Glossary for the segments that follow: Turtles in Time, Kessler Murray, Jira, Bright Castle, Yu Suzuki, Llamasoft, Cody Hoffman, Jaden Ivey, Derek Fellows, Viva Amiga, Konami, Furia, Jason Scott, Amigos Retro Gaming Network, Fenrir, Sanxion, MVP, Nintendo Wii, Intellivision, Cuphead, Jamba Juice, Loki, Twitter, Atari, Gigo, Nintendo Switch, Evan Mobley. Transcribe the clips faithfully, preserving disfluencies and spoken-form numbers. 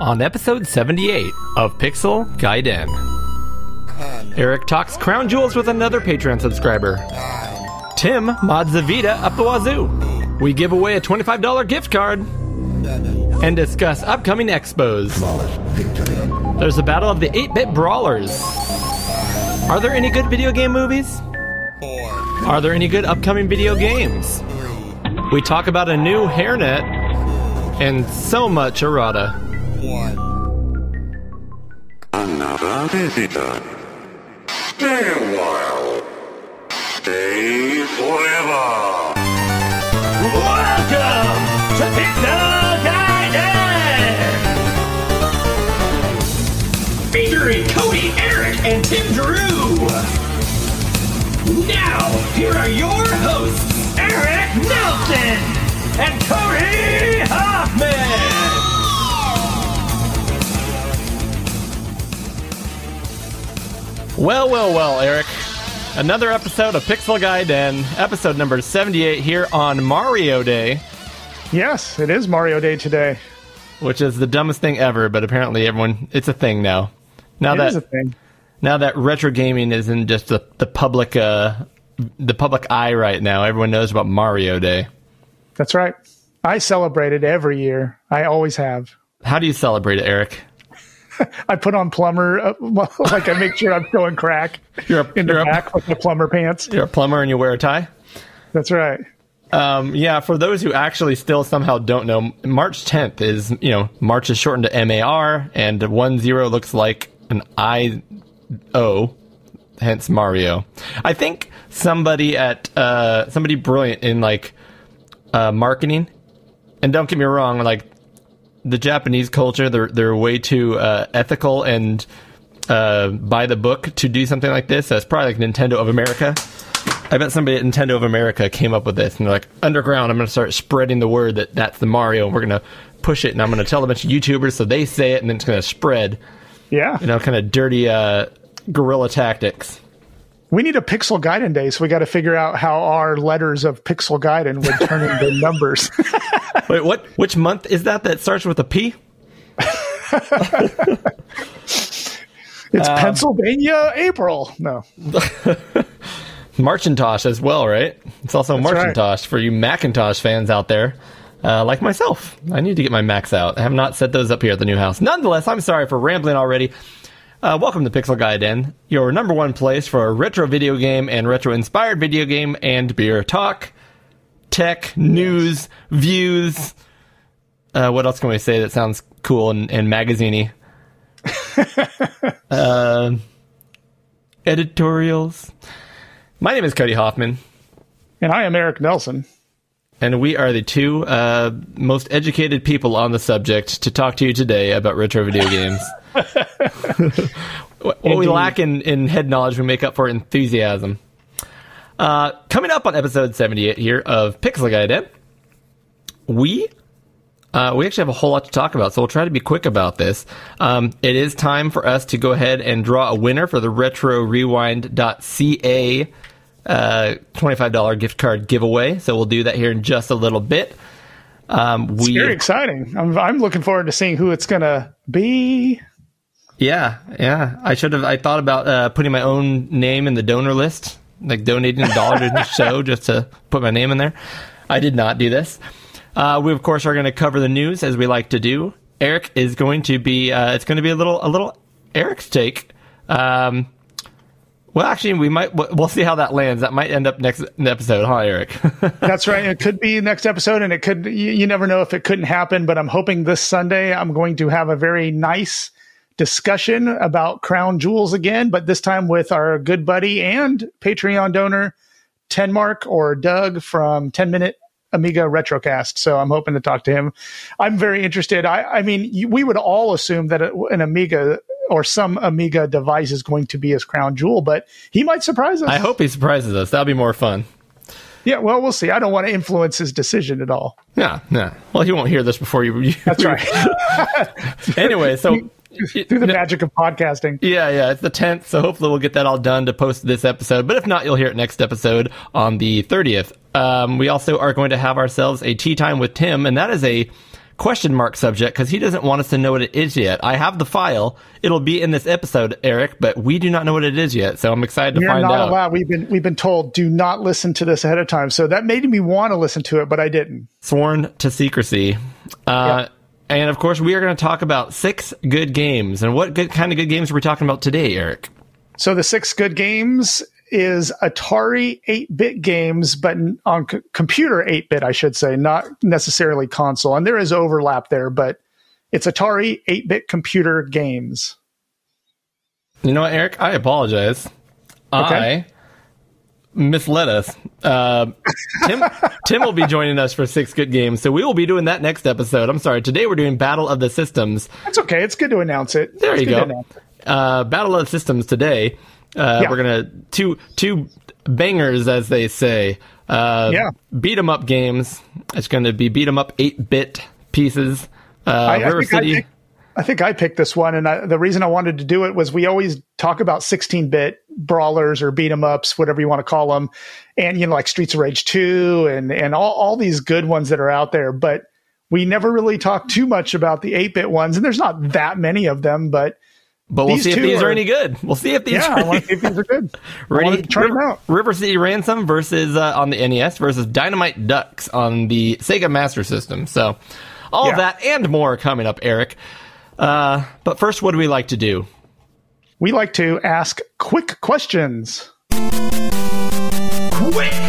On episode seventy-eight of Pixel Gaiden, Eric talks crown jewels with another Patreon subscriber. Tim mods the Vita up the wazoo. We give away a twenty-five dollar gift card and discuss upcoming expos. There's a battle of the eight-bit brawlers. Are there any good video game movies? Are there any good upcoming video games? We talk about a new hairnet and so much errata. Another visitor. Stay a while. Stay forever. Welcome to Pixel Gaiden! Featuring Cody, Eric, and Tim Drew. Now, here are your hosts, Eric Nelson and Cody Hoffman. Well, well, well, Eric. Another episode of Pixel Gaiden, episode number seventy-eight here on Mario Day. Yes, it is Mario Day today. Which is the dumbest thing ever, but apparently everyone, it's a thing now. Now it that, is a thing. Now that retro gaming is in just the, the public uh, the public eye right now, everyone knows about Mario Day. That's right. I celebrate it every year. I always have. How do you celebrate it, Eric? I put on plumber, uh, well, like I make sure I'm showing crack you're a, in the you're back a, with the plumber pants. You're a plumber and you wear a tie? That's right. Um, yeah, for those who actually still somehow don't know, March tenth is, you know, March is shortened to M A R, and one zero looks like an I O, hence Mario. I think somebody at, uh, somebody brilliant in, like, uh, marketing, and don't get me wrong, like, the Japanese culture, they're, they're way too uh, ethical and uh, by the book to do something like this. That's probably like Nintendo of America. I bet somebody at Nintendo of America came up with this, and they're like, underground, I'm going to start spreading the word that that's the Mario, and we're going to push it, and I'm going to tell a bunch of YouTubers so they say it, and then it's going to spread. Yeah. You know, kind of dirty uh, guerrilla tactics. We need a Pixel Gaiden Day, so we got to figure out how our letters of Pixel Gaiden would turn into numbers. Wait, what? Which month is that that starts with a P? It's um, Pennsylvania, April. No. Marchintosh as well, right? It's also That's Marchintosh right. for you Macintosh fans out there, uh, like myself. I need to get my Macs out. I have not set those up here at the new house. Nonetheless, I'm sorry for rambling already. Uh, welcome to Pixel Gaiden, your number one place for retro video game and retro-inspired video game and beer talk, tech, news, views. Uh, what else can we say that sounds cool and, and magazine-y? uh, editorials. My name is Cody Hoffman. And I am Eric Nelson. And we are the two uh, most educated people on the subject to talk to you today about retro video games. What Indeed. we lack in, in head knowledge, we make up for enthusiasm. Uh, coming up on episode seventy-eight here of Pixel Gaiden, we uh, we actually have a whole lot to talk about, so we'll try to be quick about this. Um, it is time for us to go ahead and draw a winner for the Retro Rewind dot c a uh, twenty-five dollar gift card giveaway, so we'll do that here in just a little bit. Um, it's we, very exciting. I'm, I'm looking forward to seeing who it's going to be. Yeah, yeah. I should have. I thought about uh, putting my own name in the donor list, like donating a dollar to the show just to put my name in there. I did not do this. Uh, we, of course, are going to cover the news as we like to do. Eric is going to be. Uh, it's going to be a little, a little Eric's take. Um, well, actually, we might. We'll see how that lands. That might end up next episode, huh, Eric? That's right. It could be next episode, and it could. You, you never know if it couldn't happen. But I'm hoping this Sunday I'm going to have a very nice discussion about crown jewels again, but this time with our good buddy and Patreon donor Tenmark, or Doug, from ten-Minute Amiga Retrocast. So I'm hoping to talk to him. I'm very interested. I, I mean, we would all assume that an Amiga or some Amiga device is going to be his crown jewel, but he might surprise us. I hope he surprises us. That'll be more fun. Yeah, well, we'll see. I don't want to influence his decision at all. Yeah, yeah. Well, he won't hear this before you. you That's right. Anyway, so. Through the magic of podcasting. Yeah, yeah. It's the tenth, so hopefully we'll get that all done to post this episode. But if not, you'll hear it next episode on the thirtieth. Um, we also are going to have ourselves a tea time with Tim, and that is a question mark subject because he doesn't want us to know what it is yet. I have the file. It'll be in this episode, Eric, but we do not know what it is yet. So I'm excited to You're find not out. Allowed. We've been we've been told do not listen to this ahead of time. So that made me want to listen to it, but I didn't. Sworn to secrecy. Uh, yep. And of course, we are going to talk about six good games. And what good kind of good games are we talking about today, Eric? So the six good games is Atari eight-bit games, but on c- computer eight-bit, I should say, not necessarily console. And there is overlap there, but it's Atari eight-bit computer games. You know what, Eric? I apologize. Okay. I misled us. Uh, Tim, Tim will be joining us for Six Good Games, so we will be doing that next episode. I'm sorry. Today we're doing Battle of the Systems. That's okay. It's good to announce it. There it's you go. Uh, Battle of the Systems today. Uh, yeah. We're gonna two two bangers, as they say. Uh, yeah, beat 'em up games. It's gonna be beat 'em up eight bit pieces. Uh, I, River I City. I, pick, I think I picked this one, and I, the reason I wanted to do it was we always talk about sixteen bit brawlers or beat 'em ups, whatever you want to call them, and you know, like Streets of Rage two and and all all these good ones that are out there. But we never really talk too much about the eight bit ones, and there's not that many of them, but. But we'll these see if these are, are any good. We'll see if these, yeah, are, I want to see if these are good. Ready? Try River, them out. River City Ransom versus uh, on the N E S versus Dynamite Ducks on the Sega Master System. So all yeah. that and more coming up, Eric. Uh, but first, what do we like to do? We like to ask quick questions. Quick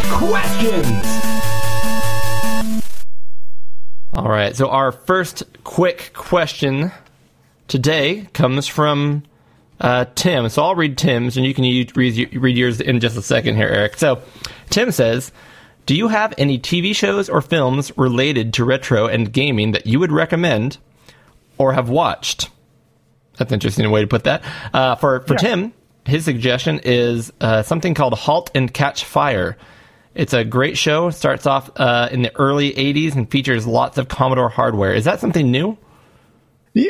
questions. All right. So our first quick question today comes from uh, Tim. So I'll read Tim's, and you can use, read, read yours in just a second here, Eric. So Tim says, do you have any T V shows or films related to retro and gaming that you would recommend or have watched? That's an interesting way to put that. Uh, for for yeah. Tim, his suggestion is uh, something called Halt and Catch Fire. It's a great show. It starts off uh, in the early eighties and features lots of Commodore hardware. Is that something new?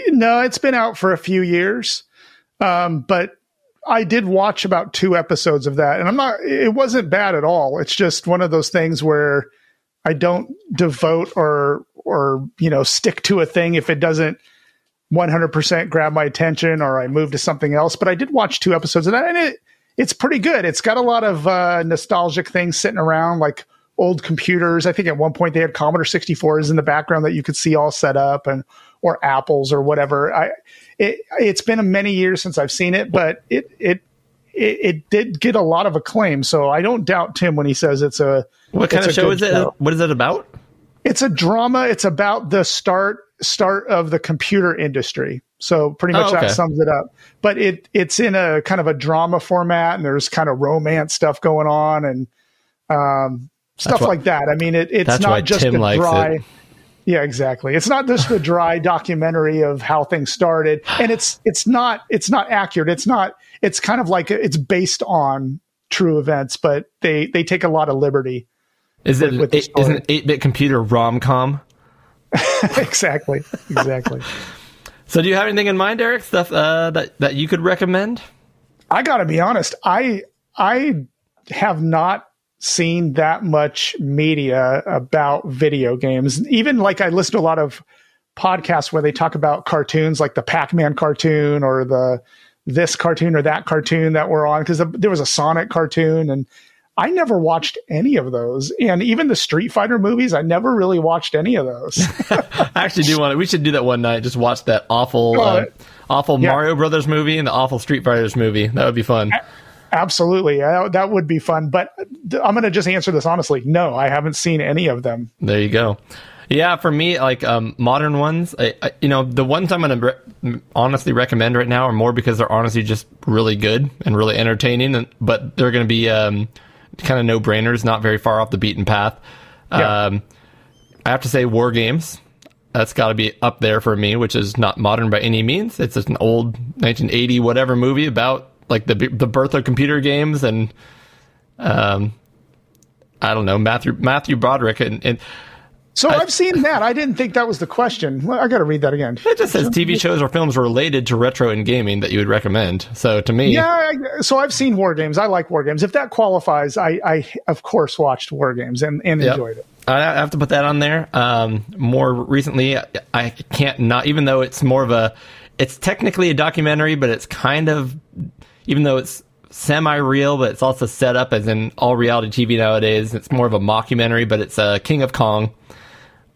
No, it's been out for a few years, um, but I did watch about two episodes of that, and I'm not. It wasn't bad at all. It's just one of those things where I don't devote or or you know stick to a thing if it doesn't one hundred percent grab my attention, or I move to something else. But I did watch two episodes of that, and it it's pretty good. It's got a lot of uh, nostalgic things sitting around, like old computers. I think at one point they had Commodore sixty-fours in the background that you could see all set up, and or Apples or whatever. I, it, it's been many years since I've seen it, but it, it it it did get a lot of acclaim. So I don't doubt Tim when he says it's a. What kind of show is it? What is it about? It's a drama. It's about the start start of the computer industry. So pretty much oh, okay. that sums it up. But it it's in a kind of a drama format, and there's kind of romance stuff going on and um, stuff why, like that. I mean, it, it's not just Tim a dry. It. Yeah, exactly. It's not just the dry documentary of how things started, and it's it's not it's not accurate. It's not. It's kind of like it's based on true events, but they, they take a lot of liberty. Is it with, with eight, is an eight-bit computer rom-com? Exactly, exactly. So, do you have anything in mind, Eric? Stuff uh, that that you could recommend? I gotta be honest. I I have not seen that much media about video games. Even like I listen to a lot of podcasts where they talk about cartoons, like the Pac-Man cartoon or the this cartoon or that cartoon that we're on, because the, there was a Sonic cartoon, and I never watched any of those. And even the Street Fighter movies, I never really watched any of those. I actually do want to. We should do that one night. Just watch that awful, uh, awful yeah. Mario Brothers movie and the awful Street Fighters movie. That would be fun. I- Absolutely. That would be fun. But I'm going to just answer this honestly. No, I haven't seen any of them. There you go. Yeah, for me, like um, modern ones, I, I, you know, the ones I'm going to re- honestly recommend right now are more because they're honestly just really good and really entertaining. And, but they're going to be um, kind of no-brainers, not very far off the beaten path. Yeah. Um, I have to say War Games. That's got to be up there for me, which is not modern by any means. It's just an old nineteen eighty whatever movie about like the the birth of computer games, and um, I don't know Matthew Matthew Broderick, and, and So I, I've seen that. I didn't think that was the question. Well, I got to read that again. It just says T V shows or films related to retro and gaming that you would recommend. So to me, yeah. So I've seen War Games. I like War Games. If that qualifies, I, I of course watched War Games and, and yep. enjoyed it. I have to put that on there. Um, more recently, I can't not, even though it's more of a, it's technically a documentary, but it's kind of, even though it's semi-real, but it's also set up as in all reality T V nowadays. It's more of a mockumentary, but it's a King of Kong.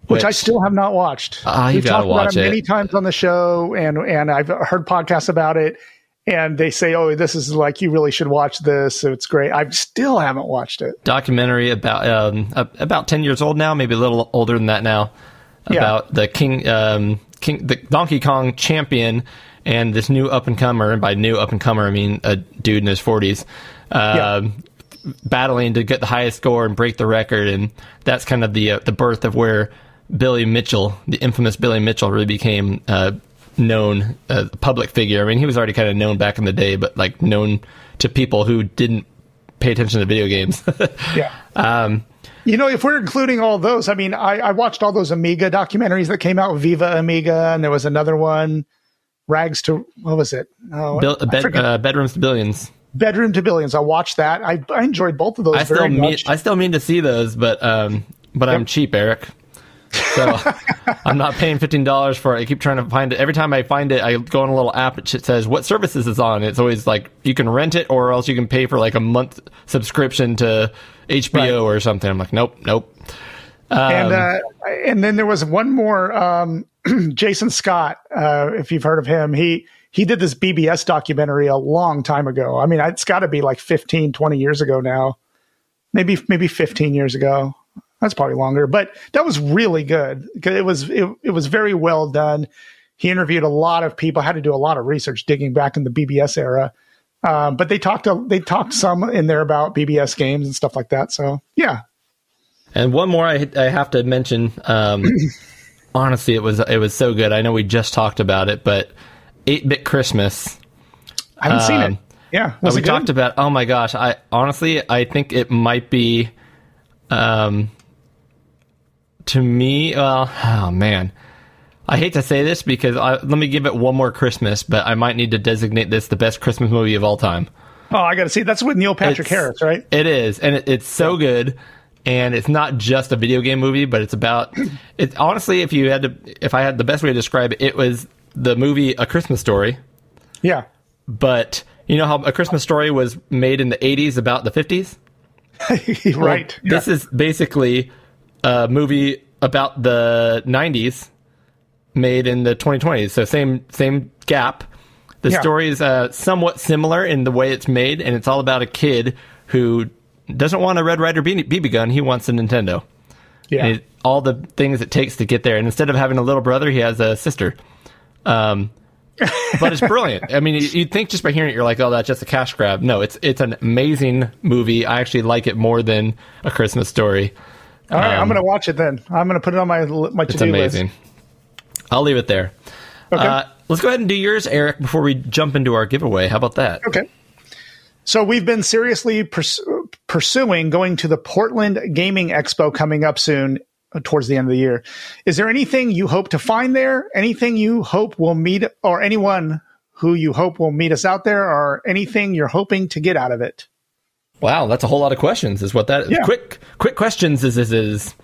Which, which I still have not watched. Uh, We've talked watch about it, it many times on the show, and, and I've heard podcasts about it, and they say, oh, this is like, you really should watch this. So it's great. I still haven't watched it. Documentary about um, about ten years old now, maybe a little older than that now, about yeah. the King, um, King, the Donkey Kong champion and this new up-and-comer, and by new up-and-comer, I mean a dude in his forties, uh, yeah. battling to get the highest score and break the record, and that's kind of the uh, the birth of where Billy Mitchell, the infamous Billy Mitchell, really became uh, known as a public figure. I mean, he was already kind of known back in the day, but like known to people who didn't pay attention to video games. yeah. Um, you know, if we're including all those, I mean, I, I watched all those Amiga documentaries that came out, Viva Amiga, and there was another one, Rags to, what was it? Oh, Bill, bed, uh, Bedrooms to Billions. Bedroom to Billions. I watched that. I, I enjoyed both of those I very still mean, much. I still mean to see those, but um, but yep. I'm cheap, Eric. So I'm not paying fifteen dollars for it. I keep trying to find it. Every time I find it, I go on a little app. It says what services it's on. It's always like you can rent it or else you can pay for like a month subscription to H B O right. or something. I'm like, nope, nope. Um, and uh, and then there was one more, um, Jason Scott, uh, if you've heard of him. He he did this B B S documentary a long time ago. I mean, it's got to be like fifteen, twenty years ago now. Maybe maybe fifteen years ago. That's probably longer, but that was really good because it was it, it was very well done. He interviewed a lot of people, had to do a lot of research digging back in the B B S era. Um, but they talked to, they talked some in there about B B S games and stuff like that. So, yeah. And one more I, I have to mention. Um, honestly, it was it was so good. I know we just talked about it, but eight-Bit Christmas. I haven't um, seen it. Yeah. Was we it talked about, oh my gosh, I honestly, I think it might be... Um, To me, well, oh man, I hate to say this because I, let me give it one more Christmas, but I might need to designate this the best Christmas movie of all time. Oh, I got to see. That's with Neil Patrick it's, Harris, right? It is, and it, it's so good, and it's not just a video game movie, but it's about. It honestly, if you had to, if I had the best way to describe it, it was the movie A Christmas Story. Yeah, but you know how A Christmas Story was made in the eighties about the fifties, right? Well, yeah. This is basically. A movie about the nineties made in the twenty twenties. So same same gap. The yeah. story is uh, somewhat similar in the way it's made, and it's all about a kid who doesn't want a Red Ryder B B gun. He wants a Nintendo. Yeah, and all the things it takes to get there. And instead of having a little brother, he has a sister. Um, but it's brilliant. I mean, you'd think just by hearing it, you're like, oh, that's just a cash grab. No, it's it's an amazing movie. I actually like it more than A Christmas Story. All right, um, I'm going to watch it then. I'm going to put it on my my to-do list. It's amazing. I'll leave it there. Okay. Uh, let's go ahead and do yours, Eric, before we jump into our giveaway. How about that? Okay. So we've been seriously pers- pursuing going to the Portland Gaming Expo coming up soon uh, towards the end of the year. Is there anything you hope to find there? Anything you hope will meet or anyone who you hope will meet us out there or anything you're hoping to get out of it? Wow, that's a whole lot of questions is what that is. Yeah. Quick quick questions is is is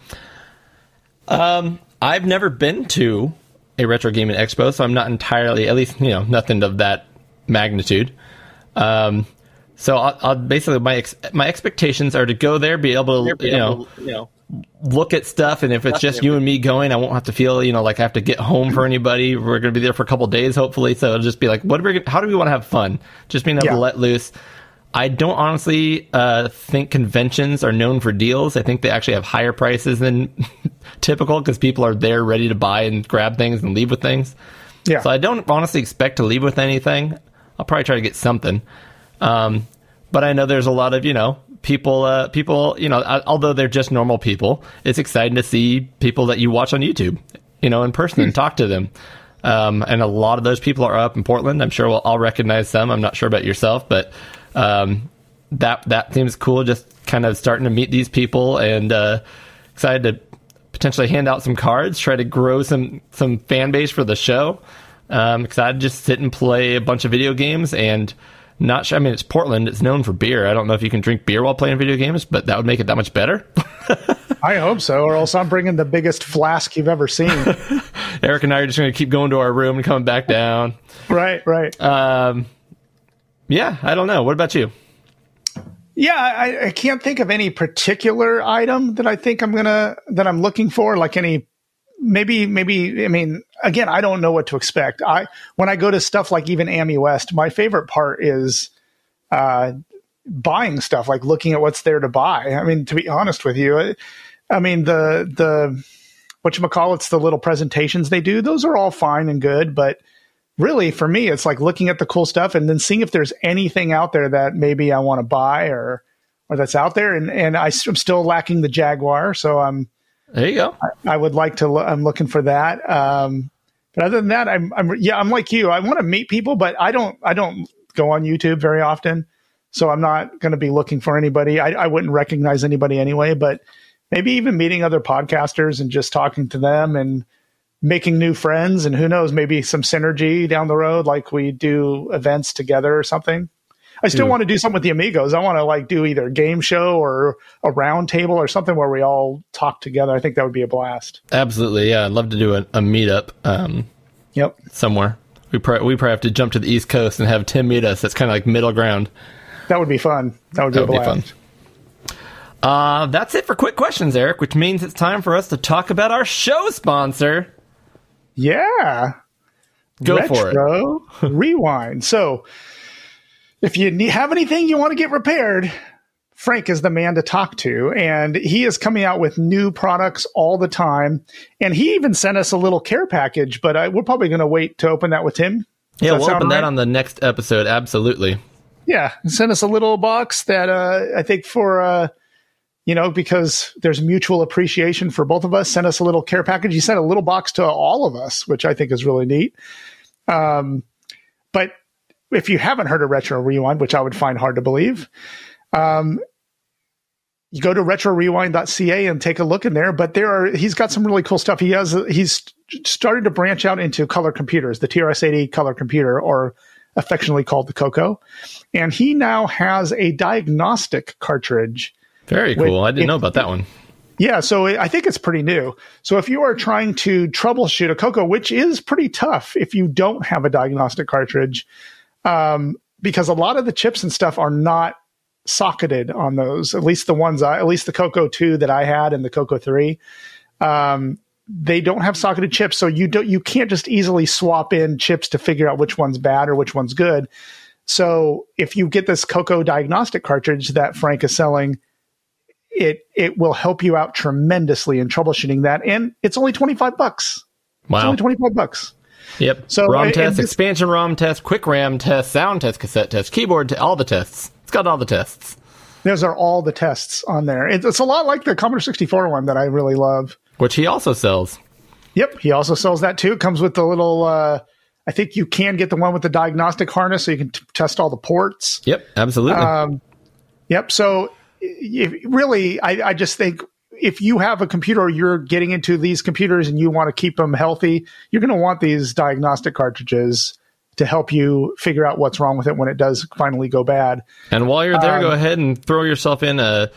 um I've never been to a Retro Gaming Expo, so I'm not entirely, at least, you know, nothing of that magnitude. Um so I'll, I'll basically my ex, my expectations are to go there, be able to, you know, you know, look at stuff, and if it's just you and me going, I won't have to feel, you know, like I have to get home for anybody. We're going to be there for a couple of days hopefully, so it'll just be like, what are we, how do we want to have fun? Just being able yeah. to let loose. I don't honestly uh, think conventions are known for deals. I think they actually have higher prices than typical because people are there ready to buy and grab things and leave with things. Yeah. So I don't honestly expect to leave with anything. I'll probably try to get something. Um, but I know there's a lot of, you know, people, uh, people, you know, although they're just normal people, it's exciting to see people that you watch on YouTube, you know, in person and talk to them. Um, and a lot of those people are up in Portland. I'm sure we'll all recognize some. I'm not sure about yourself, but... Um, that that seems cool. Just kind of starting to meet these people, and uh, excited to potentially hand out some cards, try to grow some some fan base for the show. Um, because I'd just sit and play a bunch of video games and not sure. I mean, it's Portland. It's known for beer. I don't know if you can drink beer while playing video games, but that would make it that much better. I hope so, or else I'm bringing the biggest flask you've ever seen. Eric and I are just going to keep going to our room and coming back down. Right, right. Um, yeah, I don't know. What about you? Yeah, I, I can't think of any particular item that I think I'm gonna that I'm looking for. Like any, maybe, maybe. I mean, again, I don't know what to expect. I when I go to stuff like even Amy West, my favorite part is uh, buying stuff, like looking at what's there to buy. I mean, to be honest with you, I, I mean the the whatchamacallit's the little presentations they do. Those are all fine and good, but really, for me, it's like looking at the cool stuff and then seeing if there's anything out there that maybe I want to buy or or that's out there. And and I, I'm still lacking the Jaguar, so I'm there. You go. I, I would like to. Lo- I'm looking for that. Um, but other than that, I'm I'm yeah, I'm like you. I want to meet people, but I don't I don't go on YouTube very often, so I'm not going to be looking for anybody. I, I wouldn't recognize anybody anyway. But maybe even meeting other podcasters and just talking to them and making new friends, and who knows, maybe some synergy down the road, like we do events together or something. I still Dude. want to do something with the Amigos. I want to like do either a game show or a round table or something where we all talk together. I think that would be a blast. Absolutely. Yeah. I'd love to do a, a meetup. Um, yep. Somewhere. We probably, we probably have to jump to the East Coast and have Tim meet us. That's kind of like middle ground. That would be fun. That would be, that would a blast. be fun. Uh, that's it for quick questions, Eric, which means it's time for us to talk about our show sponsor. Yeah. Go Retro for it. Rewind. So if you need, have anything you want to get repaired, Frank is the man to talk to. And he is coming out with new products all the time. And he even sent us a little care package, but I, we're probably going to wait to open that with him. Does yeah, we'll open right? that on the next episode. Absolutely. Yeah. Sent us a little box that uh, I think for... Uh, You know, because there's mutual appreciation for both of us, sent us a little care package. He sent a little box to all of us, which I think is really neat. Um, but if you haven't heard of Retro Rewind, which I would find hard to believe, um, you go to retro rewind dot c a and take a look in there. But there are he's got some really cool stuff. He has he's started to branch out into color computers, the T R S eighty color computer, or affectionately called the Coco. And he now has a diagnostic cartridge. Very cool. Wait, I didn't if, know about that one. Yeah, so I think it's pretty new. So if you are trying to troubleshoot a Coco, which is pretty tough if you don't have a diagnostic cartridge, um, because a lot of the chips and stuff are not socketed on those, at least the ones, I, at least the Coco two that I had and the Coco three, um, they don't have socketed chips. So you don't, you can't just easily swap in chips to figure out which one's bad or which one's good. So if you get this Coco diagnostic cartridge that Frank is selling, it it will help you out tremendously in troubleshooting that. And it's only twenty-five bucks. Wow. It's only twenty-five bucks. Yep. So ROM I, test, this, expansion ROM test, quick RAM test, sound test, cassette test, keyboard, t- all the tests. It's got all the tests. Those are all the tests on there. It, it's a lot like the Commodore sixty-four one that I really love. Which he also sells. Yep. He also sells that too. It comes with the little, uh, I think you can get the one with the diagnostic harness so you can t- test all the ports. Yep. Absolutely. Um, yep. So... If really, I, I just think if you have a computer or you're getting into these computers and you want to keep them healthy, you're going to want these diagnostic cartridges to help you figure out what's wrong with it when it does finally go bad. And while you're there, um, go ahead and throw yourself in a,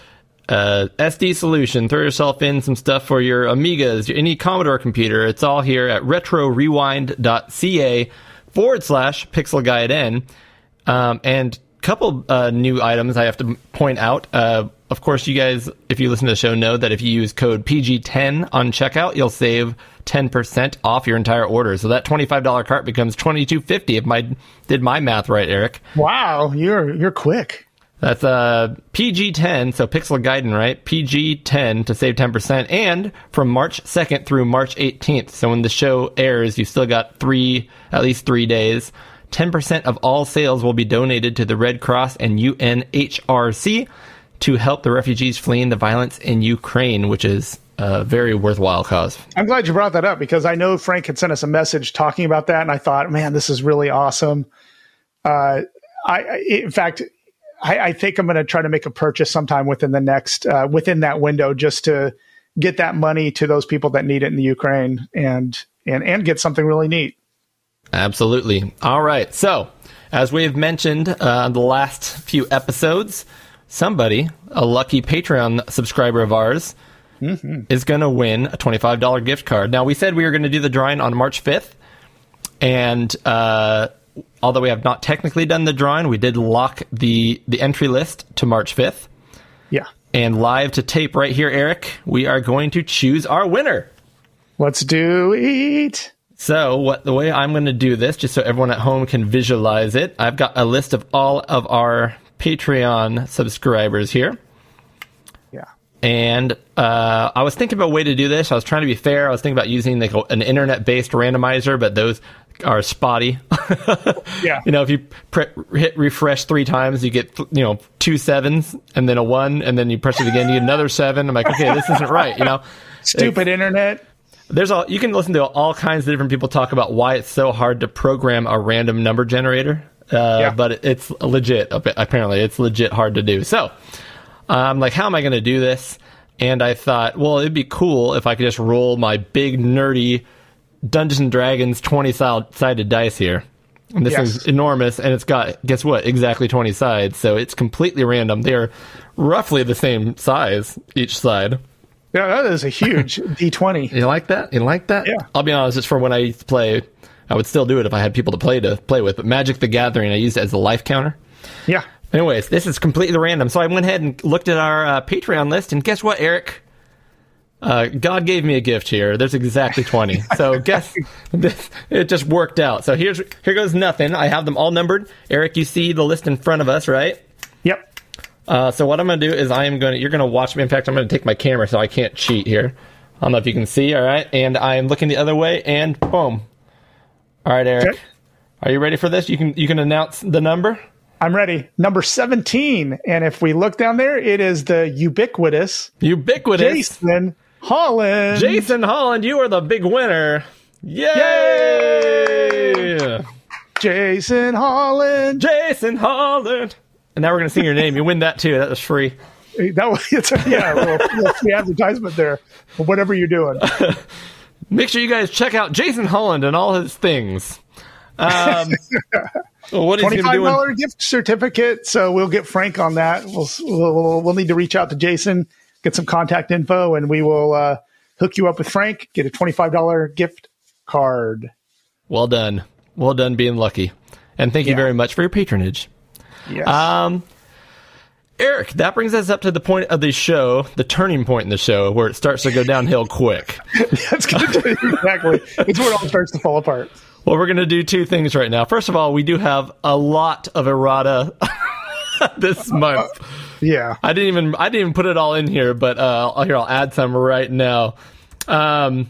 a S D solution. Throw yourself in some stuff for your Amigas, any Commodore computer. It's all here at retro rewind dot c a forward slash Pixel Gaiden. Um, and couple uh, new items I have to point out. Uh, of course, you guys, if you listen to the show, know that if you use code P G ten on checkout, you'll save ten percent off your entire order. So that twenty-five dollars cart becomes twenty-two fifty if my did my math right, Eric. Wow, you're you're quick. That's uh, P G ten, so Pixel Gaiden, right? P G ten to save ten percent. And from March second through March eighteenth, so when the show airs, you still got three, at least three days. ten percent of all sales will be donated to the Red Cross and U N H R C to help the refugees fleeing the violence in Ukraine, which is a very worthwhile cause. I'm glad you brought that up because I know Frank had sent us a message talking about that, and I thought, man, this is really awesome. Uh, I, in fact, I, I think I'm going to try to make a purchase sometime within the next, uh, within that window just to get that money to those people that need it in the Ukraine and and and get something really neat. Absolutely. All right. So as we've mentioned on uh, the last few episodes, somebody, a lucky Patreon subscriber of ours, mm-hmm. is going to win a twenty-five dollar gift card. Now, we said we were going to do the drawing on March fifth. And uh, although we have not technically done the drawing, we did lock the, the entry list to March fifth. Yeah. And live to tape right here, Eric, we are going to choose our winner. Let's do it. So what the way I'm going to do this, just so everyone at home can visualize it, I've got a list of all of our Patreon subscribers here. Yeah. And uh, I was thinking about a way to do this. I was trying to be fair. I was thinking about using like an internet-based randomizer, but those are spotty. Yeah. You know, if you pre- hit refresh three times, you get, you know, two sevens and then a one, and then you press it again, you get another seven. I'm like, okay, this isn't right, you know. Stupid it's, internet. There's all you can listen to all kinds of different people talk about why it's so hard to program a random number generator. Uh, yeah. But it, it's legit. Apparently, it's legit hard to do. So I'm um, like, how am I going to do this? And I thought, well, it'd be cool if I could just roll my big nerdy Dungeons and Dragons twenty-sided dice here. And this yes. is enormous, and it's got, guess what, exactly twenty sides. So it's completely random. They are roughly the same size each side. Yeah, that is a huge D twenty. You like that? You like that? Yeah. I'll be honest, it's for when I used to play. I would still do it if I had people to play to play with, but Magic the Gathering, I used it as a life counter. Yeah. Anyways, this is completely random. So I went ahead and looked at our uh, Patreon list, and guess what, Eric? Uh, God gave me a gift here. There's exactly twenty. So guess this, it just worked out. So here's here goes nothing. I have them all numbered. Eric, you see the list in front of us, right? Yep. Uh, so what I'm going to do is I am going to you're going to watch me. In fact, I'm going to take my camera so I can't cheat here. I don't know if you can see, all right? And I'm looking the other way, and boom. All right, Eric. Okay. Are you ready for this? You can you can announce the number. I'm ready. Number seventeen. And if we look down there, it is the ubiquitous ubiquitous Jason Holland. Jason Holland, you are the big winner. Yay! Yay! Jason Holland. Jason Holland. And now we're going to sing your name. You win that too. That was free. That was it's, yeah, well, the advertisement there. But whatever you're doing. Make sure you guys check out Jason Holland and all his things. Um, what is twenty-five dollar doing? Gift certificate, so we'll get Frank on that. We'll, we'll we'll need to reach out to Jason, get some contact info, and we will uh, hook you up with Frank, get a twenty-five dollar gift card. Well done. Well done being lucky. And thank yeah. you very much for your patronage. Yes. Um, Eric, that brings us up to the point of the show, the turning point in the show, where it starts to go downhill quick. That's good. Exactly. It's where it all starts to fall apart. Well, we're going to do two things right now. First of all, we do have a lot of errata this month. Uh, yeah. I didn't even I didn't even put it all in here, but uh, here, I'll add some right now. Um,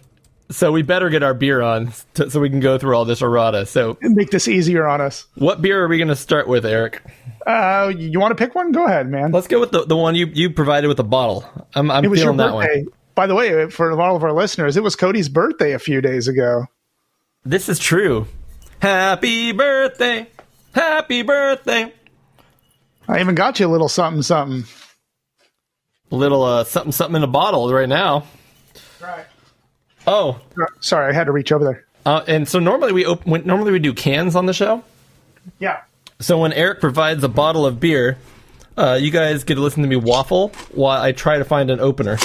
so we better get our beer on t- so we can go through all this errata. So make this easier on us. What beer are we going to start with, Eric? Uh, you want to pick one? Go ahead, man. Let's go with the, the one you, you provided with the bottle. I'm, I'm feeling that one. By the way, for all of our listeners, it was Cody's birthday a few days ago. This is true. Happy birthday. Happy birthday. I even got you a little something, something. A little uh, something, something in a bottle right now. Right. Oh. Sorry, I had to reach over there. Uh, and so normally we open, when, normally we do cans on the show. Yeah. So when Eric provides a bottle of beer, uh, you guys get to listen to me waffle while I try to find an opener.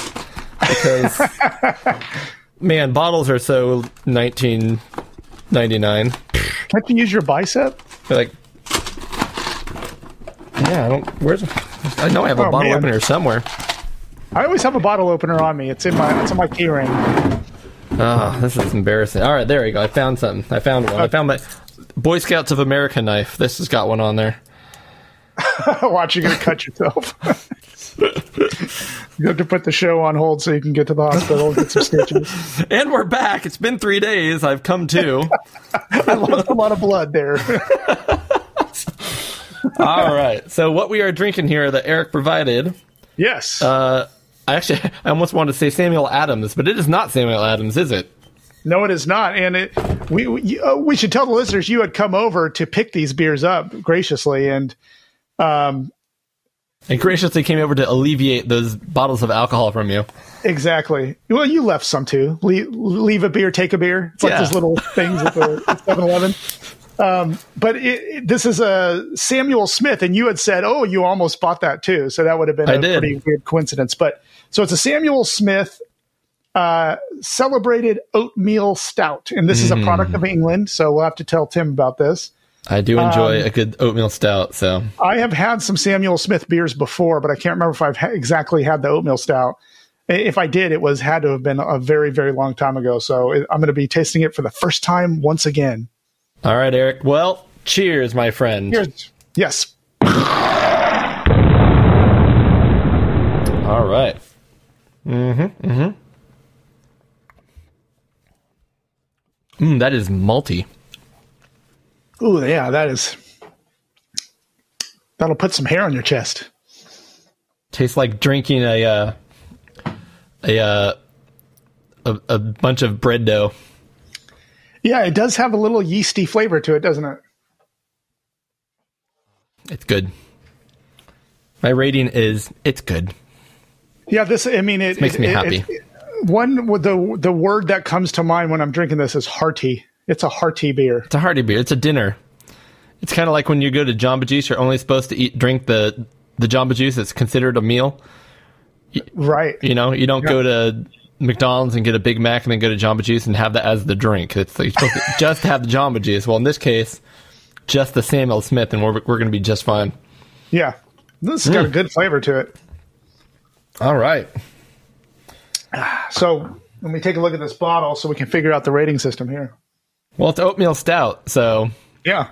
Because, man, bottles are so nineteen ninety-nine. Can't you use your bicep? They're like, yeah, I don't, where's, I know I have a oh, bottle man. opener somewhere. I always have a bottle opener on me. It's in my, it's in my key ring. Oh, this is embarrassing. All right, there we go. I found something. I found one. I found my Boy Scouts of America knife. This has got one on there. Watch, you're going to cut yourself. You have to put the show on hold so you can get to the hospital and get some stitches. And we're back. It's been three days. I've come to. I lost a lot of blood there. All right. So what we are drinking here that Eric provided. Yes. Uh, I actually, I almost wanted to say Samuel Adams, but it is not Samuel Adams, is it? No, it is not. And it, we we, uh, we should tell the listeners you had come over to pick these beers up graciously, and um, And graciously came over to alleviate those bottles of alcohol from you. Exactly. Well, you left some too. Leave, leave a beer, take a beer. It's like yeah. those little things at the seven eleven. Um, but it, it, this is a Samuel Smith, and you had said, "Oh, you almost bought that too." So that would have been I a did. pretty weird coincidence. But so it's a Samuel Smith uh, celebrated oatmeal stout, and this mm. is a product of England. So we'll have to tell Tim about this. I do enjoy um, a good oatmeal stout. So I have had some Samuel Smith beers before, but I can't remember if I've ha- exactly had the oatmeal stout. If I did, it was had to have been a very, very long time ago. So it, I'm going to be tasting it for the first time once again. All right, Eric. Well, cheers, my friend. Cheers. Yes. All right. Mm-hmm. Mm-hmm. Mm, that is malty. Ooh, yeah, that is. That'll put some hair on your chest. Tastes like drinking a uh, a, uh, a a bunch of bread dough. Yeah, it does have a little yeasty flavor to it, doesn't it? It's good. My rating is it's good. Yeah, this. I mean, it, it makes it, me it, happy. It, one the the word that comes to mind when I'm drinking this is hearty. It's a hearty beer. It's a hearty beer. It's a dinner. It's kind of like when you go to Jamba Juice, you're only supposed to eat, drink the, the Jamba Juice that's considered a meal. You, right. You know, you don't yeah. go to McDonald's and get a Big Mac and then go to Jamba Juice and have that as the drink. It's like you're supposed to just have the Jamba Juice. Well, in this case, just the Samuel Smith, and we're, we're going to be just fine. Yeah. This has mm. got a good flavor to it. All right. So let me take a look at this bottle so we can figure out the rating system here. Well, it's oatmeal stout, so yeah.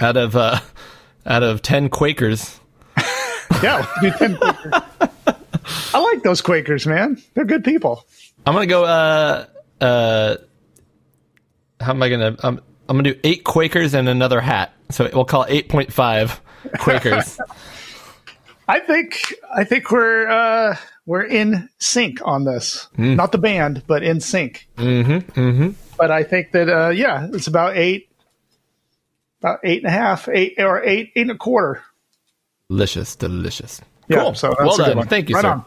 Out of uh, out of ten Quakers, yeah, we'll do ten Quakers. I like those Quakers, man. They're good people. I'm gonna go. Uh, uh, how am I gonna? Um, I'm gonna do eight Quakers and another hat. So we'll call it eight point five Quakers. I think I think we're uh, we're in sync on this. Mm. Not the band, but in sync. Mm-hmm. Mm-hmm. But I think that, uh, yeah, it's about eight, about eight and a half, eight or eight, eight and a quarter. Delicious, delicious. Yeah, cool. So that's well done. One. Thank you, right sir. On.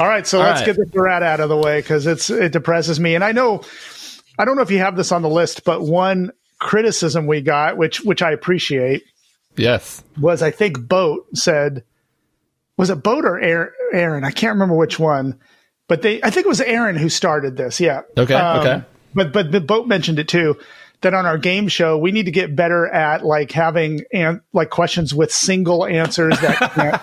All right, so All let's right. get this rat out of the way because it's it depresses me. And I know, I don't know if you have this on the list, but one criticism we got, which which I appreciate, yes, was I think Boat said, was it Boat or Aaron? I can't remember which one, but they, I think it was Aaron who started this. Yeah. Okay. Um, okay. But but the Boat mentioned it too, that on our game show we need to get better at like having an, like questions with single answers that can't,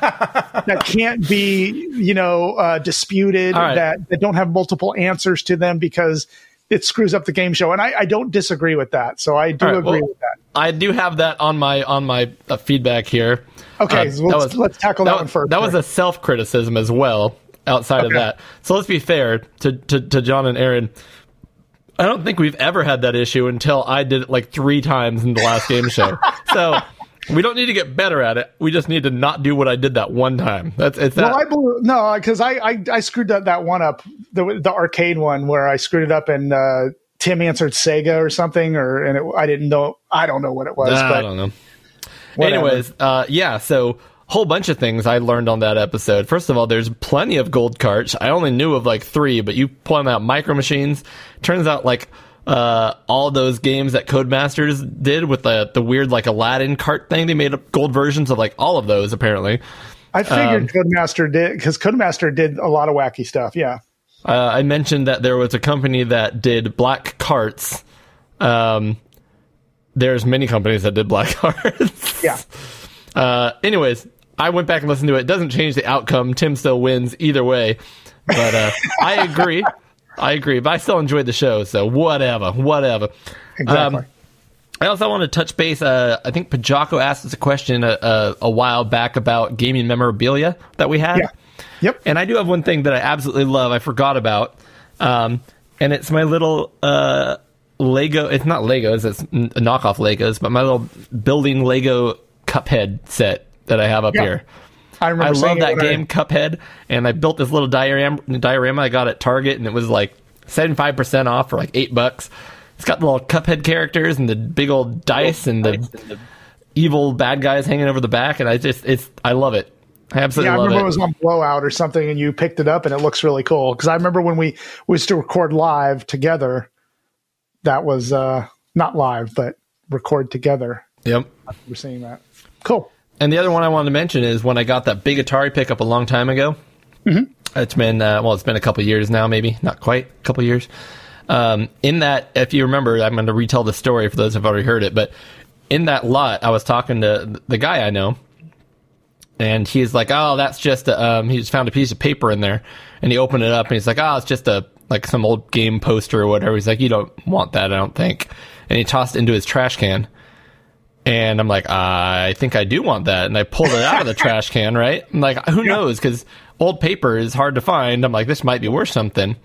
that can't be you know uh, disputed, right. that that don't have multiple answers to them because it screws up the game show. And I, I don't disagree with that, so I do right, agree well, with that. I do have that on my on my uh, feedback here. Okay, uh, so let's, was, let's tackle that, that one first. That was a self criticism as well. Outside okay. of that, so let's be fair to to, to John and Aaron. I don't think we've ever had that issue until I did it like three times in the last game show. So we don't need to get better at it. We just need to not do what I did that one time. That's it's that. Well, I blew, no, because I, I I screwed that, that one up, the the arcade one where I screwed it up and uh, Tim answered Sega or something, or and it, I didn't know. I don't know what it was. Nah, but I don't know. Whatever. Anyways, uh, yeah. So whole bunch of things I learned on that episode. First of all, there's plenty of gold carts. I only knew of like three, but you point out Micro Machines. Turns out like uh, all those games that Codemasters did with the the weird like Aladdin cart thing, they made up gold versions of like all of those apparently. I figured um, Codemaster did because Codemaster did a lot of wacky stuff. Yeah, uh, I mentioned that there was a company that did black carts. Um, there's many companies that did black carts. Yeah. Uh, anyways. I went back and listened to it. It doesn't change the outcome. Tim still wins either way. But uh, I agree. I agree. But I still enjoyed the show, so whatever. Whatever. Exactly. Um, I also want to touch base. Uh, I think Pajako asked us a question a, a, a while back about gaming memorabilia that we had. Yeah. Yep. And I do have one thing that I absolutely love. I forgot about. Um, and it's my little uh, Lego. It's not Legos. It's knockoff Legos. But my little building Lego Cuphead set that I have up yeah. here. I, I love that game, I... Cuphead, and I built this little diorama, diorama I got at Target, and it was like seventy-five percent off for like eight bucks. It's got the little Cuphead characters and the big old dice and the, and the evil bad guys hanging over the back, and I just, it's, I love it. I absolutely yeah, love it. I remember it. It was on Blowout or something, and you picked it up, and it looks really cool. Because I remember when we, we used to record live together, that was uh, not live, but record together. Yep. We're seeing that. Cool. And the other one I wanted to mention is when I got that big Atari pickup a long time ago. Mm-hmm. It's been, uh, well, it's been a couple years now, maybe. Not quite a couple years. Um, in that, if you remember, I'm going to retell the story for those who have already heard it, but in that lot, I was talking to the guy I know, and he's like, oh, that's just, a, um, he just found a piece of paper in there, and he opened it up, and he's like, oh, it's just a, like some old game poster or whatever. He's like, you don't want that, I don't think. And he tossed it into his trash can. And I'm like, uh, I think I do want that. And I pulled it out of the trash can, right? I'm like, who yeah. knows? Because old paper is hard to find. I'm like, this might be worth something.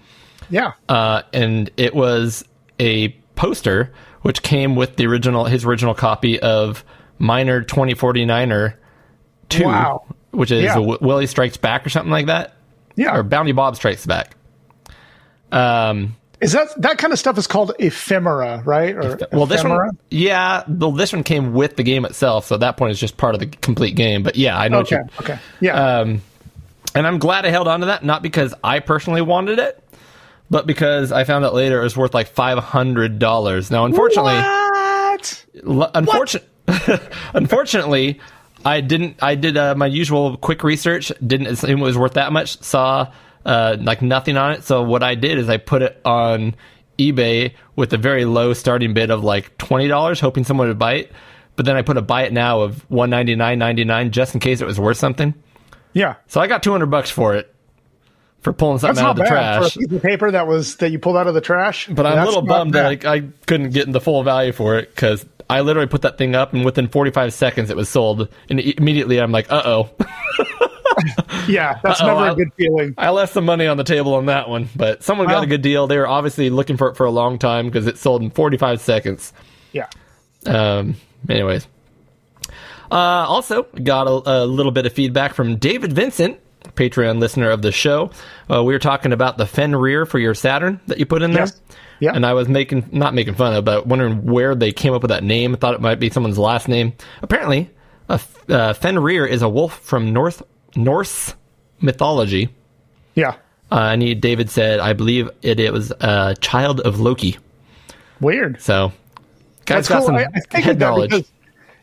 Yeah. Uh, and it was a poster, which came with the original, his original copy of Minor twenty forty-niner two, wow. which is yeah. a Willie Strikes Back or something like that. Yeah. Or Bounty Bob Strikes Back. Um. Is that that kind of stuff is called ephemera, right? Or well, ephemera? This one, yeah. Well, this one came with the game itself, so at that point it's just part of the complete game. But yeah, I know. Okay. What you, okay. Yeah. Um, and I'm glad I held on to that, not because I personally wanted it, but because I found out later it was worth like five hundred dollars. Now, unfortunately, what? L- unfortunately, what? unfortunately, I didn't. I did uh, my usual quick research. Didn't assume it was worth that much. Saw. Uh, like nothing on it. So what I did is I put it on eBay with a very low starting bid of like twenty dollars, hoping someone would buy it. But then I put a buy it now of one ninety-nine ninety-nine just in case it was worth something. Yeah. So I got two hundred bucks for it for pulling something that's out of the trash. For a piece of paper that was that you pulled out of the trash. But I'm a little bummed bad. that I, I couldn't get the full value for it because I literally put that thing up and within forty-five seconds it was sold. And immediately I'm like, uh oh. Yeah, that's Uh-oh, never a good feeling. I left some money on the table on that one, but someone got wow. a good deal. They were obviously looking for it for a long time because it sold in forty-five seconds. Yeah. Um. Anyways. Uh, also, got a, a little bit of feedback from David Vincent, Patreon listener of the show. Uh, we were talking about the Fenrir for your Saturn that you put in there. Yes. Yeah. And I was making, not making fun of, but wondering where they came up with that name. I thought it might be someone's last name. Apparently, a, uh, Fenrir is a wolf from North Norse mythology. Yeah. Uh, and he, David said, I believe it, it was a child of Loki. Weird. So, guys got cool. some I, I think head knowledge. Because,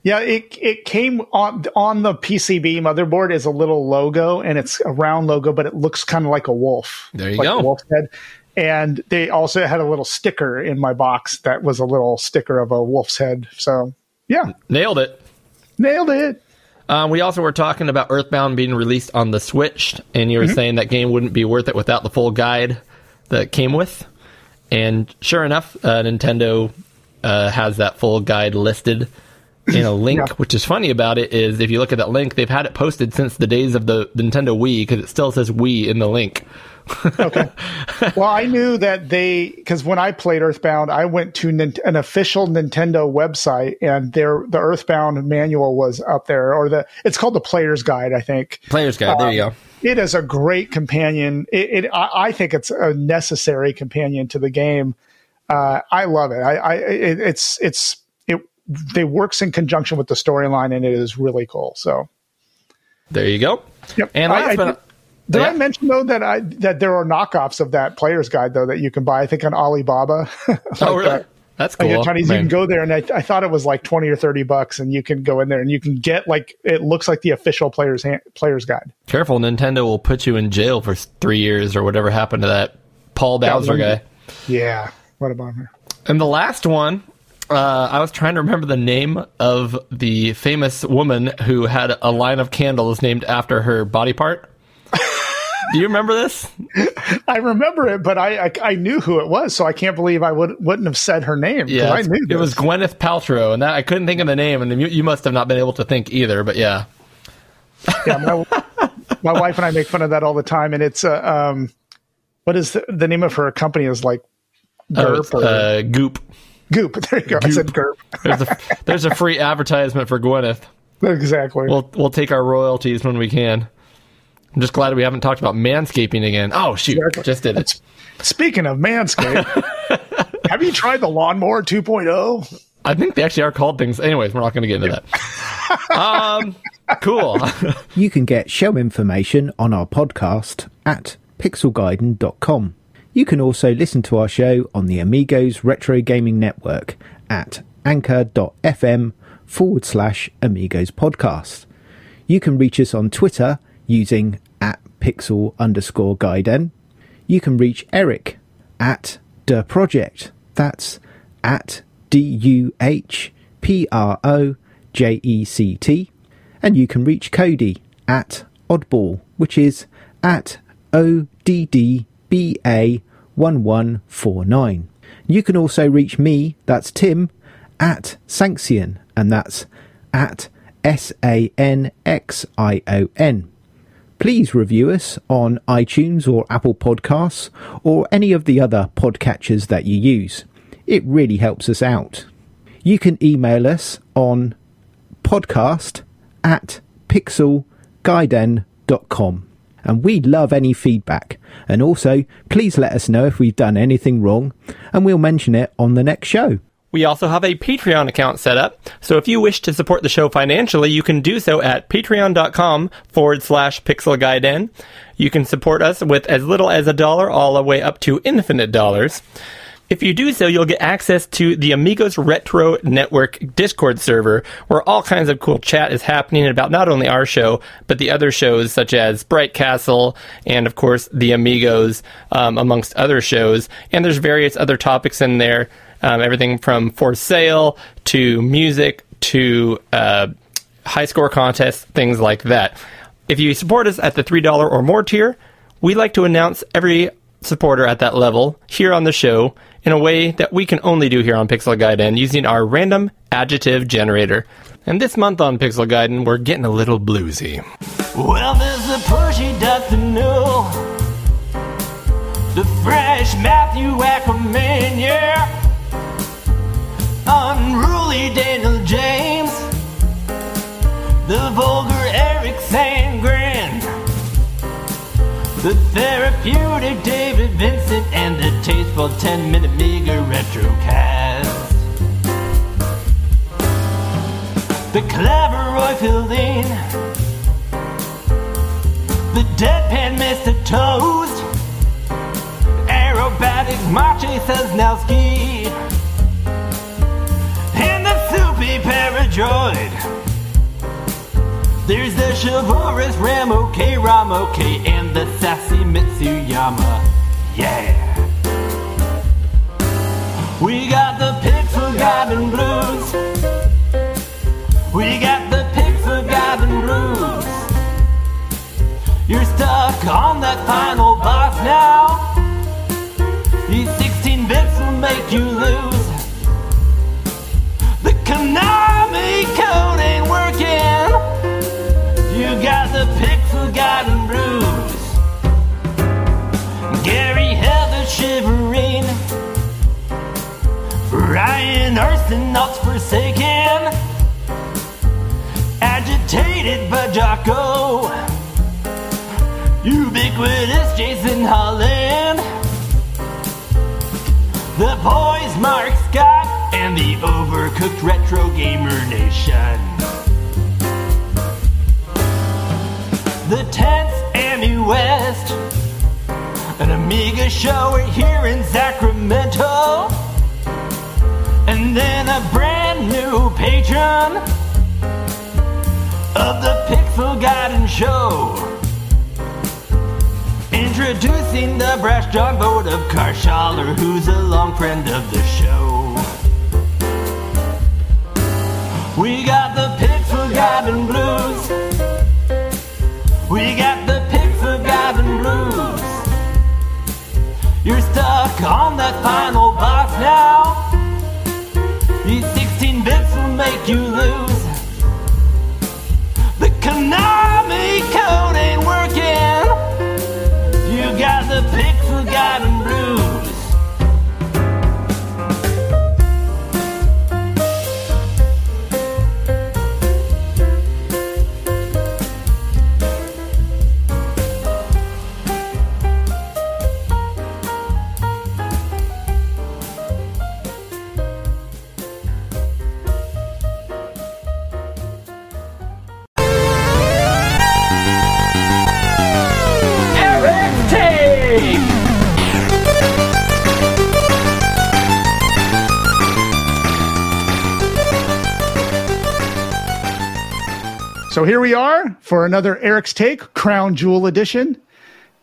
yeah, it it came on on the P C B motherboard is a little logo, and it's a round logo, but it looks kind of like a wolf. There you like go. A wolf's head. And they also had a little sticker in my box that was a little sticker of a wolf's head. So, yeah. Nailed it. Nailed it. Uh, we also were talking about Earthbound being released on the Switch, and you were mm-hmm. saying that game wouldn't be worth it without the full guide that it came with. And sure enough, uh, Nintendo uh, has that full guide listed in a link, yeah. which is funny about it is if you look at that link, they've had it posted since the days of the Nintendo Wii, because it still says Wii in the link. Okay. Well, I knew that they, because when I played Earthbound, I went to nin- an official Nintendo website, and their the Earthbound manual was up there, or the it's called the Player's Guide, I think. Player's Guide. Um, there you go. It is a great companion. It, it I, I think it's a necessary companion to the game. Uh, I love it. I, I it, it's it's it. They works in conjunction with the storyline, and it is really cool. So there you go. Yep. And I. I, I Did yeah. I mention, though, that I that there are knockoffs of that Player's Guide, though, that you can buy, I think, on Alibaba? like oh, really? That. That's cool. Like Chinese, you can go there, and I, I thought it was like twenty or thirty bucks, and you can go in there, and you can get, like, it looks like the official Player's hand, Player's Guide. Careful, Nintendo will put you in jail for three years or whatever happened to that Paul Bowser that guy. Yeah, what a bummer. And the last one, uh, I was trying to remember the name of the famous woman who had a line of candles named after her body part. Do you remember this? I remember it, but I, I I knew who it was, so I can't believe I would, wouldn't have said her name. Yeah, I knew it this. was Gwyneth Paltrow, and that, I couldn't think of the name, and you, you must have not been able to think either, but yeah. Yeah, my, my wife and I make fun of that all the time, and it's, uh, um, what is the, the name of her company is like GURP? Oh, or, uh, Goop. Goop, there you go. Goop. I said GURP. there's, a, there's a free advertisement for Gwyneth. Exactly. We'll We'll take our royalties when we can. I'm just glad we haven't talked about manscaping again. Oh, shoot. Exactly. Just did it. Speaking of manscaping, have you tried the Lawnmower two point oh? I think they actually are called things. Anyways, we're not going to get into yeah. that. Um, cool. You can get show information on our podcast at pixel gaiden dot com. You can also listen to our show on the Amigos Retro Gaming Network at anchor.fm forward slash Amigos Podcast. You can reach us on Twitter using at pixel underscore gaiden. You can reach Eric at the project. That's at D U H P R O J E C T. And you can reach Cody at Oddball, which is at O D D B A one one four nine. You can also reach me, that's Tim, at Sanxion, and that's at S A N X I O N. Please review us on iTunes or Apple Podcasts or any of the other podcatchers that you use. It really helps us out. You can email us on podcast at pixel gaiden dot com. And we love any feedback. And also, please let us know if we've done anything wrong, and we'll mention it on the next show. We also have a Patreon account set up, so if you wish to support the show financially, you can do so at patreon.com forward slash pixelguiden. You can support us with as little as a dollar all the way up to infinite dollars. If you do so, you'll get access to the Amigos Retro Network Discord server, where all kinds of cool chat is happening about not only our show, but the other shows such as Bright Castle and, of course, the Amigos, um, amongst other shows. And there's various other topics in there, um, everything from for sale to music to uh, high score contests, things like that. If you support us at the three dollars or more tier, we like to announce every supporter at that level here on the show in a way that we can only do here on Pixel Gaiden using our random adjective generator. And this month on Pixel Gaiden, we're getting a little bluesy. Well, there's the Percy Duck, the new, the fresh Matthew Ackerman, yeah, unruly Daniel James, the vulgar Eric Sangren, the therapeutic David Vincent, and the tasteful ten-minute Amiga Retrocast. The clever Roy Fielding, the deadpan Mister Toast, aerobatic Maciej Sosnowski, and the soupy Paradroid. There's the chivalrous Ram OK, Ram OK, and the sassy Mitsuyama, yeah. We got the Pixel Gaiden Blues. We got the Pixel Gaiden Blues. You're stuck on that final boss now. These sixteen bits will make you lose. The Konami code ain't working. You got the Pixel Gaiden Blues. Gary Heather shivering, Brian Arston not forsaken, agitated by Jocko, ubiquitous Jason Holland, the boys Mark Scott, and the overcooked Retro Gamer Nation. The tense Amy West, an Amiga show here in Sacramento, and then a brand new patron of the Pixel Gaiden Show, introducing the brash John Boat of Karshaller, who's a long friend of the show. We got the Pixel Gaiden Blues. We got the Pixel Gaiden Blues. You're stuck on that final boss now. These sixteen bits will make you lose. The Konami code ain't working. You got the Pixel Gaiden Blues. So here we are for another Eric's Take Crown Jewel edition.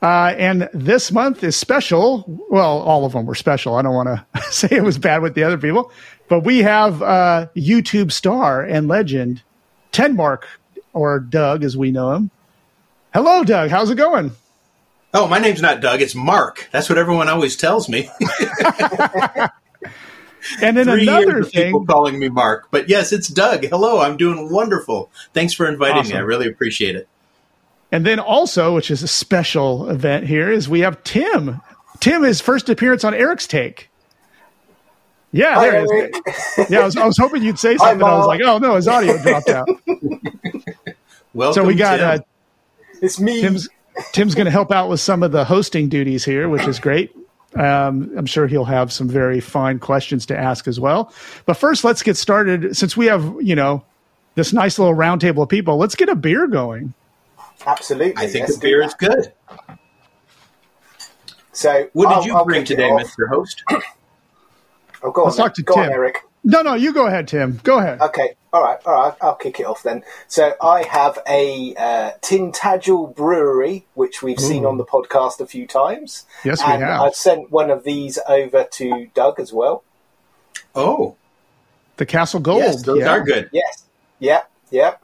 Uh, and this month is special. Well, all of them were special. I don't want to say it was bad with the other people. But we have uh, YouTube star and legend, Tenmark, or Doug as we know him. Hello, Doug. How's it going? Oh, my name's not Doug. It's Mark. That's what everyone always tells me. And then Three another years of thing, people calling me Mark, but yes, it's Doug. Hello, I'm doing wonderful. Thanks for inviting awesome. me. I really appreciate it. And then also, which is a special event here, is we have Tim. Tim, his first appearance on Eric's Take. Yeah, there Hi, it is. Yeah, I was, I was hoping you'd say something. I was like, oh no, his audio dropped out. Welcome, so we got Tim. Uh, it's me. Tim's, Tim's going to help out with some of the hosting duties here, which is great. Um, I'm sure he'll have some very fine questions to ask as well. But first, let's get started. Since we have, you know, this nice little round table of people, let's get a beer going. Absolutely. I think the beer is good. So, what did I'll, you I'll bring today, Mister Host? Oh, go on, let's talk to go Tim. On, Eric. No, no, you go ahead, Tim. Go ahead. Okay. All right. All right. I'll kick it off then. So I have a uh, Tintagel Brewery, which we've Ooh. seen on the podcast a few times. Yes, and we have. I've sent one of these over to Doug as well. Oh. The Castle Gold. Yes, those yeah. are good. Yes. Yeah. Yeah.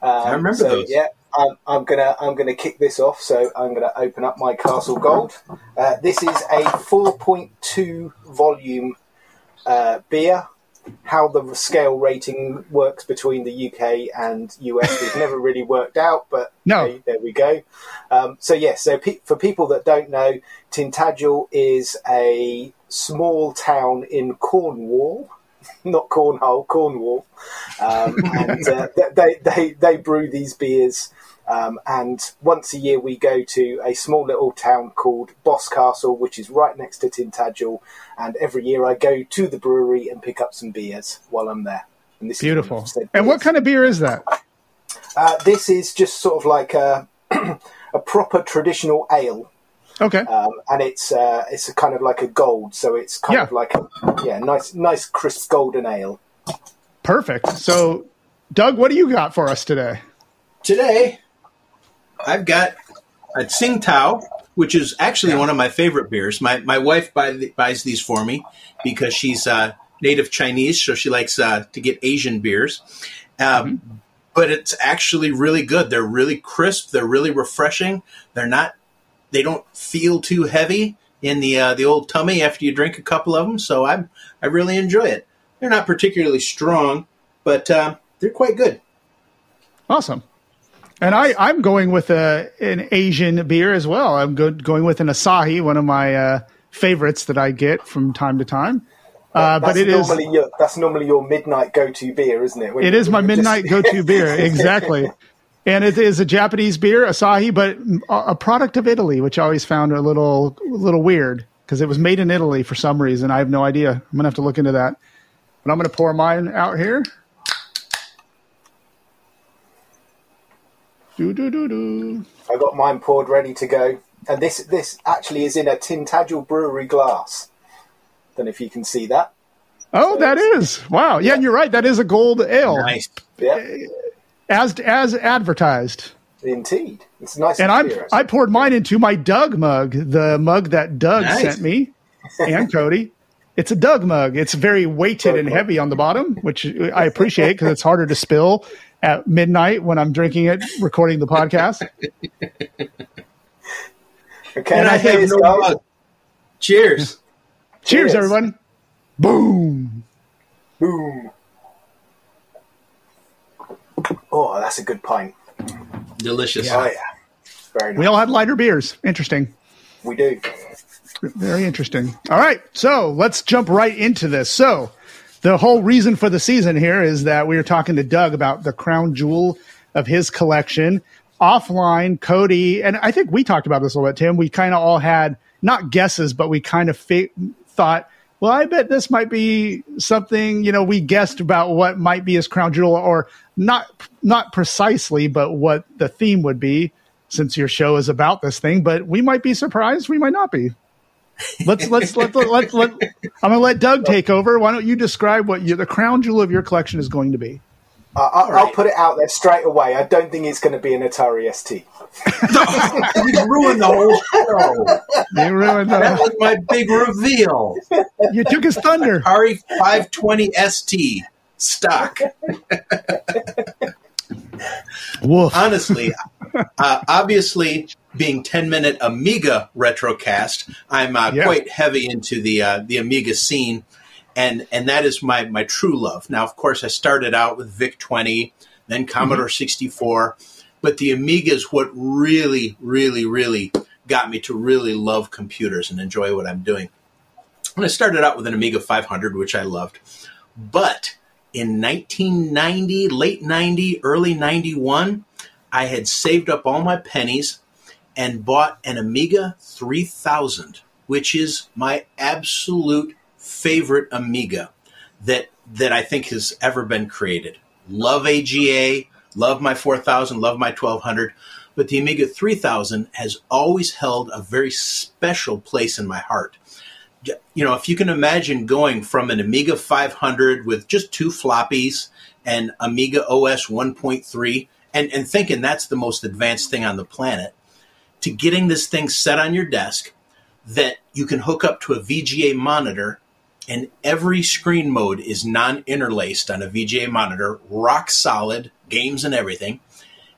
Um, I remember so, those. Yeah. I'm, I'm gonna I'm gonna kick this off. So I'm gonna open up my Castle Gold. Uh, this is a four point two volume uh, beer. How the scale rating works between the U K and U S has never really worked out, but no. okay, there we go. Um, so, yes, yeah, so pe- for people that don't know, Tintagel is a small town in Cornwall, not Cornhole, Cornwall. Um, and uh, they, they, they brew these beers. Um, and once a year we go to a small little town called Boscastle, which is right next to Tintagel. And every year I go to the brewery and pick up some beers while I'm there. And this Beautiful. Is and what kind of beer is that? Uh, this is just sort of like a, a proper traditional ale. Okay. Um, and it's uh, it's a kind of like a gold, so it's kind yeah. of like a yeah nice nice crisp golden ale. Perfect. So, Doug, what do you got for us today? Today. I've got a Tsingtao, which is actually one of my favorite beers. My my wife buy the, buys these for me because she's uh, native Chinese, so she likes uh, to get Asian beers. Um, mm-hmm. But it's actually really good. They're really crisp. They're really refreshing. They're not. They don't feel too heavy in the uh, the old tummy after you drink a couple of them. So I I really enjoy it. They're not particularly strong, but uh, they're quite good. Awesome. And I, I'm going with a, an Asian beer as well. I'm go, going with an Asahi, one of my uh, favorites that I get from time to time. Uh, but it is your, that's normally your midnight go-to beer, isn't it? When it is my midnight just... go-to beer, exactly. And it is a Japanese beer, Asahi, but a product of Italy, which I always found a little, a little weird because it was made in Italy for some reason. I have no idea. I'm going to have to look into that. But I'm going to pour mine out here. Do, do, do, do. I got mine poured, ready to go. And this this actually is in a Tintagel Brewery glass. Don't know if you can see that. Oh, so that is. Wow. Yeah, yeah, and you're right. That is a gold ale. Nice. Yeah. As, as advertised. Indeed. It's nice. And I'm, I poured mine into my Doug mug, the mug that Doug nice. sent me and Cody. It's a Doug mug. It's very weighted Doug and mug. heavy on the bottom, which I appreciate because it's harder to spill at midnight when I'm drinking it, recording the podcast. Okay, and I have no mug. Cheers. Cheers. Cheers, everyone. Boom. Boom. Oh, that's a good pint. Delicious. Yeah. Oh, yeah. Very nice. We all had lighter beers. Interesting. We do. Very interesting. All right. So let's jump right into this. So, the whole reason for the season here is that we were talking to Doug about the crown jewel of his collection. Offline, Cody, and I think we talked about this a little bit, Tim. We kind of all had, not guesses, but we kind of fa- thought, well, I bet this might be something, you know, we guessed about what might be his crown jewel, or not not precisely, but what the theme would be, since your show is about this thing. But we might be surprised, we might not be. Let's let's let let let. I'm gonna let Doug take over. Why don't you describe what you, the crown jewel of your collection is going to be? Uh, I'll, right. I'll put it out there straight away. I don't think it's going to be an Atari S T. You ruined the whole show. You ruined the... That was my big reveal. You took his thunder. Atari five twenty S T stock. Woof. Honestly, uh, obviously, being ten-minute Amiga Retrocast, I'm uh, yeah. quite heavy into the uh, the Amiga scene. And and that is my, my true love. Now, of course, I started out with VIC twenty, then Commodore sixty-four. But the Amiga is what really, really, really got me to really love computers and enjoy what I'm doing. And I started out with an Amiga five hundred, which I loved. But in nineteen ninety, late ninety, early ninety-one, I had saved up all my pennies and bought an Amiga three thousand, which is my absolute favorite Amiga that that I think has ever been created. Love A G A, love my four thousand, love my twelve hundred, but the Amiga three thousand has always held a very special place in my heart. You know, if you can imagine going from an Amiga five hundred with just two floppies and Amiga O S one point three and, and thinking that's the most advanced thing on the planet, to getting this thing set on your desk that you can hook up to a V G A monitor. And every screen mode is non-interlaced on a V G A monitor, rock solid, games and everything,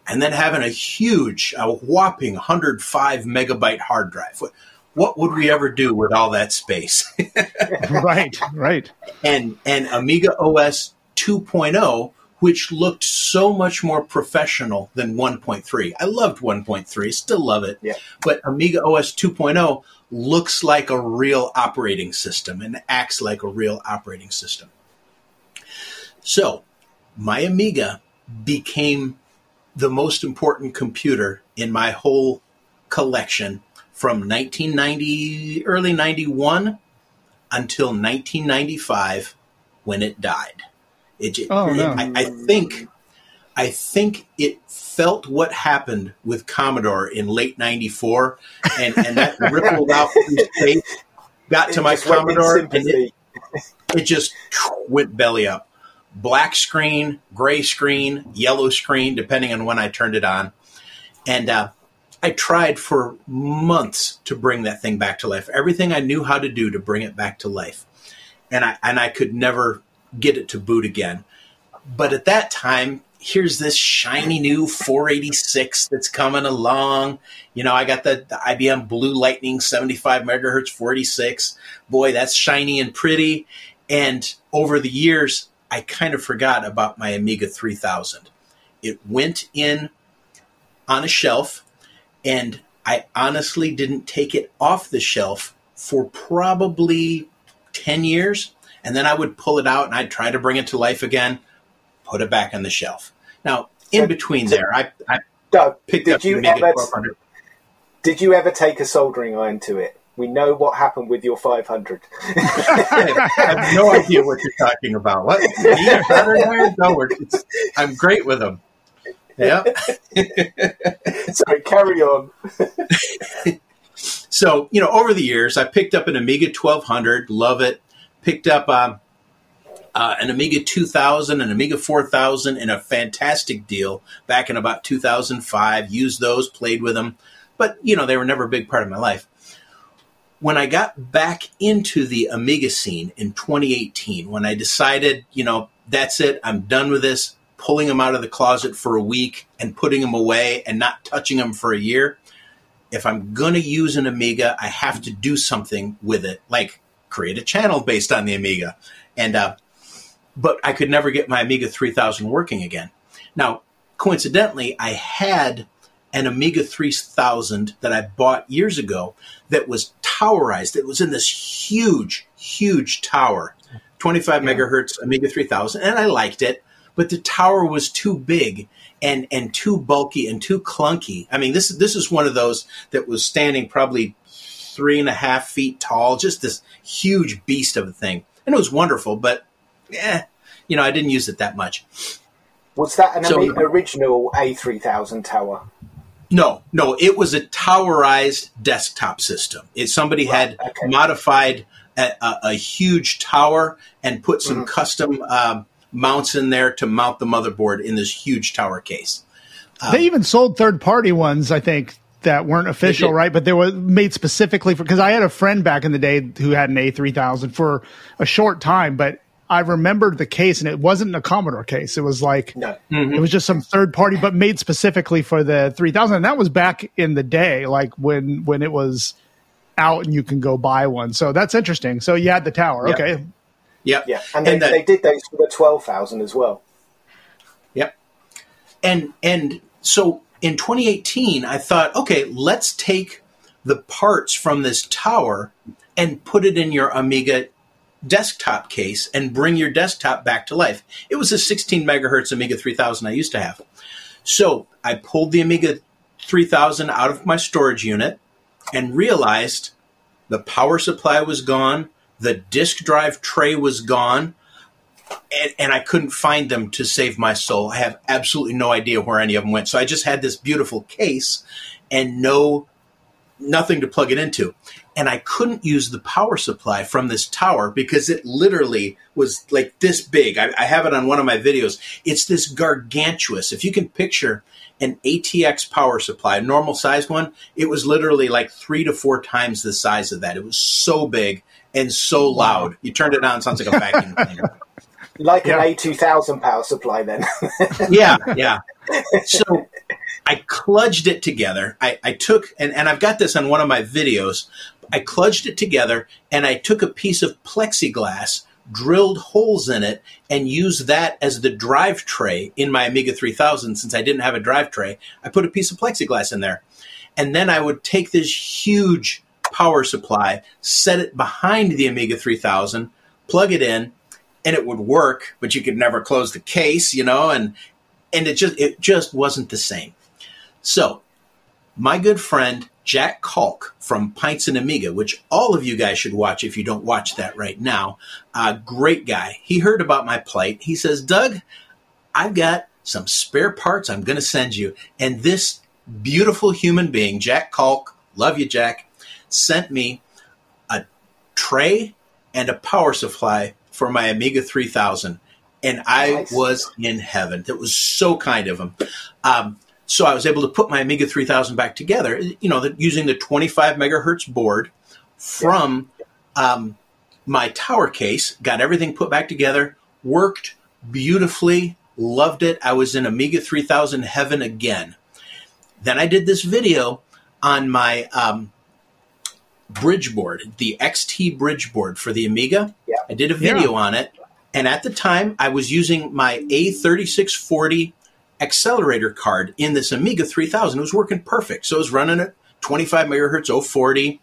and then having a huge, a whopping one hundred five megabyte hard drive. What, what would we ever do with all that space? Right, right. And and Amiga O S two point oh, which looked so much more professional than one point three. I loved one point three, still love it. Yeah. But Amiga O S two point oh looks like a real operating system and acts like a real operating system. So my Amiga became the most important computer in my whole collection from nineteen ninety, early ninety-one until nineteen ninety-five when it died. It, oh, no. I, I think, I think it felt what happened with Commodore in late ninety-four, and, and that rippled out through space, got to my Commodore, and it, it just went belly up. Black screen, gray screen, yellow screen, depending on when I turned it on. And uh, I tried for months to bring that thing back to life. Everything I knew how to do to bring it back to life, and I and I could never get it to boot again. But at that time, here's this shiny new four eighty-six that's coming along. You know, I got the, the I B M Blue Lightning seventy-five megahertz four eighty-six. Boy, that's shiny and pretty. And over the years, I kind of forgot about my Amiga three thousand. It went in on a shelf, and I honestly didn't take it off the shelf for probably ten years. And then I would pull it out and I'd try to bring it to life again, put it back on the shelf. Now, in so, between so, there, I, I Doug, picked did up you the Amiga ever, twelve hundred. Did you ever take a soldering iron to it? We know what happened with your five hundred. I have no idea what you're talking about. What? Soldering iron? No, it's, I'm great with them. Yeah. Sorry, carry on. So, you know, over the years, I picked up an Amiga twelve hundred, love it. Picked up uh, uh, an Amiga two thousand, an Amiga four thousand in a fantastic deal back in about two thousand five. Used those, played with them. But, you know, they were never a big part of my life. When I got back into the Amiga scene in twenty eighteen, when I decided, you know, that's it, I'm done with this, pulling them out of the closet for a week and putting them away and not touching them for a year, if I'm going to use an Amiga, I have to do something with it, like create a channel based on the Amiga. And, uh, but I could never get my Amiga three thousand working again. Now, coincidentally, I had an Amiga three thousand that I bought years ago that was towerized. It was in this huge, huge tower, twenty-five yeah. megahertz Amiga three thousand. And I liked it, but the tower was too big and, and too bulky and too clunky. I mean, this, this is one of those that was standing probably three and a half feet tall, just this huge beast of a thing. And it was wonderful, but eh, you know, I didn't use it that much. Was that an so, original A three thousand tower? No, no, it was a towerized desktop system. It, somebody right, had okay. modified a, a, a huge tower and put some mm-hmm. custom um, mounts in there to mount the motherboard in this huge tower case. Um, they even sold third-party ones, I think, that weren't official, right? But they were made specifically for, because I had a friend back in the day who had an A three thousand for a short time, but I remembered the case, and it wasn't a Commodore case. It was like, no. mm-hmm. It was just some third party, but made specifically for the three thousand. And that was back in the day, like when, when it was out and you can go buy one. So that's interesting. So you had the tower. Yeah. Okay. Yeah. Yeah. And, and they, the, they did those for the twelve thousand as well. Yep. Yeah. And, and so in twenty eighteen, I thought, okay, let's take the parts from this tower and put it in your Amiga desktop case and bring your desktop back to life. It was a sixteen megahertz Amiga three thousand I used to have. So I pulled the Amiga three thousand out of my storage unit and realized the power supply was gone, the disk drive tray was gone, and, and I couldn't find them to save my soul. I have absolutely no idea where any of them went. So I just had this beautiful case and no nothing to plug it into. And I couldn't use the power supply from this tower because it literally was like this big. I, I have it on one of my videos. It's this gargantuous. If you can picture an A T X power supply, a normal size one, it was literally like three to four times the size of that. It was so big and so loud. You turned it on, it sounds like a vacuum cleaner. Like yeah. an A two thousand power supply then. yeah, yeah. So I kludged it together. I, I took, and, and I've got this on one of my videos, I kludged it together, and I took a piece of plexiglass, drilled holes in it, and used that as the drive tray in my Amiga three thousand. Since I didn't have a drive tray, I put a piece of plexiglass in there. And then I would take this huge power supply, set it behind the Amiga three thousand, plug it in, and it would work, but you could never close the case, you know, and and it just it just wasn't the same. So my good friend Jack Kalk from Pints and Amiga, which all of you guys should watch if you don't watch that right now. Uh, great guy. He heard about my plight. He says, Doug, I've got some spare parts I'm going to send you. And this beautiful human being, Jack Kalk, love you, Jack, sent me a tray and a power supply for my Amiga three thousand. And I nice. was in heaven. That was so kind of him. Um, So I was able to put my Amiga three thousand back together, you know, the, using the twenty-five megahertz board from um, my tower case, got everything put back together, worked beautifully, loved it. I was in Amiga three thousand heaven again. Then I did this video on my um, bridge board, the X T bridge board for the Amiga. Yeah. I did a video yeah. on it. And at the time, I was using my A thirty-six forty accelerator card in this Amiga three thousand. It was working perfect. So it was running at twenty-five megahertz, oh forty,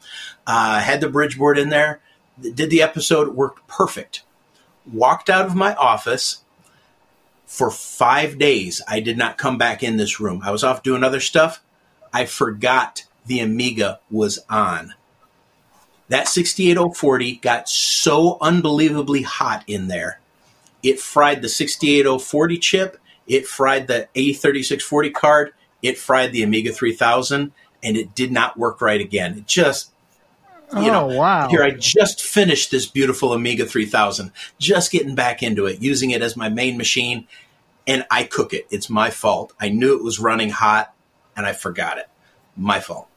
uh, had the bridge board in there, did the episode, worked perfect. Walked out of my office. For five days, I did not come back in this room. I was off doing other stuff. I forgot the Amiga was on. That sixty-eight oh forty got so unbelievably hot in there. It fried the sixty-eight oh forty chip. It fried the A thirty-six forty card. It fried the Amiga three thousand, and it did not work right again. It just, you oh, know, wow. Here I just finished this beautiful Amiga three thousand, just getting back into it, using it as my main machine, and I cook it. It's my fault. I knew it was running hot, and I forgot it. My fault.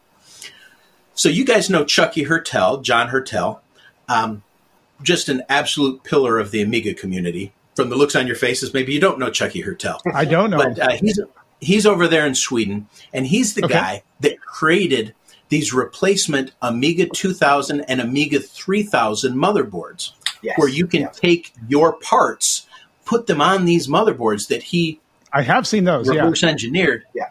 So you guys know Chucky Hertel, John Hertel, um, just an absolute pillar of the Amiga community. From the looks on your faces, maybe you don't know Chucky Hertel. I don't know. But uh, he's, he's over there in Sweden, and he's the okay. guy that created these replacement Amiga two thousand and Amiga three thousand motherboards, yes. where you can yeah. take your parts, put them on these motherboards that he I have seen those reverse yeah. engineered. Yeah.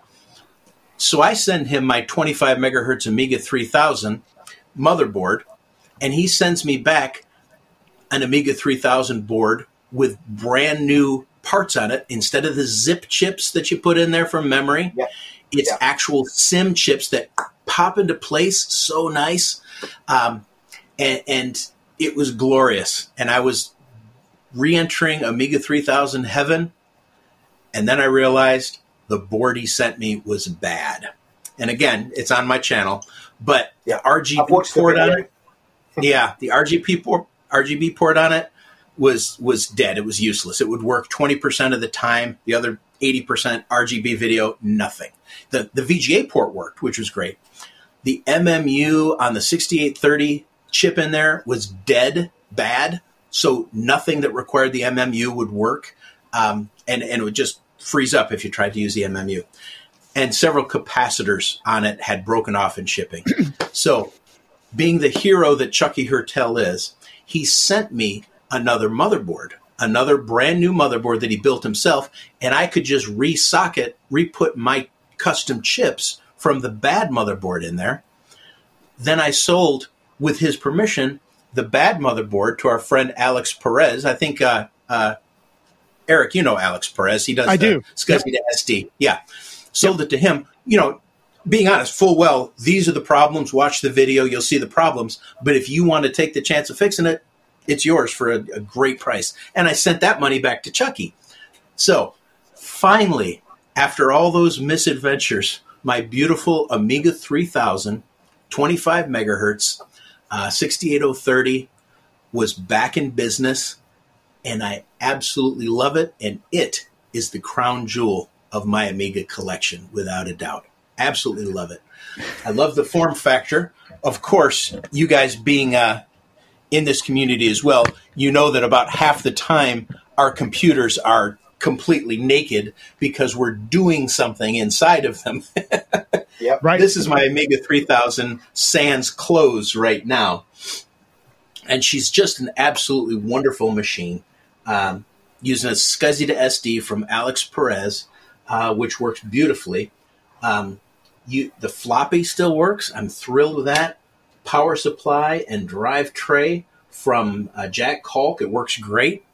So I send him my twenty-five megahertz Amiga three thousand motherboard, and he sends me back an Amiga three thousand board with brand new parts on it. Instead of the zip chips that you put in there from memory, yeah. it's yeah. actual SIM chips that pop into place. So nice. Um, and, and it was glorious. And I was re-entering Amiga three thousand heaven. And then I realized the board he sent me was bad. And again, it's on my channel, but yeah. the R G B port on it. yeah. The R G B port, R G B port on it was was dead. It was useless. It would work twenty percent of the time. The other eighty percent R G B video, nothing. The the V G A port worked, which was great. The M M U on the sixty-eight thirty chip in there was dead bad, so nothing that required the M M U would work, um, and, and it would just freeze up if you tried to use the M M U. And several capacitors on it had broken off in shipping. So being the hero that Chucky Hertel is, he sent me another motherboard, another brand new motherboard that he built himself, and I could just re-socket, re-put my custom chips from the bad motherboard in there. Then I sold, with his permission, the bad motherboard to our friend Alex Perez. I think, uh, uh, Eric, you know Alex Perez. He does I the do. SCSI yep. to S D. Yeah. Sold yep. it to him. You know, being honest, full well, these are the problems. Watch the video. You'll see the problems. But if you want to take the chance of fixing it, it's yours for a, a great price. And I sent that money back to Chucky. So finally, after all those misadventures, my beautiful Amiga three thousand, twenty-five megahertz, uh, sixty-eight oh thirty was back in business, and I absolutely love it. And it is the crown jewel of my Amiga collection, without a doubt. Absolutely love it. I love the form factor. Of course, you guys being uh, in this community as well, you know that about half the time our computers are completely naked because we're doing something inside of them. Yep. Right. This is my Amiga three thousand sans clothes right now. And she's just an absolutely wonderful machine, um, using a SCSI to S D from Alex Perez, uh, which works beautifully. Um, you, the floppy still works. I'm thrilled with that. Power supply and drive tray from uh, Jack Kalk. It works great.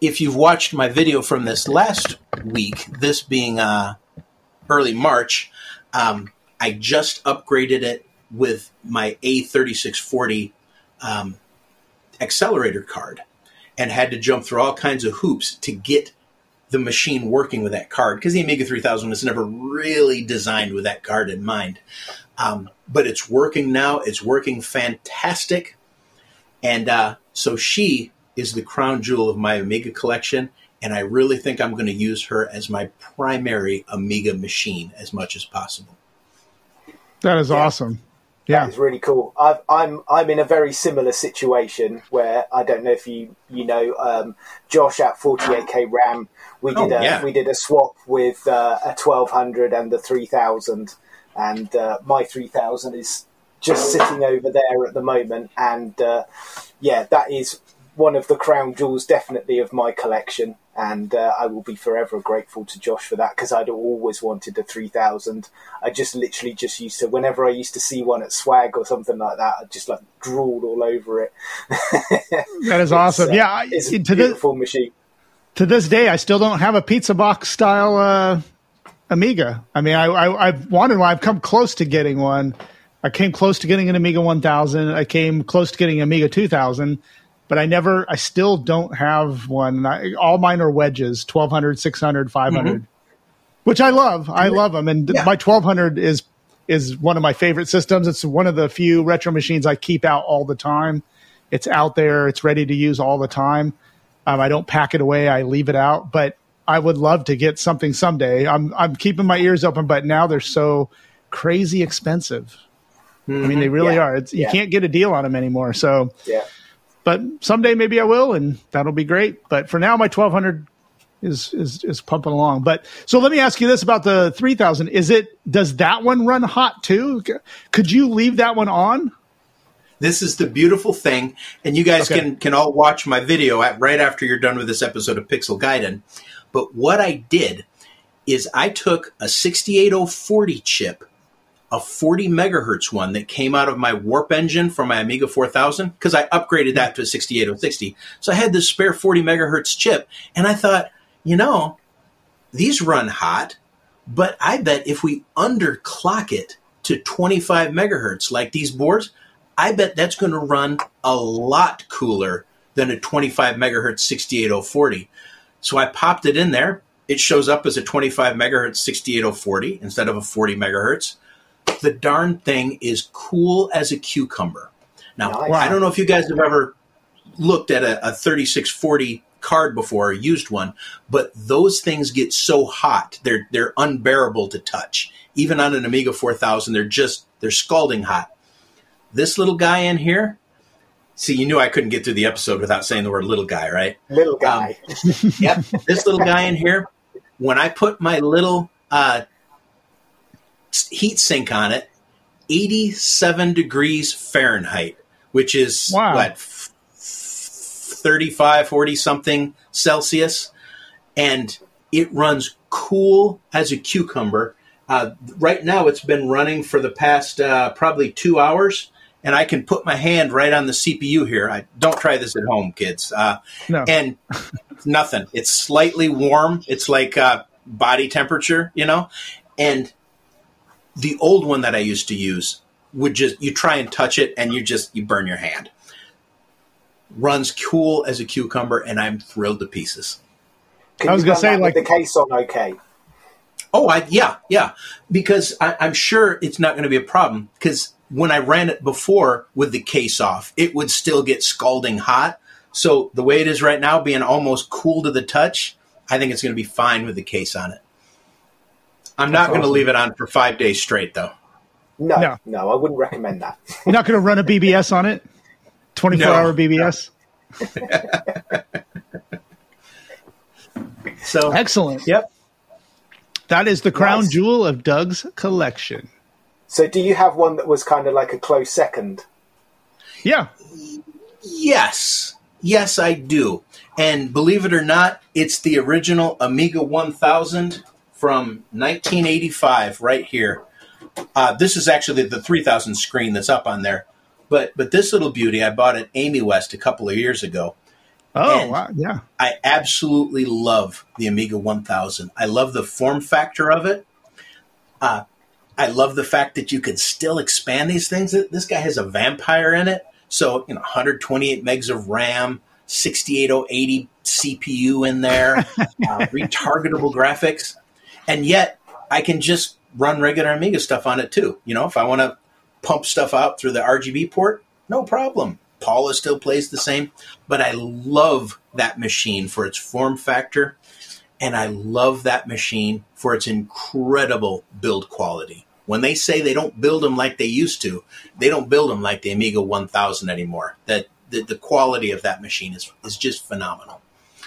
If you've watched my video from this last week, this being uh, early March, um, I just upgraded it with my A thirty-six forty um, accelerator card and had to jump through all kinds of hoops to get the machine working with that card, because the Amiga three thousand was never really designed with that card in mind. Um, but it's working now. It's working fantastic. And uh, so she is the crown jewel of my Amiga collection, and I really think I'm going to use her as my primary Amiga machine as much as possible. That is yeah. awesome. Yeah, that is really cool. I've, I'm I'm in a very similar situation where I don't know if you you know um, Josh at forty-eight K RAM. We oh, did a yeah. we did a swap with uh, a twelve hundred and the three thousand, and uh, my three thousand is just sitting over there at the moment, and uh, yeah, that is one of the crown jewels, definitely, of my collection, and uh, I will be forever grateful to Josh for that, because I'd always wanted a three thousand. I just literally just used to, whenever I used to see one at Swag or something like that, I just like drooled all over it. That is awesome. Uh, yeah, I, it's a beautiful this, machine. To this day, I still don't have a pizza box style uh, Amiga. I mean, I, I, I've wanted one. I've come close to getting one. I came close to getting an Amiga one thousand. I came close to getting an Amiga two thousand. But I never, I still don't have one. I, all mine are wedges, twelve hundred, six hundred, five hundred, mm-hmm. which I love. I love them. And yeah. my twelve hundred is is one of my favorite systems. It's one of the few retro machines I keep out all the time. It's out there. It's ready to use all the time. Um, I don't pack it away. I leave it out. But I would love to get something someday. I'm I'm keeping my ears open, but now they're so crazy expensive. Mm-hmm. I mean, they really yeah. are. It's, you yeah. can't get a deal on them anymore. So yeah. But someday maybe I will, and that'll be great. But for now, my twelve hundred is is is pumping along. But so let me ask you this about the three thousand: Is it does that one run hot too? Could you leave that one on? This is the beautiful thing, and you guys okay. can can all watch my video at, right after you're done with this episode of Pixel Gaiden. But what I did is I took a sixty-eight oh forty chip, a forty megahertz one that came out of my warp engine from my Amiga four thousand, because I upgraded that to a sixty-eight oh sixty. So I had this spare forty megahertz chip, and I thought, you know, these run hot, but I bet if we underclock it to twenty-five megahertz like these boards, I bet that's going to run a lot cooler than a twenty-five megahertz sixty-eight oh forty. So I popped it in there. It shows up as a twenty-five megahertz sixty-eight oh forty instead of a forty megahertz. The darn thing is cool as a cucumber. Now, nice. I don't know if you guys have ever looked at a, a thirty-six forty card before, a used one, but those things get so hot, they're they're unbearable to touch. Even on an Amiga four thousand, they're just, they're scalding hot. This little guy in here, see, you knew I couldn't get through the episode without saying the word little guy, right? Little guy. Um, yep. This little guy in here, when I put my little uh, heat sink on it, eighty-seven degrees Fahrenheit, which is, wow, what, f- f- thirty-five, forty-something Celsius. And it runs cool as a cucumber. Uh, right now, it's been running for the past uh, probably two hours. And I can put my hand right on the C P U here. I don't try this at home, kids. Uh, no. And nothing. It's slightly warm. It's like uh, body temperature, you know. And the old one that I used to use would just, you try and touch it and you just, you burn your hand. Runs cool as a cucumber, and I'm thrilled to pieces. Can I was going to say, like, the case on okay. Oh, I, yeah, yeah. Because I, I'm sure it's not going to be a problem, because when I ran it before with the case off, it would still get scalding hot. So the way it is right now, being almost cool to the touch, I think it's going to be fine with the case on it. I'm That's not going to awesome. leave it on for five days straight, though. No, no, no, I wouldn't recommend that. You're not going to run a B B S on it? twenty-four hour no, B B S? No. So excellent. Yep. That is the crown nice. jewel of Doug's collection. So do you have one that was kind of like a close second? Yeah. Yes. Yes, I do. And believe it or not, it's the original Amiga one thousand from nineteen eighty-five right here. Uh, this is actually the three thousand screen that's up on there. But but this little beauty, I bought at Amy West a couple of years ago. Oh, and wow, yeah. I absolutely love the Amiga one thousand. I love the form factor of it. Uh I love the fact that you can still expand these things. This guy has a vampire in it. So, you know, one hundred twenty-eight megs of RAM, sixty-eight oh eighty C P U in there, uh, retargetable graphics. And yet I can just run regular Amiga stuff on it too. You know, if I want to pump stuff out through the R G B port, no problem. Paula still plays the same, but I love that machine for its form factor. And I love that machine for its incredible build quality. When they say they don't build them like they used to, they don't build them like the Amiga one thousand anymore. That the, the quality of that machine is, is just phenomenal.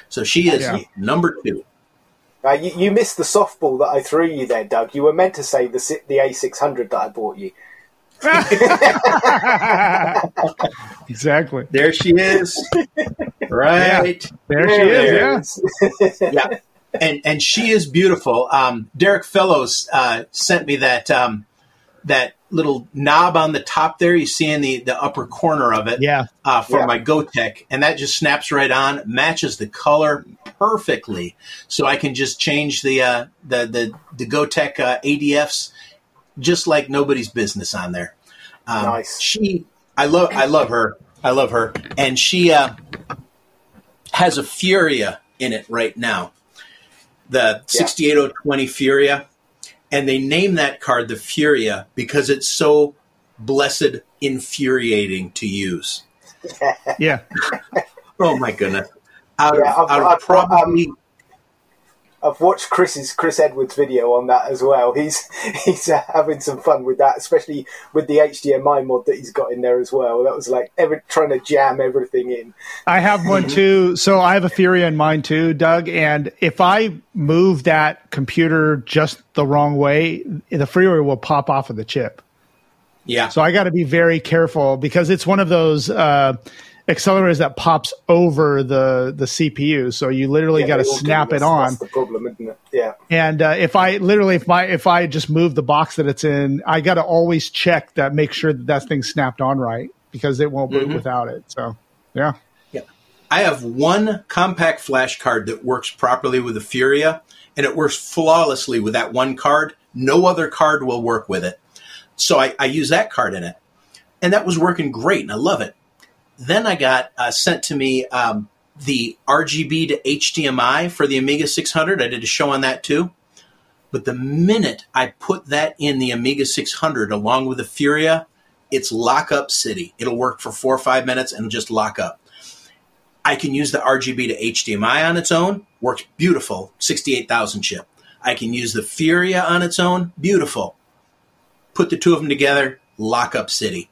So she is yeah. number two. Uh, you, you missed the softball that I threw you there, Doug. You were meant to say the the A six hundred that I bought you. Exactly. There she is. Right. Yeah. There, there she is. Yeah. Yeah. And and she is beautiful. Um, Derek Fellows uh, sent me that um, that little knob on the top there. You see in the, the upper corner of it yeah. uh, for yeah. my GoTech. And that just snaps right on, matches the color perfectly. So I can just change the uh, the, the, the GoTech uh, A D Fs just like nobody's business on there. Um, nice. She, I, lo- I love her. I love her. And she uh, has a Furia in it right now. The sixty-eight oh twenty Furia, and they name that card the Furia because it's so blessed infuriating to use. Yeah. Oh, my goodness. Out yeah, of, I've, out I've, of probably... Um, I've watched Chris's Chris Edwards' video on that as well. He's he's uh, having some fun with that, especially with the H D M I mod that he's got in there as well. That was like every, trying to jam everything in. I have one too. So I have a Furia in mine too, Doug. And if I move that computer just the wrong way, the Furia will pop off of the chip. Yeah. So I got to be very careful because it's one of those uh, accelerators that pops over the, the C P U. So you literally yeah, got to snap it on. That's the problem, isn't it? Yeah. And uh, if I literally, if my, if I just move the box that it's in, I got to always check that, make sure that that thing's snapped on right because it won't boot mm-hmm. without it. So, yeah. Yeah. I have one compact flash card that works properly with the Furia, and it works flawlessly with that one card. No other card will work with it. So I, I use that card in it, and that was working great, and I love it. Then I got uh, sent to me um, the R G B to H D M I for the Amiga six hundred. I did a show on that too. But the minute I put that in the Amiga six hundred along with the Furia, it's lock up city. It'll work for four or five minutes and just lock up. I can use the R G B to H D M I on its own. Works beautiful. sixty-eight thousand chip. I can use the Furia on its own. Beautiful. Put the two of them together. Lock up city.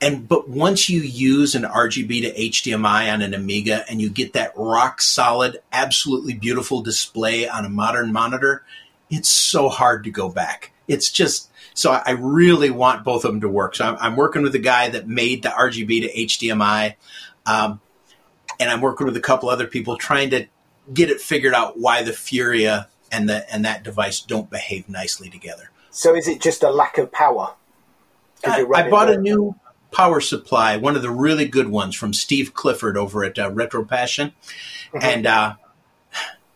And but once you use an R G B to H D M I on an Amiga and you get that rock solid, absolutely beautiful display on a modern monitor, it's so hard to go back. It's just, so I really want both of them to work. So I'm, I'm working with the guy that made the R G B to H D M I. Um, and I'm working with a couple other people trying to get it figured out why the Furia and the and that device don't behave nicely together. So is it just a lack of power? I, I bought a new power supply, one of the really good ones from Steve Clifford over at uh, Retro Passion. Mm-hmm. And uh,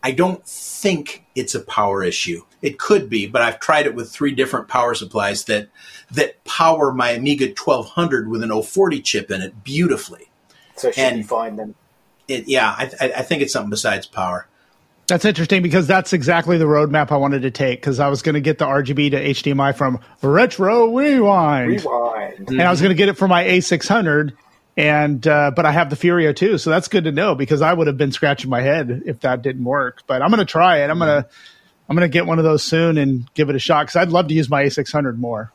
I don't think it's a power issue. It could be, but I've tried it with three different power supplies that that power my Amiga twelve hundred with an oh forty chip in it beautifully. So it should and be fine then. It, yeah, I, th- I think it's something besides power. That's interesting because that's exactly the roadmap I wanted to take because I was going to get the R G B to H D M I from Retro Rewind. Rewind. And mm-hmm. I was going to get it for my A six hundred, and uh, but I have the Furio too, so that's good to know because I would have been scratching my head if that didn't work. But I'm going to try it. I'm mm-hmm. going to I'm going to get one of those soon and give it a shot because I'd love to use my A six hundred more.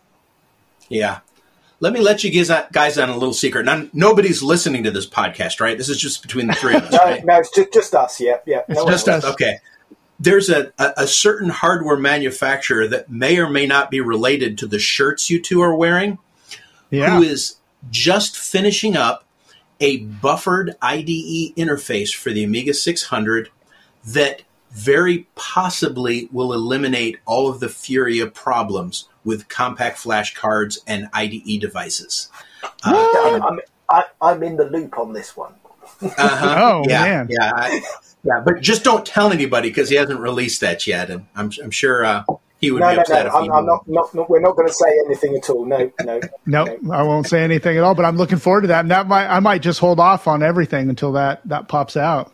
Yeah. Let me let you guys on a little secret. Now, nobody's listening to this podcast, right? This is just between the three of us, right? no, no, it's just, just us, yeah. yeah. It's no just us. Okay. There's a, a, a certain hardware manufacturer that may or may not be related to the shirts you two are wearing, yeah. who is just finishing up a buffered I D E interface for the Amiga six hundred that very possibly will eliminate all of the Furia problems with compact flash cards and I D E devices. Uh, I'm, I'm, I, I'm in the loop on this one. uh-huh. Oh, yeah, man. Yeah, I, yeah, but just don't tell anybody because he hasn't released that yet. And I'm, I'm sure uh, he would no, be no, upset no. if I'm, he I'm not, not, not, We're not going to say anything at all. No, no. no, no, I won't say anything at all, but I'm looking forward to that. And that might, I might just hold off on everything until that, that pops out.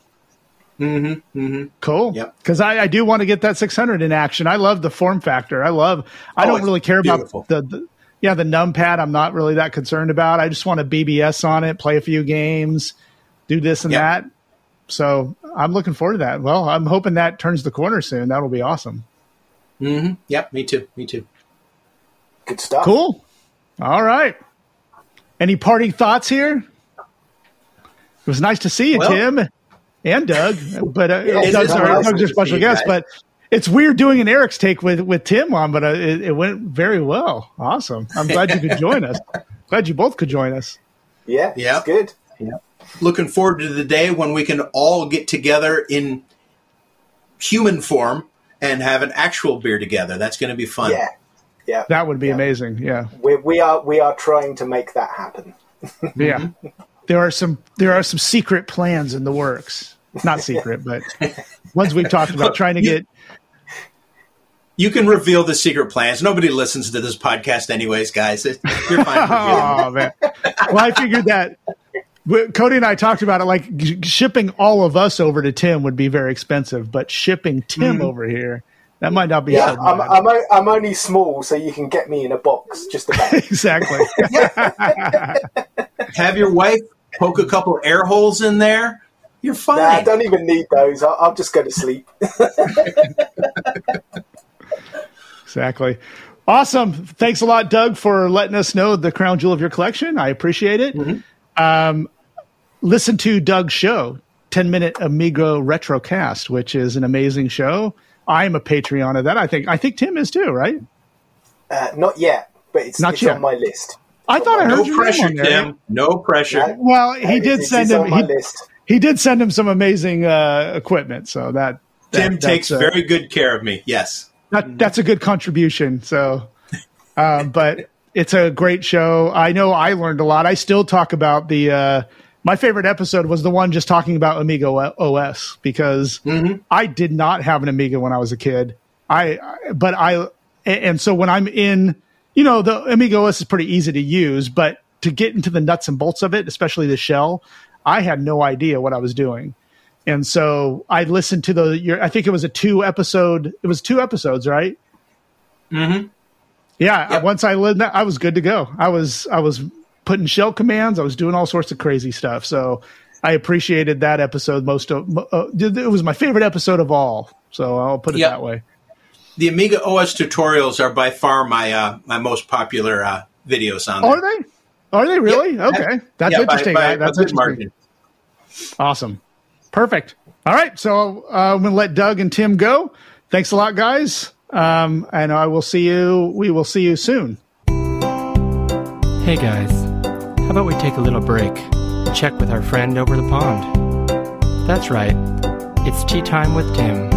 Mm-hmm, mm-hmm. Cool. Yep. Because I, I do want to get that six hundred in action. I love the form factor. I love. I oh, don't really care beautiful. about the, the yeah the numpad. I'm not really that concerned about. I just want a B B S on it, play a few games, do this and yep. that. So I'm looking forward to that. Well, I'm hoping that turns the corner soon. That'll be awesome. Mm-hmm. Yep. Me too. Me too. Good stuff. Cool. All right. Any parting thoughts here? It was nice to see you, well, Tim. And Doug, but uh, it Doug's our special guest. But it's weird doing an Eric's take with, with Tim on, but uh, it, it went very well. Awesome! I'm glad you could join us. Glad you both could join us. Yeah, yeah, it's good. Yeah, looking forward to the day when we can all get together in human form and have an actual beer together. That's going to be fun. Yeah, yeah, that would be yeah. amazing. Yeah, we, we are we are trying to make that happen. Yeah. There are some there are some secret plans in the works. Not secret, but ones we've talked about trying to get. You can reveal the secret plans. Nobody listens to this podcast anyways, guys. You're fine. Oh, man. Well, I figured that. Cody and I talked about it. Like shipping all of us over to Tim would be very expensive, but shipping Tim mm-hmm. over here, that might not be. Yeah, I'm, I'm, I'm only small, so you can get me in a box just about. Exactly. Have your wife poke a couple air holes in there. You're fine. Nah, I don't even need those. I'll, I'll just go to sleep. Exactly. Awesome. Thanks a lot, Doug, for letting us know the crown jewel of your collection. I appreciate it. Mm-hmm. Um, listen to Doug's show, ten-Minute Amigo Retrocast, which is an amazing show. I'm a Patreon of that. I think I think Tim is too, right? Uh, not yet, but it's, not it's yet. on my list. I thought I heard no you pressure, on there. Tim. No pressure. Yeah. Well, he did it's, send it's him. He, he did send him some amazing uh, equipment. So that, that Tim takes a, very good care of me. Yes, that, that's a good contribution. So, uh, but it's a great show. I know I learned a lot. I still talk about the. Uh, my favorite episode was the one just talking about Amiga O S because mm-hmm. I did not have an Amiga when I was a kid. I but I and so when I'm in. You know, the Amiga O S is pretty easy to use, but to get into the nuts and bolts of it, especially the shell, I had no idea what I was doing. And so I listened to the, your, I think it was a two episode, it was two episodes, right? Mm-hmm. Yeah. Yep. Once I learned that, I was good to go. I was, I was putting shell commands. I was doing all sorts of crazy stuff. So I appreciated that episode most of uh, it was my favorite episode of all, so I'll put it yep. that way. The Amiga O S tutorials are by far my uh, my most popular uh, videos on there. Are they? Are they really? Yeah. Okay. That's yeah, interesting. By, by That's interesting. Margin. Awesome. Perfect. All right. So uh, I'm going to let Doug and Tim go. Thanks a lot, guys. Um, and I will see you. We will see you soon. Hey, guys. How about we take a little break and check with our friend over the pond? That's right. It's Tea Time with Tim.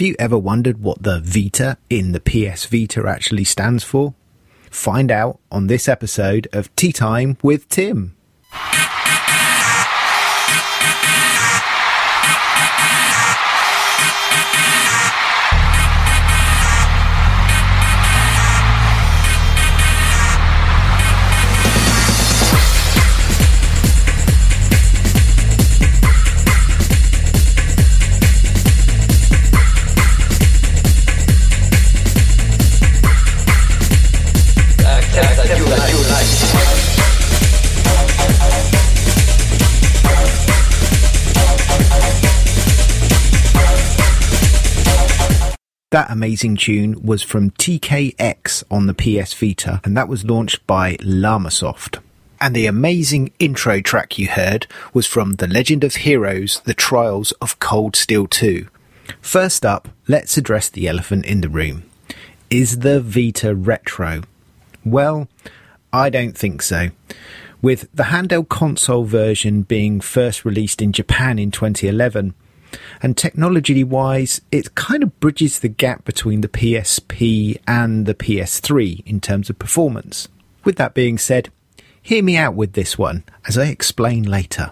Have you ever wondered what the Vita in the P S Vita actually stands for? Find out on this episode of Tea Time with Tim. That amazing tune was from T K X on the P S Vita, and that was launched by Llamasoft. And the amazing intro track you heard was from The Legend of Heroes, The Trials of Cold Steel two. First up, let's address the elephant in the room. Is the Vita retro? Well, I don't think so. With the handheld console version being first released in Japan in twenty eleven, and technology-wise, it kind of bridges the gap between the P S P and the P S three in terms of performance. With that being said, hear me out with this one, as I explain later.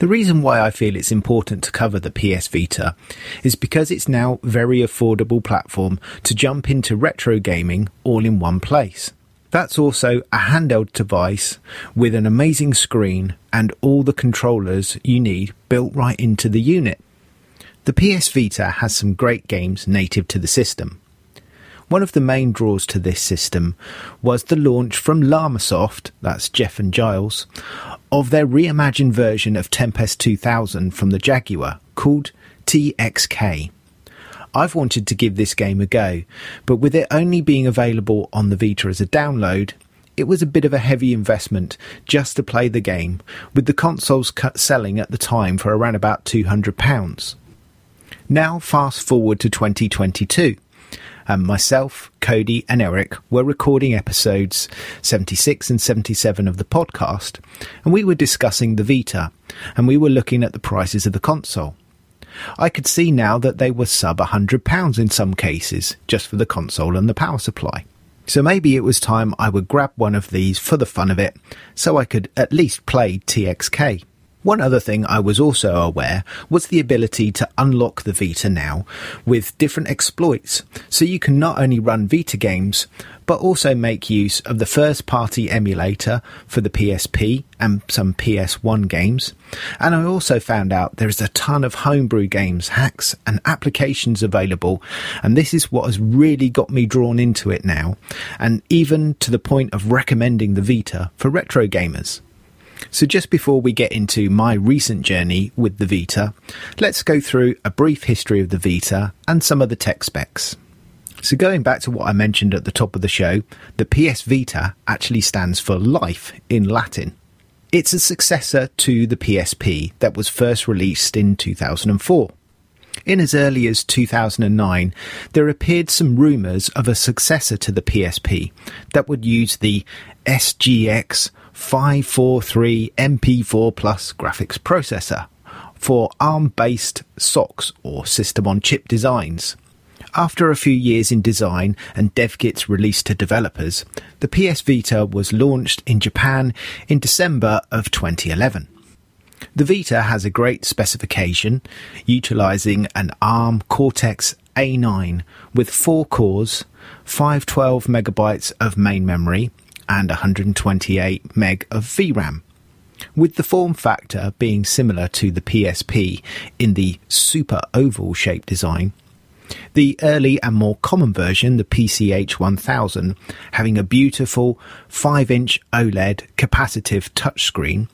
The reason why I feel it's important to cover the P S Vita is because it's now a very affordable platform to jump into retro gaming all in one place. That's also a handheld device with an amazing screen and all the controllers you need built right into the unit. The P S Vita has some great games native to the system. One of the main draws to this system was the launch from Llamasoft, that's Jeff and Giles, of their reimagined version of Tempest two thousand from the Jaguar called T X K. I've wanted to give this game a go, but with it only being available on the Vita as a download, it was a bit of a heavy investment just to play the game, with the consoles cut selling at the time for around about two hundred pounds. Now fast forward to twenty twenty-two, and myself, Cody and Eric were recording episodes seventy-six and seventy-seven of the podcast, and we were discussing the Vita, and we were looking at the prices of the console. I could see now that they were sub one hundred pounds in some cases, just for the console and the power supply. So maybe it was time I would grab one of these for the fun of it, so I could at least play T X K. One other thing I was also aware was the ability to unlock the Vita now with different exploits, so you can not only run Vita games, but also make use of the first-party emulator for the P S P and some P S one games. And I also found out there is a ton of homebrew games, hacks and applications available, and this is what has really got me drawn into it now, and even to the point of recommending the Vita for retro gamers. So just before we get into my recent journey with the Vita, let's go through a brief history of the Vita and some of the tech specs. So going back to what I mentioned at the top of the show, the P S Vita actually stands for life in Latin. It's a successor to the P S P that was first released in two thousand four. In as early as two thousand nine, there appeared some rumours of a successor to the P S P that would use the S G X five forty-three M P four Plus graphics processor for ARM-based S O Cs or system-on-chip designs. After a few years in design and dev kits released to developers, the P S Vita was launched in Japan in December of twenty eleven. The Vita has a great specification, utilising an ARM Cortex A nine with four cores, five hundred twelve megabytes of main memory, and one hundred twenty-eight meg of V RAM, with the form factor being similar to the P S P in the super oval shape design. The early and more common version, the P C H one thousand, having a beautiful five inch OLED capacitive touchscreen,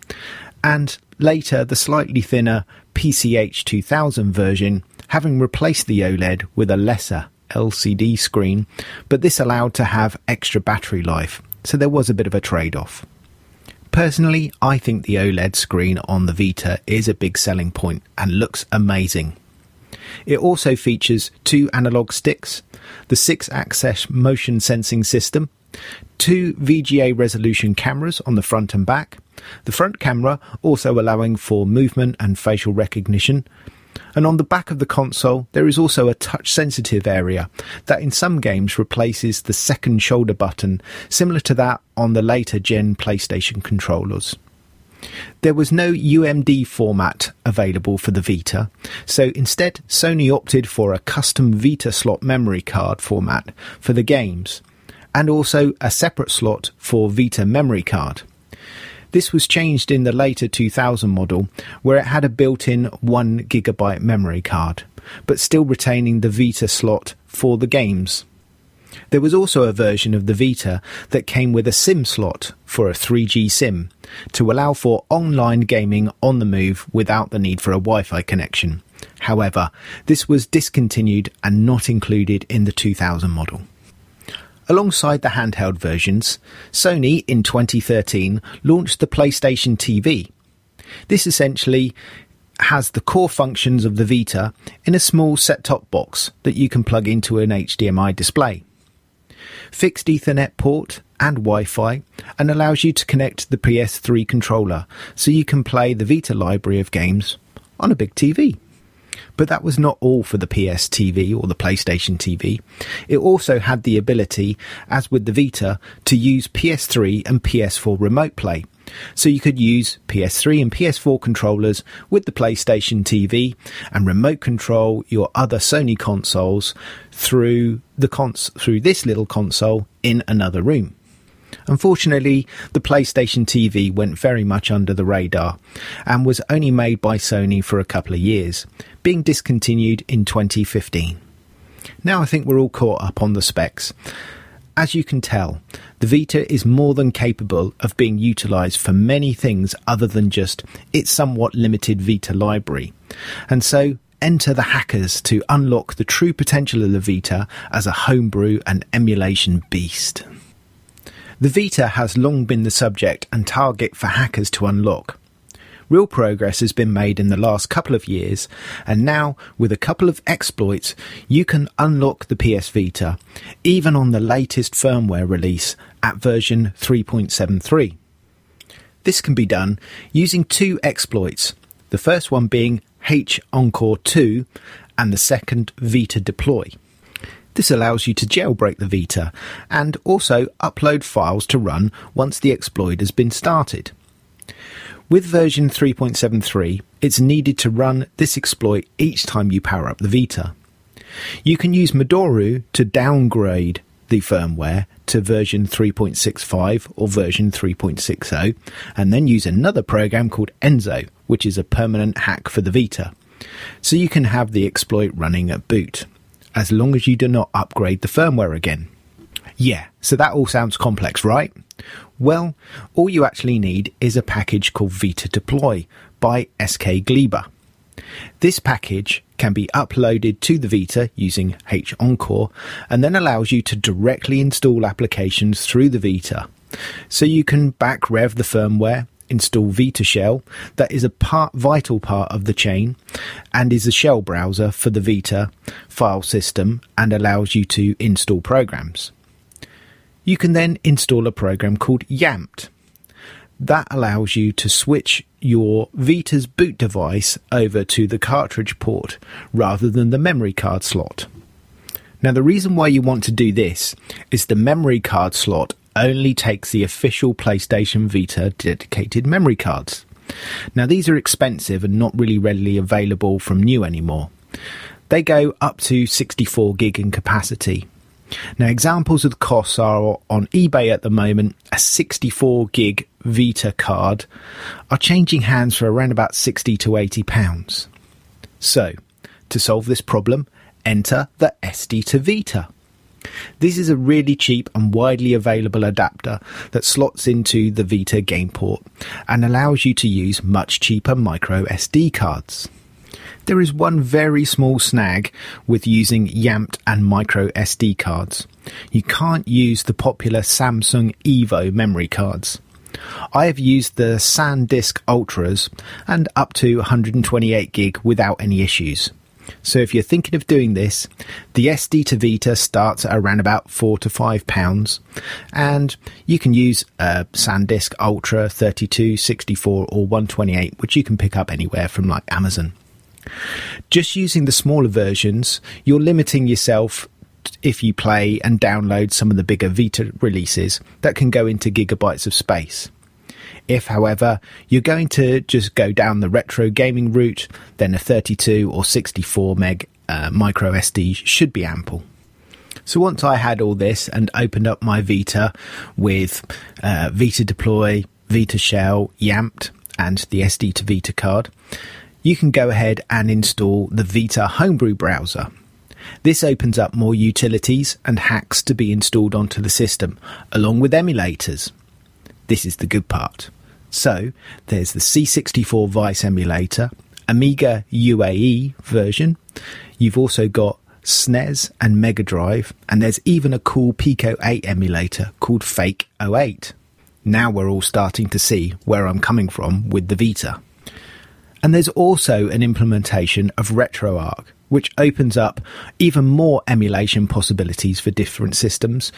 and later the slightly thinner P C H two thousand version, having replaced the OLED with a lesser L C D screen, but this allowed to have extra battery life, so there was a bit of a trade-off. Personally, I think the OLED screen on the Vita is a big selling point and looks amazing. It also features two analog sticks, the six-axis motion sensing system, two V G A resolution cameras on the front and back, the front camera also allowing for movement and facial recognition, and on the back of the console there is also a touch-sensitive area that in some games replaces the second shoulder button, similar to that on the later-gen PlayStation controllers. There was no U M D format available for the Vita, so instead Sony opted for a custom Vita slot memory card format for the games, and also a separate slot for Vita memory card. This was changed in the later two thousand model, where it had a built-in one gigabyte memory card, but still retaining the Vita slot for the games. There was also a version of the Vita that came with a SIM slot for a three G SIM to allow for online gaming on the move without the need for a Wi-Fi connection. However, this was discontinued and not included in the two thousand model. Alongside the handheld versions, Sony in twenty thirteen launched the PlayStation T V. This essentially has the core functions of the Vita in a small set-top box that you can plug into an H D M I display. Fixed Ethernet port and Wi-Fi, and allows you to connect the P S three controller so you can play the Vita library of games on a big T V. But that was not all for the P S T V or the PlayStation T V. It also had the ability, as with the Vita, to use P S three and P S four remote play. So you could use P S three and P S four controllers with the PlayStation T V and remote control your other Sony consoles through the cons- through this little console in another room. Unfortunately, the PlayStation T V went very much under the radar and was only made by Sony for a couple of years, being discontinued in twenty fifteen. Now I think we're all caught up on the specs. As you can tell, the Vita is more than capable of being utilised for many things other than just its somewhat limited Vita library. And so, enter the hackers to unlock the true potential of the Vita as a homebrew and emulation beast. The Vita has long been the subject and target for hackers to unlock. Real progress has been made in the last couple of years, and now, with a couple of exploits, you can unlock the P S Vita, even on the latest firmware release at version three point seven three. This can be done using two exploits, the first one being H Encore two and the second Vita Deploy. This allows you to jailbreak the Vita and also upload files to run once the exploit has been started. With version three point seven three, it's needed to run this exploit each time you power up the Vita. You can use Madoru to downgrade the firmware to version three point six five or version three point six zero, and then use another program called Enzo, which is a permanent hack for the Vita. So you can have the exploit running at boot, as long as you do not upgrade the firmware again. Yeah, so that all sounds complex, right? Well, all you actually need is a package called Vita Deploy by S K Gleba. This package can be uploaded to the Vita using H Encore and then allows you to directly install applications through the Vita. So you can back rev the firmware, install Vita Shell, that is a part, vital part of the chain and is a shell browser for the Vita file system and allows you to install programs. You can then install a program called YAMPed. That allows you to switch your Vita's boot device over to the cartridge port rather than the memory card slot. Now the reason why you want to do this is the memory card slot only takes the official PlayStation Vita dedicated memory cards. Now, these are expensive and not really readily available from new anymore. They go up to sixty-four gig in capacity. Now, examples of the costs are on eBay at the moment. A sixty-four gig Vita card are changing hands for around about sixty to eighty pounds. So, to solve this problem, enter the S D to Vita. This is a really cheap and widely available adapter that slots into the Vita game port and allows you to use much cheaper micro S D cards. There is one very small snag with using YAMPed and micro S D cards. You can't use the popular Samsung Evo memory cards. I have used the SanDisk Ultras and up to one hundred twenty-eight gig without any issues. So if you're thinking of doing this, the S D to Vita starts at around about four to five pounds, and you can use a SanDisk Ultra thirty-two, sixty-four or one twenty-eight, which you can pick up anywhere from like Amazon. Just using the smaller versions, you're limiting yourself if you play and download some of the bigger Vita releases that can go into gigabytes of space. If, however, you're going to just go down the retro gaming route, then a thirty-two or sixty-four meg uh, micro S D should be ample. So once I had all this and opened up my Vita with uh, Vita Deploy, Vita Shell, YAMPed and the S D to Vita card, you can go ahead and install the Vita Homebrew browser. This opens up more utilities and hacks to be installed onto the system, along with emulators. This is the good part. So there's the C sixty-four Vice emulator, Amiga U A E version. You've also got S N E S and Mega Drive, and there's even a cool Pico eight emulator called Fake oh eight. Now we're all starting to see where I'm coming from with the Vita. And there's also an implementation of RetroArch, which opens up even more emulation possibilities for different systems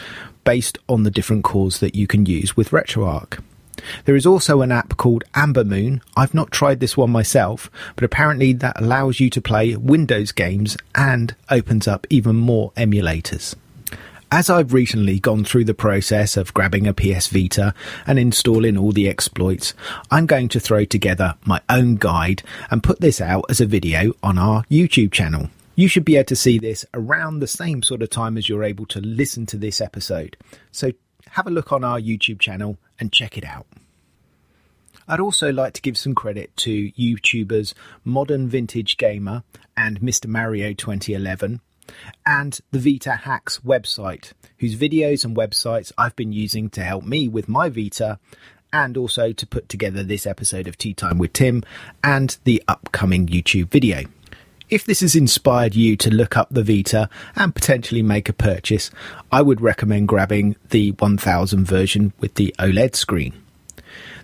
based on the different cores that you can use with RetroArch. There is also an app called Amber Moon. I've not tried this one myself, but apparently that allows you to play Windows games and opens up even more emulators. As I've recently gone through the process of grabbing a P S Vita and installing all the exploits, I'm going to throw together my own guide and put this out as a video on our YouTube channel. You should be able to see this around the same sort of time as you're able to listen to this episode. So have a look on our YouTube channel and check it out. I'd also like to give some credit to YouTubers Modern Vintage Gamer and Mister Mario twenty eleven. And the Vita Hacks website, whose videos and websites I've been using to help me with my Vita and also to put together this episode of Tea Time with Tim and the upcoming YouTube video. If this has inspired you to look up the Vita and potentially make a purchase, I would recommend grabbing the one thousand version with the OLED screen.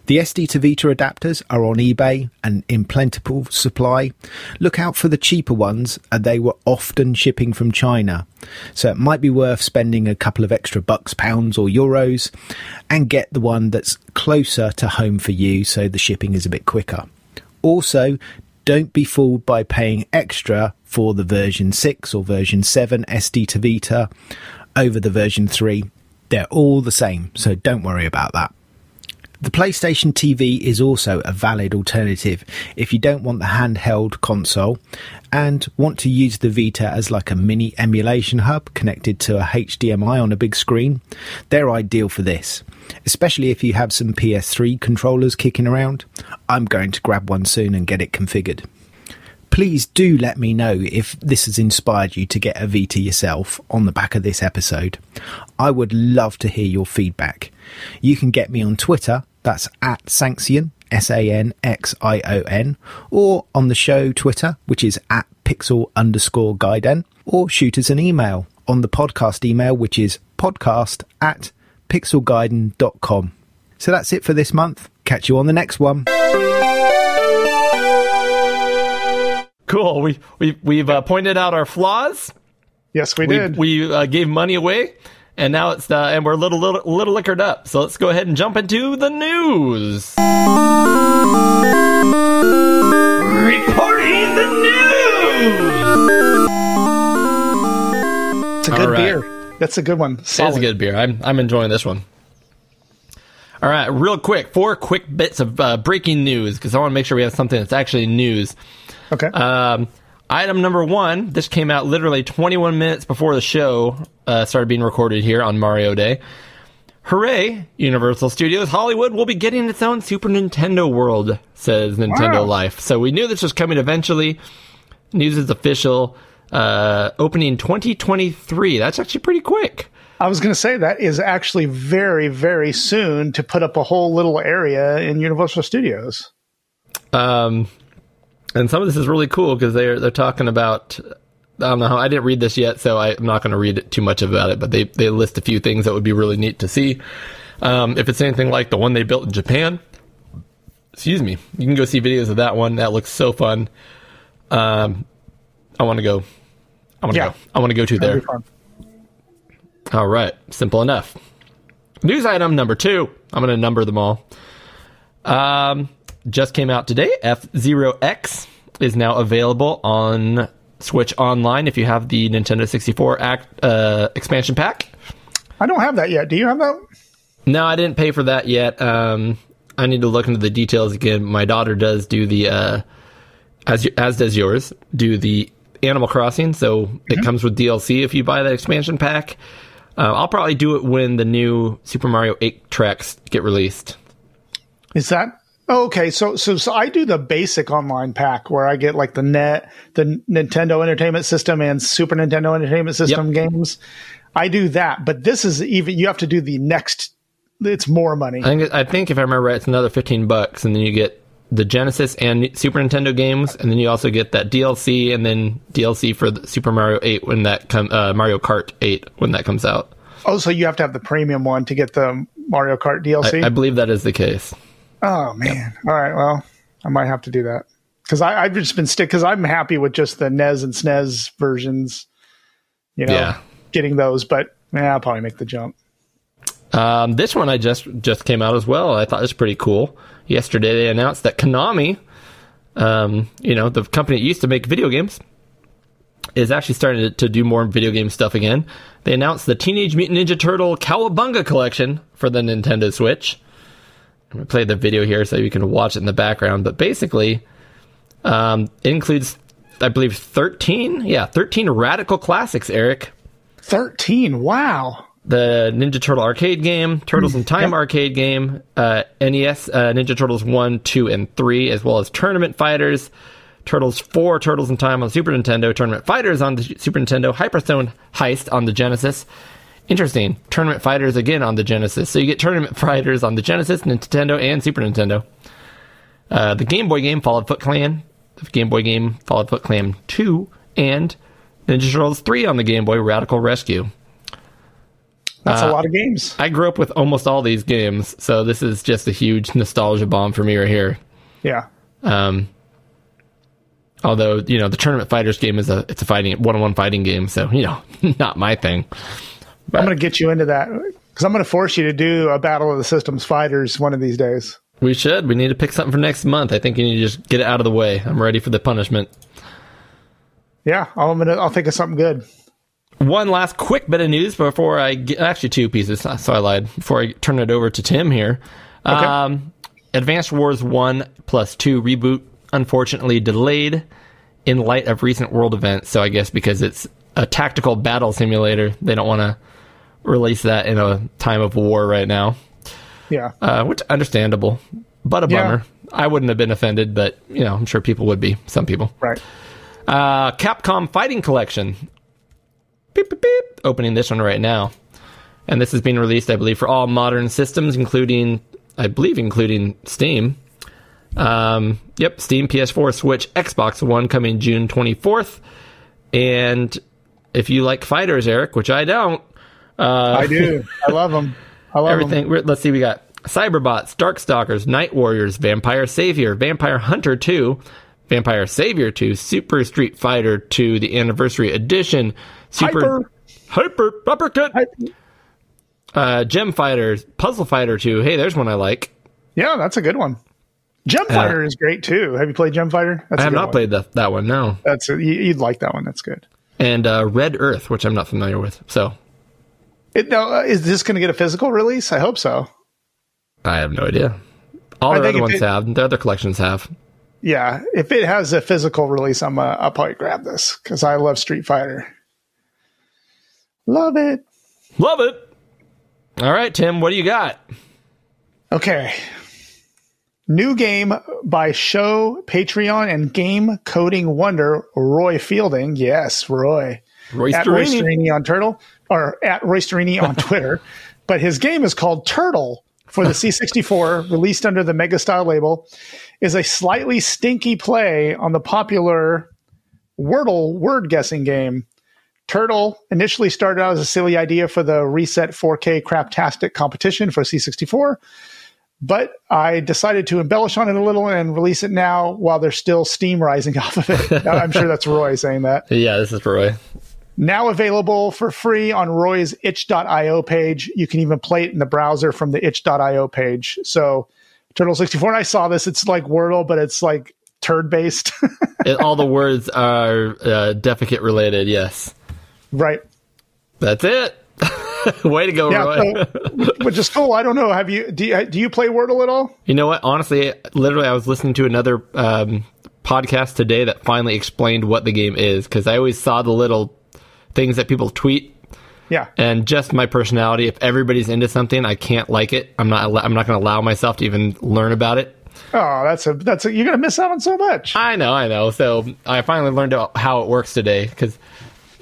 The S D to Vita adapters are on eBay and in plentiful supply. Look out for the cheaper ones, and they were often shipping from China. So it might be worth spending a couple of extra bucks, pounds or euros and get the one that's closer to home for you so the shipping is a bit quicker. Also, don't be fooled by paying extra for the version six or version seven S D to Vita over the version three. They're all the same, so don't worry about that. The PlayStation T V is also a valid alternative if you don't want the handheld console and want to use the Vita as like a mini emulation hub connected to a H D M I on a big screen. They're ideal for this, especially if you have some P S three controllers kicking around. I'm going to grab one soon and get it configured. Please do let me know if this has inspired you to get a Vita yourself on the back of this episode. I would love to hear your feedback. You can get me on Twitter, that's at Sanxion, S A N X I O N, or on the show Twitter, which is at Pixel underscore Gaiden, or shoot us an email on the podcast email, which is podcast at pixelgaiden dot com. So that's it for this month. Catch you on the next one. Cool. We, we, we've uh, pointed out our flaws. Yes, we did. We, we uh, gave money away, and now it's uh, and we're a little, little, little liquored up. So let's go ahead and jump into the news. Reporting the news. It's a good right. beer. That's a good one. Solid. It is a good beer. I'm I'm enjoying this one. All right, real quick, four quick bits of uh, breaking news, because I want to make sure we have something that's actually news. Okay. Um, item number one, this came out literally twenty-one minutes before the show uh, started being recorded here on Mario Day. Hooray, Universal Studios Hollywood will be getting its own Super Nintendo World, says Nintendo wow. Life. So we knew this was coming eventually. News is official. Uh, opening twenty twenty-three. That's actually pretty quick. I was going to say that is actually very, very soon to put up a whole little area in Universal Studios. Um, and some of this is really cool because they're they're talking about. I don't know how, I didn't read this yet, so I'm not going to read it too much about it, but they, they list a few things that would be really neat to see. Um, if it's anything like the one they built in Japan, excuse me, you can go see videos of that one. That looks so fun. Um, I want to go. I want to yeah. go. I want to go to there. All right. Simple enough. News item number two. I'm going to number them all. Um, just came out today. F Zero X is now available on Switch Online if you have the Nintendo sixty-four act, uh, expansion pack. I don't have that yet. Do you have that? No, I didn't pay for that yet. Um, I need to look into the details again. My daughter does do the, uh, as as does yours, do the Animal Crossing. So mm-hmm. it comes with D L C if you buy that expansion pack. Uh, I'll probably do it when the new Super Mario eight tracks get released. Is that... Oh, okay, so, so so I do the basic online pack where I get like the net, the Nintendo Entertainment System and Super Nintendo Entertainment System yep. games. I do that, but this is even you have to do the next. It's more money. I think I think if I remember right, it's another fifteen bucks, and then you get the Genesis and Super Nintendo games, and then you also get that D L C, and then D L C for the Super Mario eight when that come uh, Mario Kart eight when that comes out. Oh, so you have to have the premium one to get the Mario Kart D L C. I, I believe that is the case. Oh, man. Yep. All right. Well, I might have to do that. Because I've just been stick. Because I'm happy with just the N E S and S N E S versions, you know, yeah. getting those. But yeah, I'll probably make the jump. Um, this one I just just came out as well. I thought it was pretty cool. Yesterday, they announced that Konami, um, you know, the company that used to make video games, is actually starting to, to do more video game stuff again. They announced the Teenage Mutant Ninja Turtle Cowabunga Collection for the Nintendo Switch. I'm going to play the video here so you can watch it in the background. But basically, um, it includes, I believe, thirteen. Yeah, thirteen radical classics, Eric. thirteen? Wow. The Ninja Turtle arcade game, Turtles in Time yep. arcade game, uh, N E S uh, Ninja Turtles one, two, and three, as well as Tournament Fighters, Turtles four, Turtles in Time on Super Nintendo, Tournament Fighters on the Super Nintendo, Hyperstone Heist on the Genesis. Interesting. Tournament Fighters again on the Genesis. So you get Tournament Fighters on the Genesis, Nintendo, and Super Nintendo. Uh, the Game Boy game followed Foot Clan. The Game Boy game followed Foot Clan two. And Ninja Turtles three on the Game Boy, Radical Rescue. That's uh, a lot of games. I grew up with almost all these games, so this is just a huge nostalgia bomb for me right here. Yeah. Um. Although, you know, the Tournament Fighters game is a it's a fighting one-on-one fighting game, so, you know, not my thing. But I'm going to get you into that because I'm going to force you to do a Battle of the Systems Fighters one of these days. We should. We need to pick something for next month. I think you need to just get it out of the way. I'm ready for the punishment. Yeah, I'm gonna, I'll think of something good. One last quick bit of news before I get... Actually, two pieces. So I lied. Before I turn it over to Tim here. Okay. Um, Advanced Wars one plus two reboot, unfortunately delayed in light of recent world events. So I guess because it's a tactical battle simulator, they don't want to release that in a time of war right now. Yeah. Uh, which understandable, but a yeah. bummer. I wouldn't have been offended, but, you know, I'm sure people would be. Some people. Right. Uh, Capcom Fighting Collection. Beep, beep, beep. Opening this one right now. And this is being released, I believe, for all modern systems, including, I believe, including Steam. Um, yep, Steam, P S four, Switch, Xbox One coming June twenty-fourth. And if you like fighters, Eric, which I don't, Uh, I do. I love them. I love everything. Them. Let's see. We got Cyberbots, Darkstalkers, Night Warriors, Vampire Savior, Vampire Hunter two, Vampire Savior two, Super Street Fighter two, the Anniversary Edition, Super Hyper Uppercut, uh, Gem Fighters, Puzzle Fighter two. Hey, there's one I like. Yeah, that's a good one. Gem uh, Fighter is great too. Have you played Gem Fighter? That's I have not one. played the, that one. No, that's a, you'd like that one. That's good. And uh, Red Earth, which I'm not familiar with, so. It, now, is this going to get a physical release? I hope so. I have no idea. All the other ones it, have. The other collections have. Yeah, if it has a physical release, I'm uh, I'll probably grab this because I love Street Fighter. Love it. Love it. All right, Tim, what do you got? Okay. New game by show, Patreon, and game coding wonder, Roy Fielding. Yes, Roy. Roy at Roy Sterini on Turtle, or at Roy Sterini on Twitter. But his game is called Turtle for the C sixty-four, released under the Megastyle label, is a slightly stinky play on the popular Wordle word-guessing game. Turtle initially started out as a silly idea for the Reset four K Craptastic competition for C sixty-four, but I decided to embellish on it a little and release it now while there's still steam rising off of it. I'm sure that's Roy saying that. Yeah, this is for Roy. Now available for free on Roy's itch dot io page. You can even play it in the browser from the itch dot io page. So Turtle sixty-four, and I saw this, it's like Wordle, but it's like turd-based. It, all the words are uh, deprecate-related, yes. Right. That's it. Way to go, yeah, Roy. So, which is cool. I don't know. Have you do, you do you play Wordle at all? You know what? Honestly, literally, I was listening to another um, podcast today that finally explained what the game is, because I always saw the little things that people tweet. Yeah. And just my personality. If everybody's into something, I can't like it. I'm not. I'm not going to allow myself to even learn about it. Oh, that's a that's a, you're going to miss out on so much. I know. I know. So I finally learned how it works today because.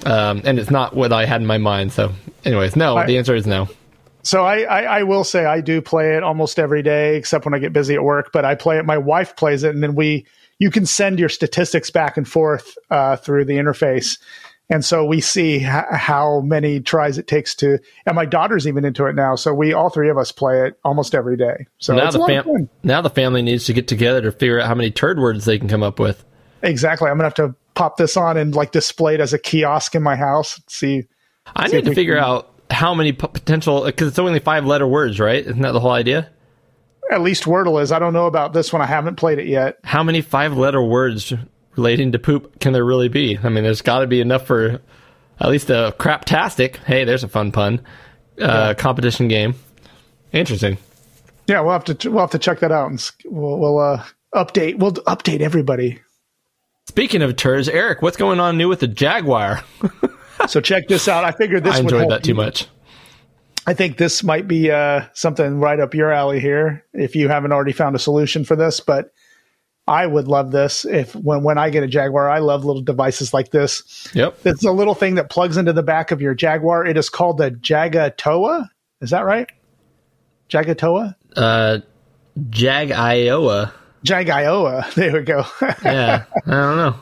Um, and it's not what I had in my mind. So anyways, no, I, the answer is no. So I, I, I will say I do play it almost every day, except when I get busy at work, but I play it. My wife plays it. And then we, you can send your statistics back and forth uh, through the interface. And so we see h- how many tries it takes to, and my daughter's even into it now. So we, all three of us play it almost every day. So now, it's the, a lot fam- of fun. Now the family needs to get together to figure out how many turd words they can come up with. Exactly. I'm going to have to pop this on and like display it as a kiosk in my house. See, I see need to figure can... out how many p- potential, because it's only five letter words, right? Isn't that the whole idea? At least Wordle is. I don't know about this one. I haven't played it yet. How many five letter words relating to poop can there really be? I mean, there's got to be enough for at least a craptastic. Hey, there's a fun pun. Uh, yeah. Competition game. Interesting. Yeah, we'll have to we'll have to check that out and we'll, we'll uh, update. We'll update everybody. Speaking of turds, Eric, what's going on new with the Jaguar? So check this out. I figured this I would I enjoyed that too much. I think this might be uh, something right up your alley here, if you haven't already found a solution for this. But I would love this. If when, when I get a Jaguar, I love little devices like this. Yep. It's a little thing that plugs into the back of your Jaguar. It is called the Jagatoa. Is that right? Jagatoa? Uh, Jag-I-O-A. Jaguar, there we go. Yeah, I don't know.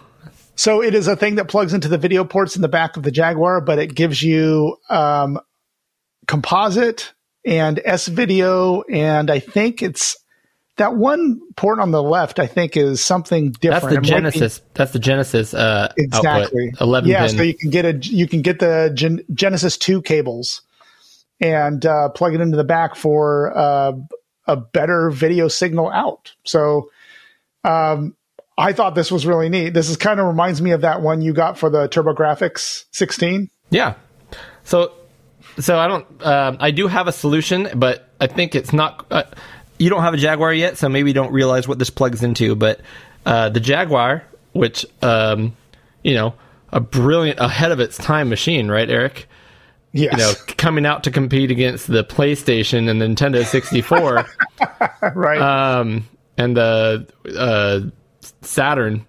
So it is a thing that plugs into the video ports in the back of the Jaguar, but it gives you um, composite and S-video, and I think it's that one port on the left, I think, is something different. That's the it Genesis. Be, that's the Genesis uh, exactly. Output, eleven yeah, pin. So you can get a you can get the Gen- Genesis two cables and uh, plug it into the back for. Uh, a better video signal out. So um, I thought this was really neat. This is kind of reminds me of that one you got for the TurboGrafx sixteen. Yeah. So, so I don't, um, I do have a solution, but I think it's not, uh, you don't have a Jaguar yet. So maybe you don't realize what this plugs into, but uh, the Jaguar, which, um, you know, a brilliant ahead of its time machine, right, Eric? Yes. You know, coming out to compete against the PlayStation and the Nintendo sixty-four, right? Um, and the uh, Saturn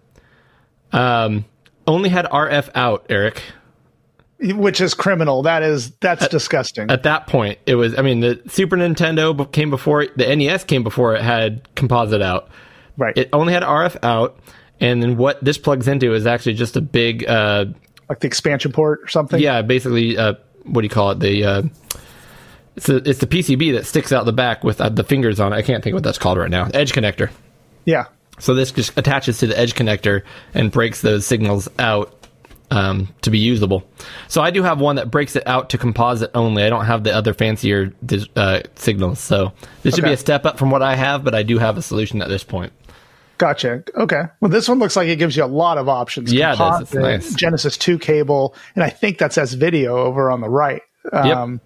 um, only had R F out, Eric, which is criminal. That is that's at, disgusting. At that point, it was. I mean, the Super Nintendo came before it, the N E S came before it had composite out. Right. It only had R F out, and then what this plugs into is actually just a big, uh, like the expansion port or something. Yeah, basically. Uh, What do you call it? The uh, it's, a, it's the P C B that sticks out the back with uh, the fingers on it. I can't think what that's called right now. Edge connector. Yeah. So this just attaches to the edge connector and breaks those signals out um, to be usable. So I do have one that breaks it out to composite only. I don't have the other fancier uh, signals. So this should okay. be a step up from what I have, but I do have a solution at this point. Gotcha. Okay. Well, this one looks like it gives you a lot of options. Yeah, Compos- it does. It's nice. Genesis two cable, and I think that's S-Video over on the right. Um,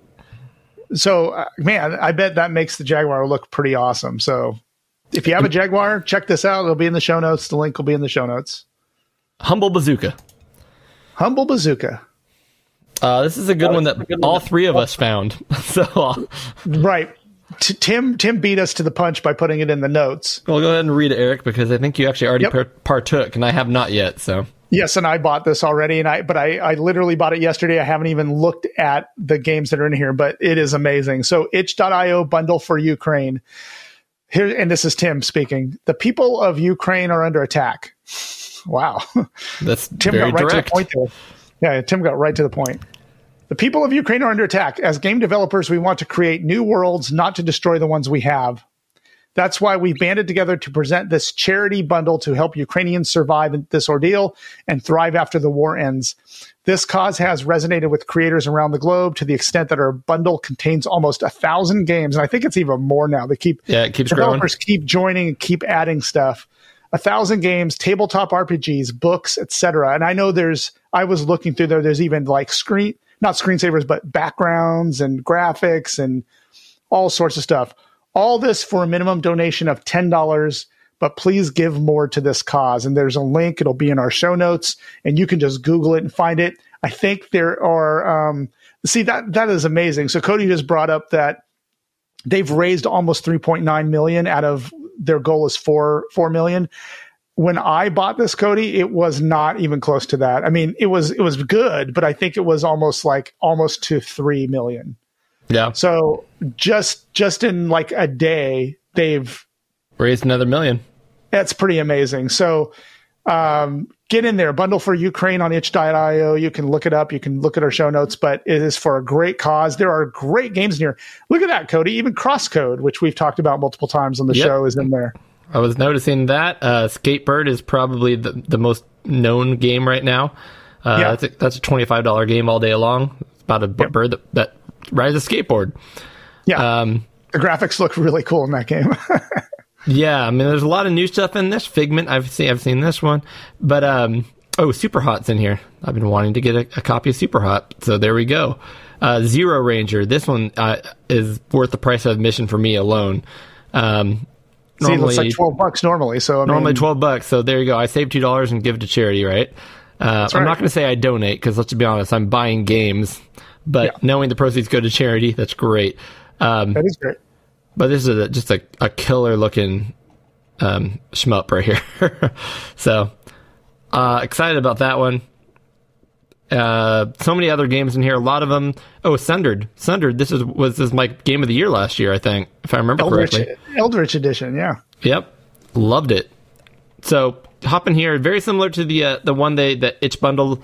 yep. So, uh, man, I bet that makes the Jaguar look pretty awesome. So if you have a Jaguar, check this out. It'll be in the show notes. The link will be in the show notes. Humble Bazooka. Humble Bazooka. Uh, this is a good oh, one that good all one. three of us found. So uh, Right. T- Tim Tim beat us to the punch by putting it in the notes. Well, go ahead and read it, Eric, because I think you actually already yep. par- partook, and I have not yet. So yes, and I bought this already, and I but I, I literally bought it yesterday. I haven't even looked at the games that are in here, but it is amazing. So itch dot io bundle for Ukraine. Here, and this is Tim speaking. The people of Ukraine are under attack. Wow. That's Tim very got right direct. to the point there. Yeah, Tim got right to the point. The people of Ukraine are under attack. As game developers, we want to create new worlds, not to destroy the ones we have. That's why we banded together to present this charity bundle to help Ukrainians survive this ordeal and thrive after the war ends. This cause has resonated with creators around the globe to the extent that our bundle contains almost a thousand games. And I think it's even more now. They keep, yeah, it keeps developers growing. keep joining and keep adding stuff. A thousand games, tabletop R P Gs, books, et cetera. And I know there's, I was looking through there, there's even like screen, not screensavers, but backgrounds and graphics and all sorts of stuff. All this for a minimum donation of ten dollars, but please give more to this cause. And there's a link. It'll be in our show notes, and you can just Google it and find it. I think there are um, – see, that that is amazing. So Cody just brought up that they've raised almost three point nine million dollars out of their goal is four million dollars. When I bought this, Cody, it was not even close to that. I mean, it was it was good, but I think it was almost like almost to three million dollars. Yeah. So just just in like a day, they've raised another million. That's pretty amazing. So um, get in there. Bundle for Ukraine on itch dot io. You can look it up. You can look at our show notes, but it is for a great cause. There are great games in here. Look at that, Cody. Even Crosscode, which we've talked about multiple times on the yep. show, is in there. I was noticing that. Uh, Skatebird is probably the, the most known game right now. Uh, yeah. that's, a, that's a twenty-five dollars game all day long. It's about a b- yep. bird that... that Rise of Skateboard. Yeah. Um, the graphics look really cool in that game. yeah. I mean, there's a lot of new stuff in this. Figment, I've seen I've seen this one. But, um, oh, Super Hot's in here. I've been wanting to get a, a copy of Super Hot. So there we go. Uh, Zero Ranger. This one uh, is worth the price of admission for me alone. Um, See, normally, it looks like twelve bucks normally. So I Normally mean, twelve bucks. So there you go. I save two dollars and give to charity, right? Uh, right. I'm not going to say I donate because, let's be honest, I'm buying games. But yeah. knowing the proceeds go to charity, that's great. Um, that is great. But this is a, just a, a killer-looking um, shmup right here. so uh, excited about that one. Uh, so many other games in here. A lot of them. Oh, Sundered. Sundered. This is was this my game of the year last year, I think, if I remember Eldritch, correctly. Eldritch Edition, yeah. Yep. Loved it. So hop in here. Very similar to the uh, the one they that Itch Bundle...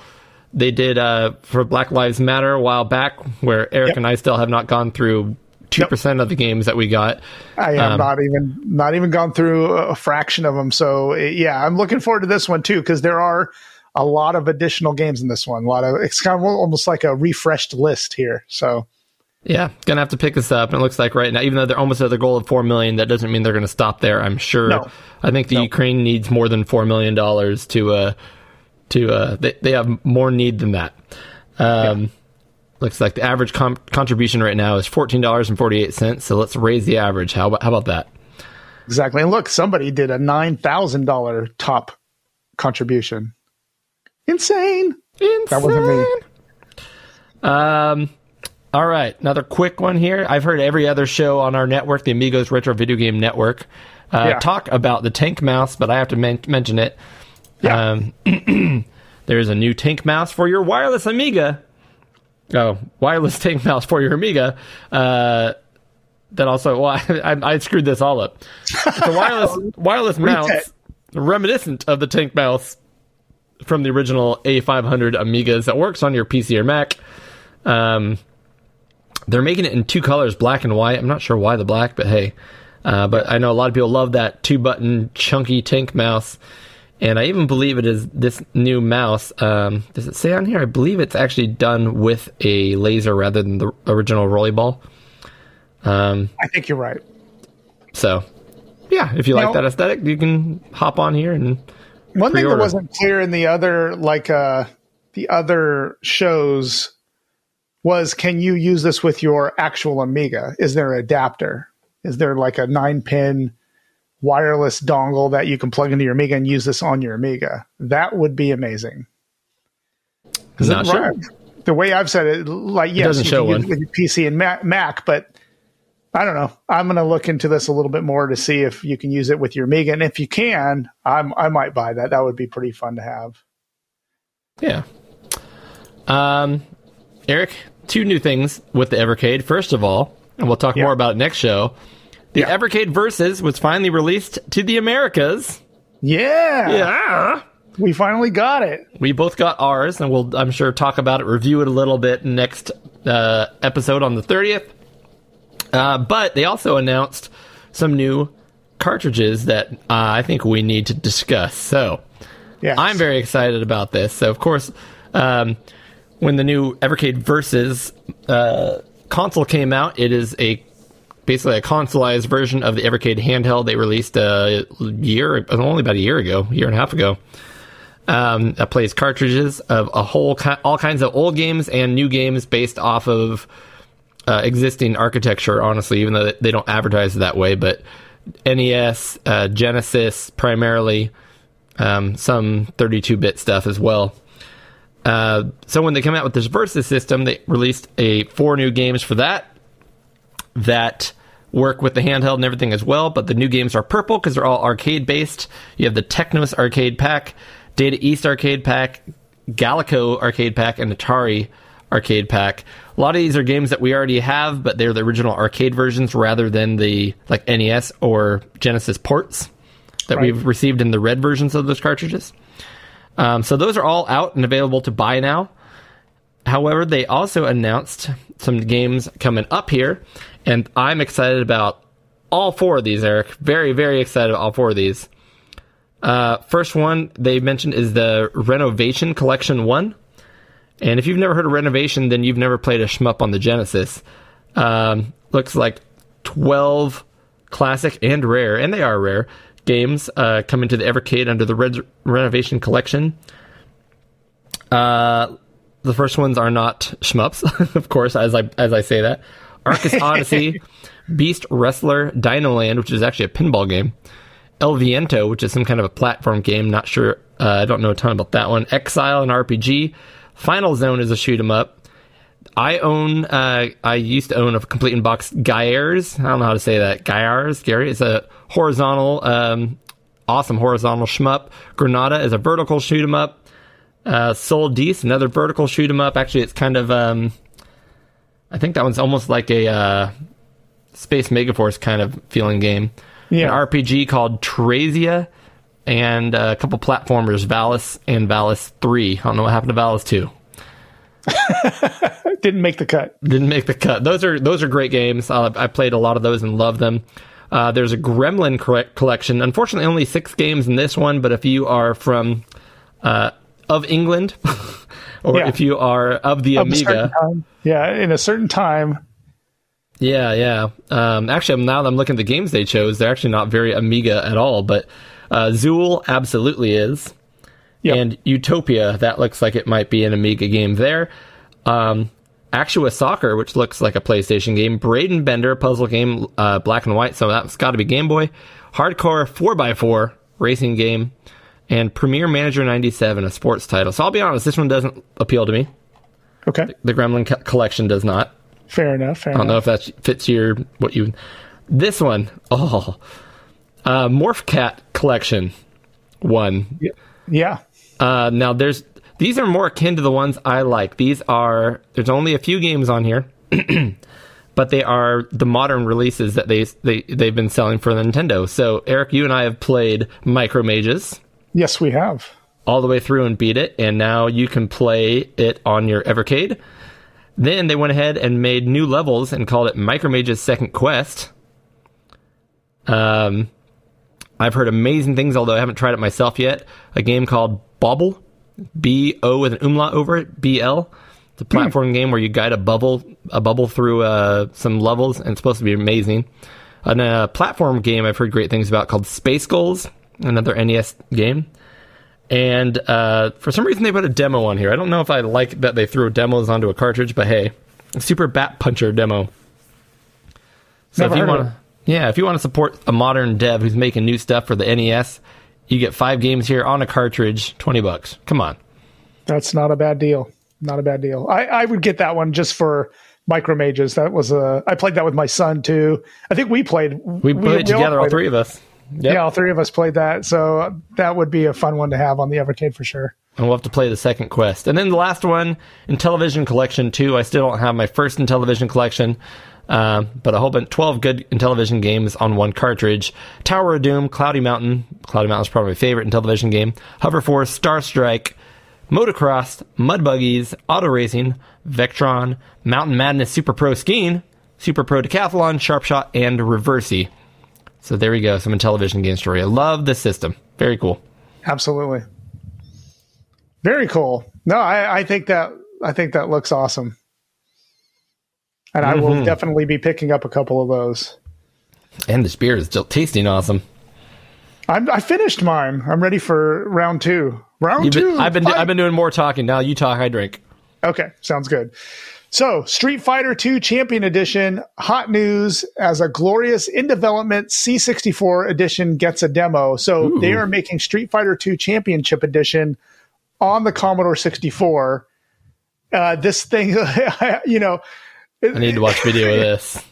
They did uh, for Black Lives Matter a while back, where Eric yep. and I still have not gone through two percent nope. of the games that we got. I have um, not even not even gone through a fraction of them. So yeah, I'm looking forward to this one too because there are a lot of additional games in this one. A lot of it's kind of almost like a refreshed list here. So yeah, gonna have to pick this up. And it looks like right now, even though they're almost at their goal of four million, that doesn't mean they're going to stop there. I'm sure. No. I think the no. Ukraine needs more than four million dollars to. Uh, To uh, they, they have more need than that. Um, yeah. Looks like the average com- contribution right now is fourteen dollars and forty-eight cents. So let's raise the average. How about how about that? Exactly. And look, somebody did a nine thousand dollars top contribution. Insane. Insane. That wasn't me. Um. All right, another quick one here. I've heard every other show on our network, the Amigos Retro Video Game Network, uh, yeah. talk about the tank mouse, but I have to men- mention it. Yeah. Um, there's a new tank mouse for your wireless Amiga. Oh, wireless tank mouse for your Amiga. Uh, that also, well, I, I, I screwed this all up. It's a wireless, wireless mouse reminiscent of the tank mouse from the original A five hundred Amigas that works on your P C or Mac. Um, they're making it in two colors, black and white. I'm not sure why the black, but hey. Uh, but I know a lot of people love that two-button chunky tank mouse. And I even believe it is this new mouse. Um, does it say on here? I believe it's actually done with a laser rather than the original Rolleyball. Um, I think you're right. So, yeah, if you, you like know, that aesthetic, you can hop on here and one pre-order. Thing that wasn't clear in the other, like uh, the other shows was, can you use this with your actual Amiga? Is there an adapter? Is there like a nine-pin wireless dongle that you can plug into your Amiga and use this on your Amiga? That would be amazing. I'm not sure. The way I've said it, like, yes, it doesn't you show can one. Use it with your P C and Mac, but I don't know. I'm going to look into this a little bit more to see if you can use it with your Amiga. And if you can, I'm, I might buy that. That would be pretty fun to have. Yeah. Um, Eric, two new things with the Evercade. First of all, and we'll talk yeah. more about it next show, the yeah. Evercade Versus was finally released to the Americas. Yeah. Yeah. We finally got it. We both got ours, and we'll, I'm sure, talk about it, review it a little bit next uh, episode on the thirtieth. Uh, but they also announced some new cartridges that uh, I think we need to discuss. So yes. I'm very excited about this. So, of course, um, when the new Evercade Versus uh, console came out, it is a basically a consoleized version of the Evercade handheld they released a year, only about a year ago, a year and a half ago. Um, that plays cartridges of a whole ki- all kinds of old games and new games based off of uh, existing architecture, honestly, even though they don't advertise it that way. But N E S, uh, Genesis primarily, um, some thirty-two bit stuff as well. Uh, so when they came out with this Versus system, they released a four new games for that that work with the handheld and everything as well. But the new games are purple because they're all arcade-based. You have the Technos Arcade Pack, Data East Arcade Pack, Gallico Arcade Pack, and Atari Arcade Pack. A lot of these are games that we already have, but they're the original arcade versions rather than the like N E S or Genesis ports that right. we've received in the red versions of those cartridges. Um, so those are all out and available to buy now. However, they also announced some games coming up here, and I'm excited about all four of these, Eric. Very, very excited about all four of these. Uh, first one they mentioned is the Renovation Collection one. And if you've never heard of Renovation, then you've never played a shmup on the Genesis. Um, looks like twelve classic and rare, and they are rare, games uh, coming to the Evercade under the Red Renovation Collection. Uh, the first ones are not shmups, of course, as I, as I say that. Arcus Odyssey, Beast Wrestler, Dino Land, which is actually a pinball game. El Viento, which is some kind of a platform game. Not sure. Uh, I don't know a ton about that one. Exile, an R P G. Final Zone is a shoot 'em up. I own. Uh, I used to own a complete in-box Gaiars. I don't know how to say that. Gaiars, Gary. It's a horizontal, um, awesome horizontal shmup. Granada is a vertical shoot 'em up. Uh, Sol Dees, another vertical shoot 'em up. Actually, it's kind of. Um, I think that one's almost like a uh, Space Megaforce kind of feeling game. Yeah. An R P G called Trazia, and a couple platformers, Valis and Valis three. I don't know what happened to Valis two. Didn't make the cut. Didn't make the cut. Those are those are great games. Uh, I played a lot of those and loved them. Uh, there's a Gremlin co- collection. Unfortunately, only six games in this one, but if you are from uh, of England, or yeah. if you are of the of Amiga. Yeah, in a certain time. Yeah, yeah. Um, actually, now that I'm looking at the games they chose, they're actually not very Amiga at all, but uh, Zool absolutely is. Yep. And Utopia, that looks like it might be an Amiga game there. Um, Actua Soccer, which looks like a PlayStation game. Braden Bender, puzzle game, uh, black and white, so that's got to be Game Boy. Hardcore four by four racing game. And Premier Manager ninety-seven, a sports title. So I'll be honest, this one doesn't appeal to me. Okay. The, the Gremlin co- collection does not. Fair enough. Fair I don't enough. know if that fits your what you. This one, oh, uh, Morph Cat Collection one. Yeah. Uh, now there's these are more akin to the ones I like. These are there's only a few games on here, but they are the modern releases that they they they've been selling for Nintendo. So Eric, you and I have played Micro Mages. Yes, we have. All the way through and beat it, and now you can play it on your Evercade. Then they went ahead and made new levels and called it Micromage's Second Quest. Um, I've heard amazing things, although I haven't tried it myself yet. A game called Bobble, B O with an umlaut over it, B L. It's a platform mm. game where you guide a bubble a bubble through uh, some levels, and it's supposed to be amazing. And a platform game I've heard great things about called Space Goals, another N E S game. And uh, for some reason, they put a demo on here. I don't know if I like that they threw demos onto a cartridge, but hey. Super Bat Puncher demo. So Never if you want, yeah, if you want to support a modern dev who's making new stuff for the N E S, you get five games here on a cartridge, twenty bucks. Come on, that's not a bad deal. Not a bad deal. I, I would get that one just for Micromages. That was a I played that with my son too. I think we played. We, we played it together, all, all three it. of us. Yep. Yeah, all three of us played that. So that would be a fun one to have on the Evercade for sure. And we'll have to play the second quest. And then the last one, Intellivision Collection two. I still don't have my first Intellivision Collection, uh, but a whole bunch, twelve good Intellivision games on one cartridge. Tower of Doom, Cloudy Mountain. Cloudy Mountain's probably my favorite Intellivision game. Hover Force, Star Strike, Motocross, Mud Buggies, Auto Racing, Vectron, Mountain Madness, Super Pro Skiing, Super Pro Decathlon, Sharpshot, and Reversi. So there we go, some Intellivision games for you. I love this system. Very cool. Absolutely. Very cool. No, I, I think that I think that looks awesome. And mm-hmm. I will definitely be picking up a couple of those. And this beer is still tasting awesome. I'm, I finished mine. I'm ready for round two. Round You've two. Been, I've been do, I've been doing more talking. Now you talk, I drink. Okay, sounds good. So, Street Fighter two Champion Edition, hot news as a glorious in-development C sixty-four edition gets a demo. So, Ooh. They are making Street Fighter two Championship Edition on the Commodore sixty-four. Uh, this thing, you know... I need to watch video of this.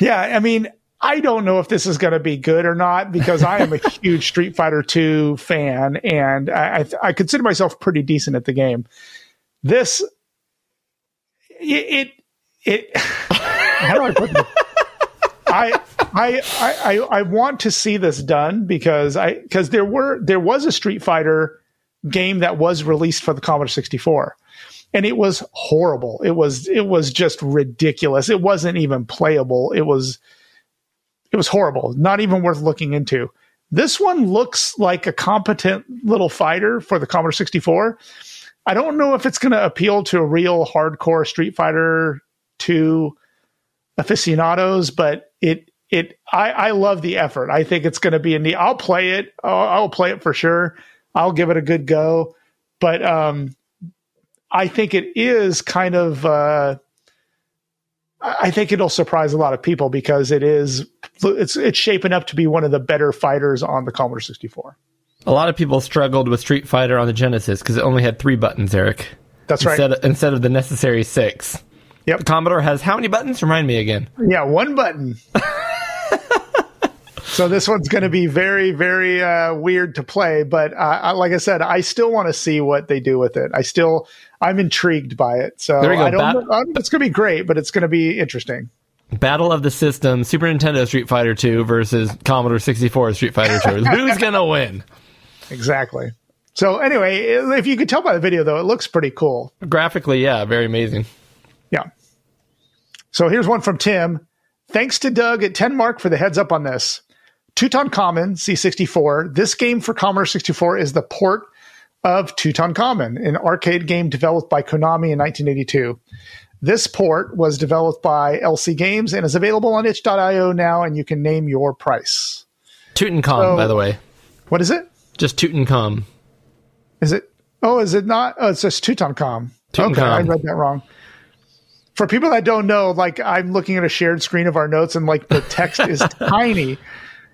Yeah, I mean, I don't know if this is going to be good or not because I am a huge Street Fighter two fan, and I, I, I consider myself pretty decent at the game. This... It, it, it how do I put this? I, I, I, I want to see this done because I, because there were, there was a Street Fighter game that was released for the Commodore sixty-four and it was horrible. It was, it was just ridiculous. It wasn't even playable. It was, it was horrible. Not even worth looking into. This one looks like a competent little fighter for the Commodore sixty-four. I don't know if it's going to appeal to real hardcore Street Fighter two aficionados, but it it I, I love the effort. I think it's going to be in the. I'll play it. I'll, I'll play it for sure. I'll give it a good go. But um, I think it is kind of. Uh, I think it'll surprise a lot of people because it is. It's it's shaping up to be one of the better fighters on the Commodore sixty-four. A lot of people struggled with Street Fighter on the Genesis because it only had three buttons, Eric. That's right. Instead of, instead of the necessary six. Yep. The Commodore has how many buttons? Remind me again. Yeah, one button. So this one's going to be very, very uh, weird to play. But uh, I, like I said, I still want to see what they do with it. I still, I'm intrigued by it. So there you go. I don't, Bat- it's going to be great, but it's going to be interesting. Battle of the System, Super Nintendo Street Fighter two versus Commodore sixty-four Street Fighter two. Who's going to win? Exactly. So anyway, if you could tell by the video, though, it looks pretty cool. Graphically, yeah, very amazing. Yeah. So here's one from Tim. Thanks to Doug at Tenmark for the heads up on this. Tutankhamun C sixty-four. This game for Commodore sixty-four is the port of Tutankhamun, an arcade game developed by Konami in nineteen eighty-two. This port was developed by L C Games and is available on itch dot io now, and you can name your price. Tutankhamun, so, by the way. What is it? Just Tutankhamun. Is it? Oh, is it not? Oh, it's just Tutankhamun. Tutankhamun. Okay, I read that wrong. For people that don't know, like I'm looking at a shared screen of our notes, and like the text is tiny.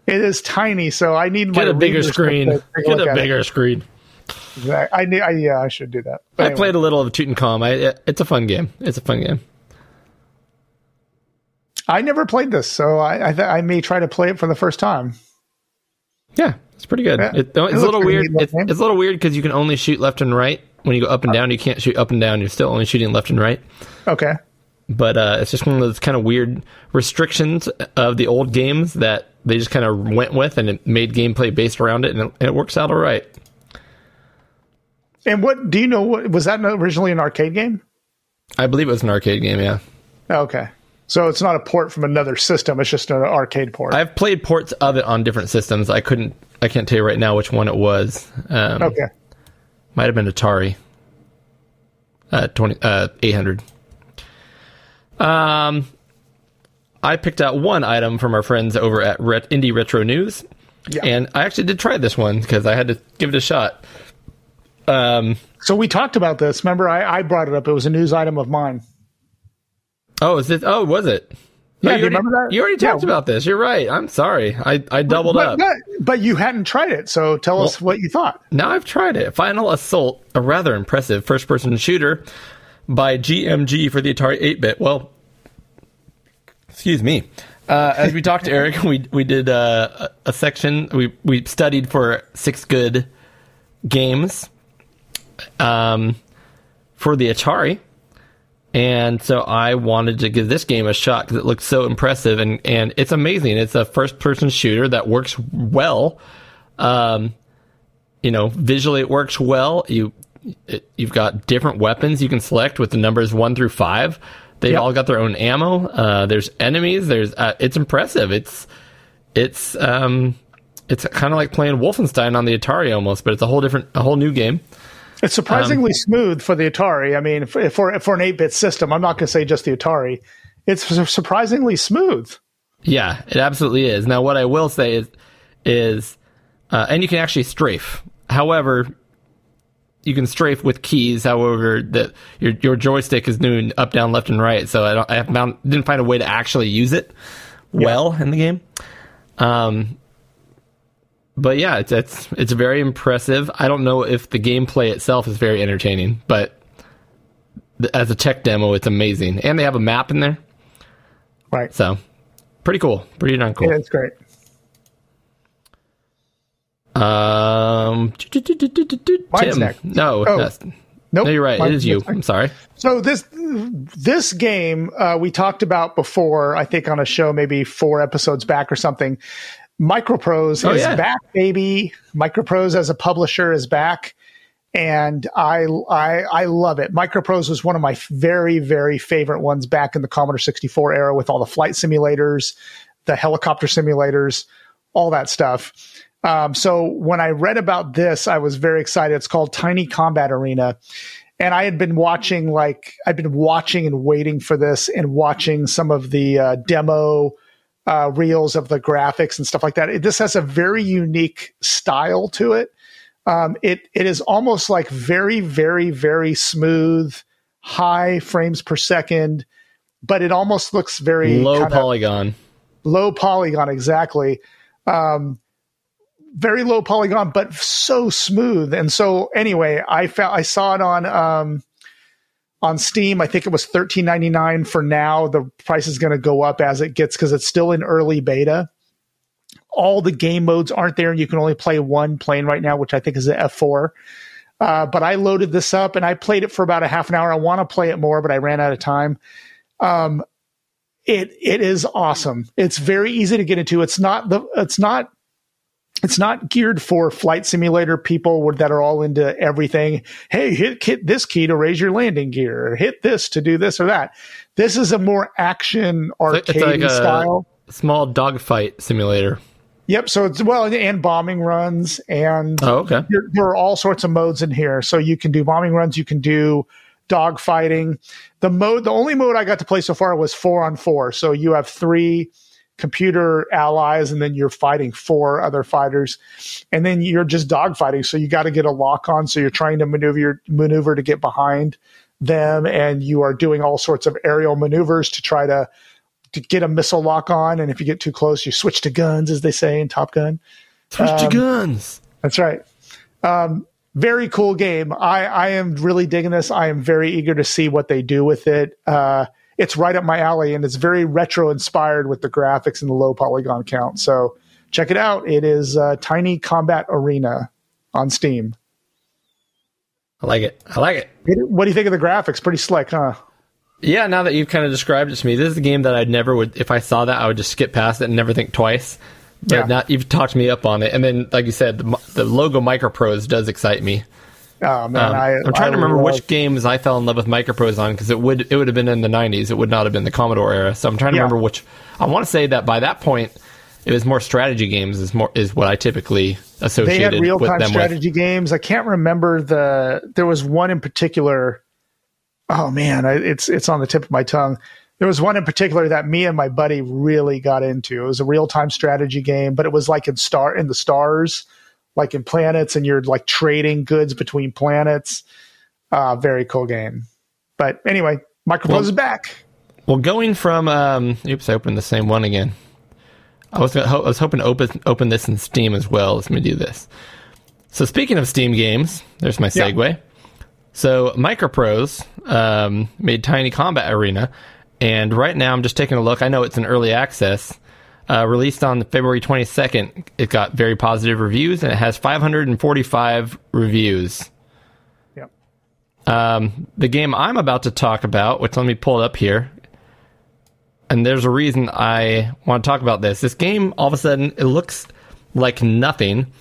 It is tiny, so I need get my a bigger screen. To get a bigger it. screen. Exactly. I need. I, yeah, I should do that. But I anyway. played a little of Tutankhamun. I, it's a fun game. It's a fun game. I never played this, so I I, th- I may try to play it for the first time. Yeah. It's pretty good. Yeah, it, it's, a it's, it's a little weird. It's a little weird because you can only shoot left and right. When you go up and down, you can't shoot up and down. You're still only shooting left and right. Okay. But uh, it's just one of those kind of weird restrictions of the old games that they just kind of went with, and it made gameplay based around it, and it, and it works out all right. And what do you know? What, was that originally an arcade game? I believe it was an arcade game. Yeah. Okay. So it's not a port from another system. It's just an arcade port. I've played ports of it on different systems. I couldn't. I can't tell you right now which one it was. Um, okay. Might have been Atari. Uh, twenty uh, eight hundred. Um, I picked out one item from our friends over at Ret- Indie Retro News, yeah. And I actually did try this one because I had to give it a shot. Um. So we talked about this. Remember, I, I brought it up. It was a news item of mine. Oh, is it? Oh, was it? Yeah, oh, you, remember already, that? you already talked yeah. about this. You're right. I'm sorry. I, I doubled but, but, up. But you hadn't tried it, so tell well, us what you thought. Now I've tried it. Final Assault, a rather impressive first-person shooter by G M G for the Atari eight-bit. Well, excuse me. Uh, as we talked to Eric, we we did uh, a section. We, we studied for six good games um, for the Atari. And so I wanted to give this game a shot because it looked so impressive, and, and it's amazing. It's a first-person shooter that works well. Um, you know, visually it works well. You, it, you've got different weapons you can select with the numbers one through five. They yep. all got their own ammo. Uh, there's enemies. There's uh, it's impressive. It's it's um it's kind of like playing Wolfenstein on the Atari almost, but it's a whole different, a whole new game. It's surprisingly um, smooth for the Atari. I mean, for for, for an eight-bit system, I'm not going to say just the Atari. It's surprisingly smooth. Yeah, it absolutely is. Now, what I will say is, is uh, and you can actually strafe. However, you can strafe with keys. However, that your your joystick is doing up, down, left, and right. So I don't, I found, didn't find a way to actually use it well yeah. in the game. Um. But yeah, it's, it's it's very impressive. I don't know if the gameplay itself is very entertaining, but th- as a tech demo, it's amazing. And they have a map in there. Right. So, pretty cool. Pretty darn cool. Yeah, it's great. Um, Mine's Tim. Next. No, oh. that's, nope. no, you're right. Mine's it is you. Next. I'm sorry. So this, this game uh, we talked about before, I think on a show maybe four episodes back or something. Microprose oh, is yeah. back, baby. Microprose as a publisher is back, and I, I I love it. Microprose was one of my very, very favorite ones back in the Commodore sixty-four era with all the flight simulators, the helicopter simulators, all that stuff. Um, so when I read about this, I was very excited. It's called Tiny Combat Arena, and I had been watching, like, I've been watching and waiting for this and watching some of the uh, demo Uh, reels of the graphics and stuff like that. It, this has a very unique style to it. Um, it it is almost like very, very, very smooth, high frames per second, but it almost looks very low polygon. Low polygon, exactly. Um, very low polygon, but so smooth. And so, anyway, I found I saw it on. Um, On Steam, I think it was thirteen ninety-nine for now. The price is going to go up as it gets because it's still in early beta. All the game modes aren't there, and you can only play one plane right now, which I think is the F four. Uh, but I loaded this up, and I played it for about a half an hour. I want to play it more, but I ran out of time. Um, it it is awesome. It's very easy to get into. It's not the it's not. It's not geared for flight simulator people that are all into everything. Hey, hit, hit this key to raise your landing gear. Hit this to do this or that. This is a more action arcade it's like a style. Small dogfight simulator. Yep. So it's well, and bombing runs, and oh, okay. there, there are all sorts of modes in here. So you can do bombing runs. You can do dogfighting. The mode, the only mode I got to play so far was four on four. So you have three computer allies, and then you're fighting four other fighters, and then you're just dogfighting. So you got to get a lock on. So you're trying to maneuver your, maneuver to get behind them, and you are doing all sorts of aerial maneuvers to try to, to get a missile lock on. And if you get too close, you switch to guns, as they say in Top Gun. Switch um, to guns. That's right. Um, very cool game. I I am really digging this. I am very eager to see what they do with it. Uh, It's right up my alley, and it's very retro-inspired with the graphics and the low polygon count. So check it out. It is uh, Tiny Combat Arena on Steam. I like it. I like it. What do you think of the graphics? Pretty slick, huh? Yeah, now that you've kind of described it to me, this is a game that I never would, if I saw that, I would just skip past it and never think twice. But yeah. not, you've talked me up on it. And then, like you said, the, the logo Microprose does excite me. Oh, man, um, I, I'm trying I to remember love... which games I fell in love with Microprose on, because it would it would have been in the nineties. It would not have been the Commodore era. So I'm trying to yeah. remember which. I want to say that by that point, it was more strategy games is more is what I typically associated with them. They had real-time strategy with. games. I can't remember the... There was one in particular. Oh, man, I, it's it's on the tip of my tongue. There was one in particular that me and my buddy really got into. It was a real-time strategy game, but it was like in star in the stars. Like in planets, and you're like trading goods between planets. Uh, very cool game. But anyway, Microprose well, is back. Well, going from... Um, oops, I opened the same one again. I was, ho- I was hoping to open, open this in Steam as well. Let me do this. So speaking of Steam games, there's my segue. Yeah. So Microprose um, made Tiny Combat Arena, and right now I'm just taking a look. I know it's an early access. Uh, released on February twenty-second, it got very positive reviews, and it has five hundred forty-five reviews. Yep. Um, the game I'm about to talk about, which let me pull it up here, and there's a reason I want to talk about this. This game, all of a sudden, it looks like nothing.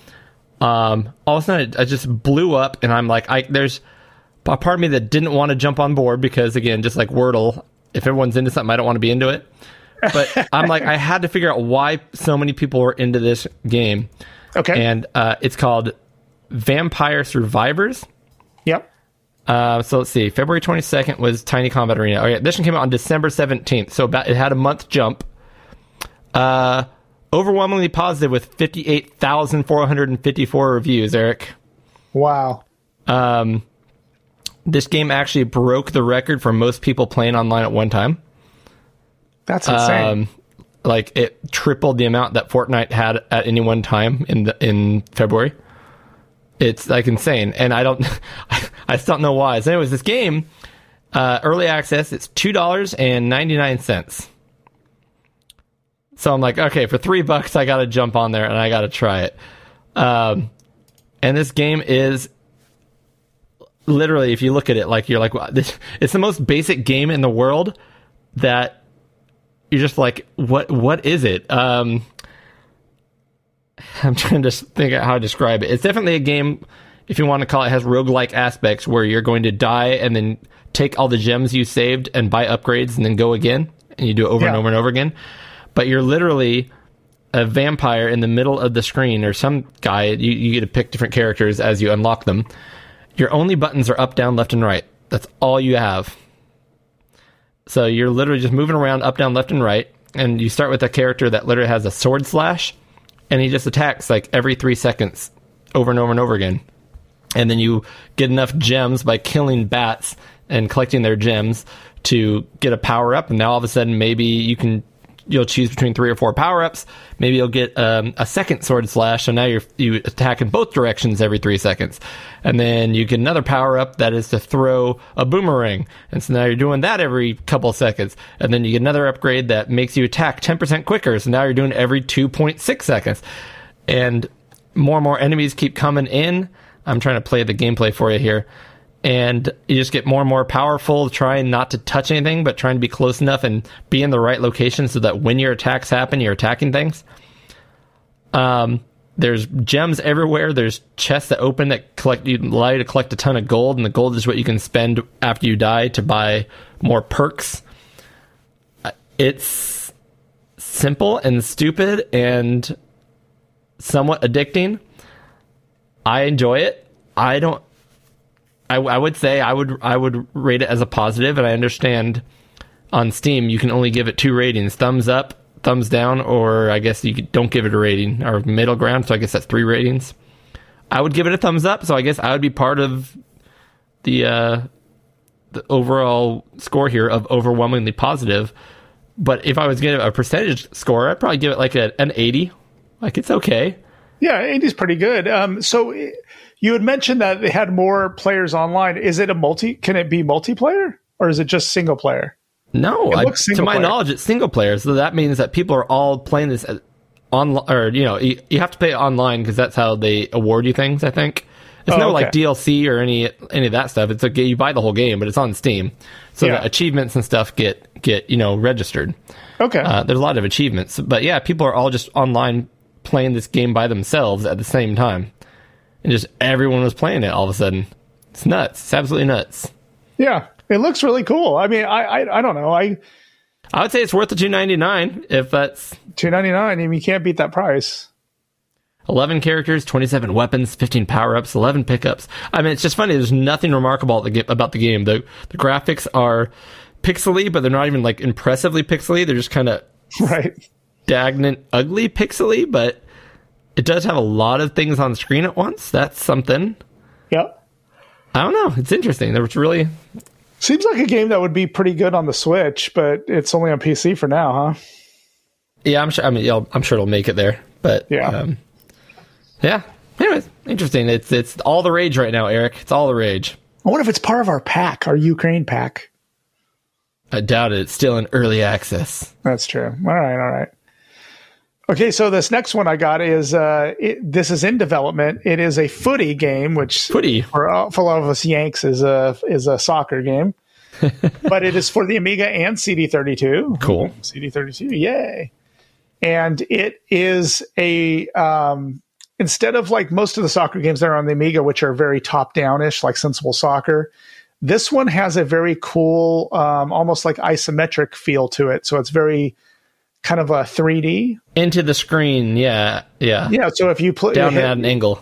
Um, all of a sudden, it, it just blew up, and I'm like, I there's a part of me that didn't want to jump on board because, again, just like Wordle, if everyone's into something, I don't want to be into it. But I'm like, I had to figure out why so many people were into this game. Okay. And uh, it's called Vampire Survivors. Yep. Uh, so let's see. February twenty-second was Tiny Combat Arena. Okay, this one came out on December seventeenth. So about it had a month jump. Uh, overwhelmingly positive with fifty-eight thousand four hundred fifty-four reviews, Eric. Wow. Um, this game actually broke the record for most people playing online at one time. That's insane. Um, like, it tripled the amount that Fortnite had at any one time in the, in February. It's, like, insane. And I don't... I still don't know why. So, anyways, this game, uh, early access, it's two dollars and ninety-nine cents. So, I'm like, okay, for three bucks, I gotta jump on there, and I gotta try it. Um, and this game is... Literally, if you look at it, like, you're like... Wow, this, it's the most basic game in the world that... You're just like, what? What is it? Um, I'm trying to think out how to describe it. It's definitely a game, if you want to call it, has roguelike aspects where you're going to die and then take all the gems you saved and buy upgrades and then go again. And you do it over yeah. and over and over again. But you're literally a vampire in the middle of the screen, or some guy. You, you get to pick different characters as you unlock them. Your only buttons are up, down, left, and right. That's all you have. So you're literally just moving around up, down, left, and right, and you start with a character that literally has a sword slash, and he just attacks like every three seconds over and over and over again. And then you get enough gems by killing bats and collecting their gems to get a power-up, and now all of a sudden maybe you can, you'll choose between three or four power-ups. Maybe you'll get um, a second sword slash, so now you're, you attack in both directions every three seconds. And then you get another power-up that is to throw a boomerang. And so now you're doing that every couple seconds. And then you get another upgrade that makes you attack ten percent quicker, so now you're doing every two point six seconds. And more and more enemies keep coming in. I'm trying to play the gameplay for you here. And you just get more and more powerful, trying not to touch anything, but trying to be close enough and be in the right location so that when your attacks happen, you're attacking things. Um, there's gems everywhere. There's chests that open that collect, you allow you to collect a ton of gold, and the gold is what you can spend after you die to buy more perks. It's simple and stupid and somewhat addicting. I enjoy it. I don't... I, I would say I would I would rate it as a positive, and I understand on Steam you can only give it two ratings: thumbs up, thumbs down, or I guess you don't give it a rating, or middle ground. So I guess that's three ratings. I would give it a thumbs up, so I guess I would be part of the uh, the overall score here of overwhelmingly positive. But if I was going to give a percentage score, I'd probably give it like a, an eighty. Like, it's okay. Yeah, eighty's pretty good. Um, so. It- You had mentioned that it had more players online. Is it a multi? Can it be multiplayer, or is it just single player? No, I, single to my player. knowledge, it's single player. So that means that people are all playing this on, or you know, you, you have to play it online because that's how they award you things. I think it's oh, no okay. like D L C or any any of that stuff. It's a you buy the whole game, but it's on Steam, so yeah. the achievements and stuff get get you know registered. Okay, uh, there's a lot of achievements, but yeah, people are all just online playing this game by themselves at the same time. And just everyone was playing it all of a sudden. It's nuts. It's absolutely nuts. Yeah, it looks really cool. I mean, I I, I don't know. I I would say it's worth the two ninety-nine if that's two ninety-nine. I mean, you can't beat that price. eleven characters, twenty-seven weapons, fifteen power-ups, eleven pickups. I mean, it's just funny. There's nothing remarkable about the game. The the graphics are pixely, but they're not even like impressively pixely. They're just kind of right, stagnant, ugly pixely, but. It does have a lot of things on the screen at once. That's something. Yep. I don't know. It's interesting. There was really Seems like a game that would be pretty good on the Switch, but it's only on P C for now, huh? Yeah, I'm sure. I mean, I'm sure it'll make it there. But yeah, um, yeah. Anyway, interesting. It's it's all the rage right now, Eric. It's all the rage. I wonder if it's part of our pack, our Ukraine pack. I doubt it. It's still in early access. That's true. All right, all right. Okay, so this next one I got is, uh, it, this is in development. It is a footy game, which footy. for all, for all of us Yanks is a, is a soccer game. But it is for the Amiga and C D thirty-two. Cool. C D thirty-two, yay. And it is a, um, instead of like most of the soccer games that are on the Amiga, which are very top-down-ish, like Sensible Soccer, this one has a very cool, um, almost like isometric feel to it. So it's very... kind of a three D into the screen. Yeah. Yeah. Yeah. So if you play down at an angle.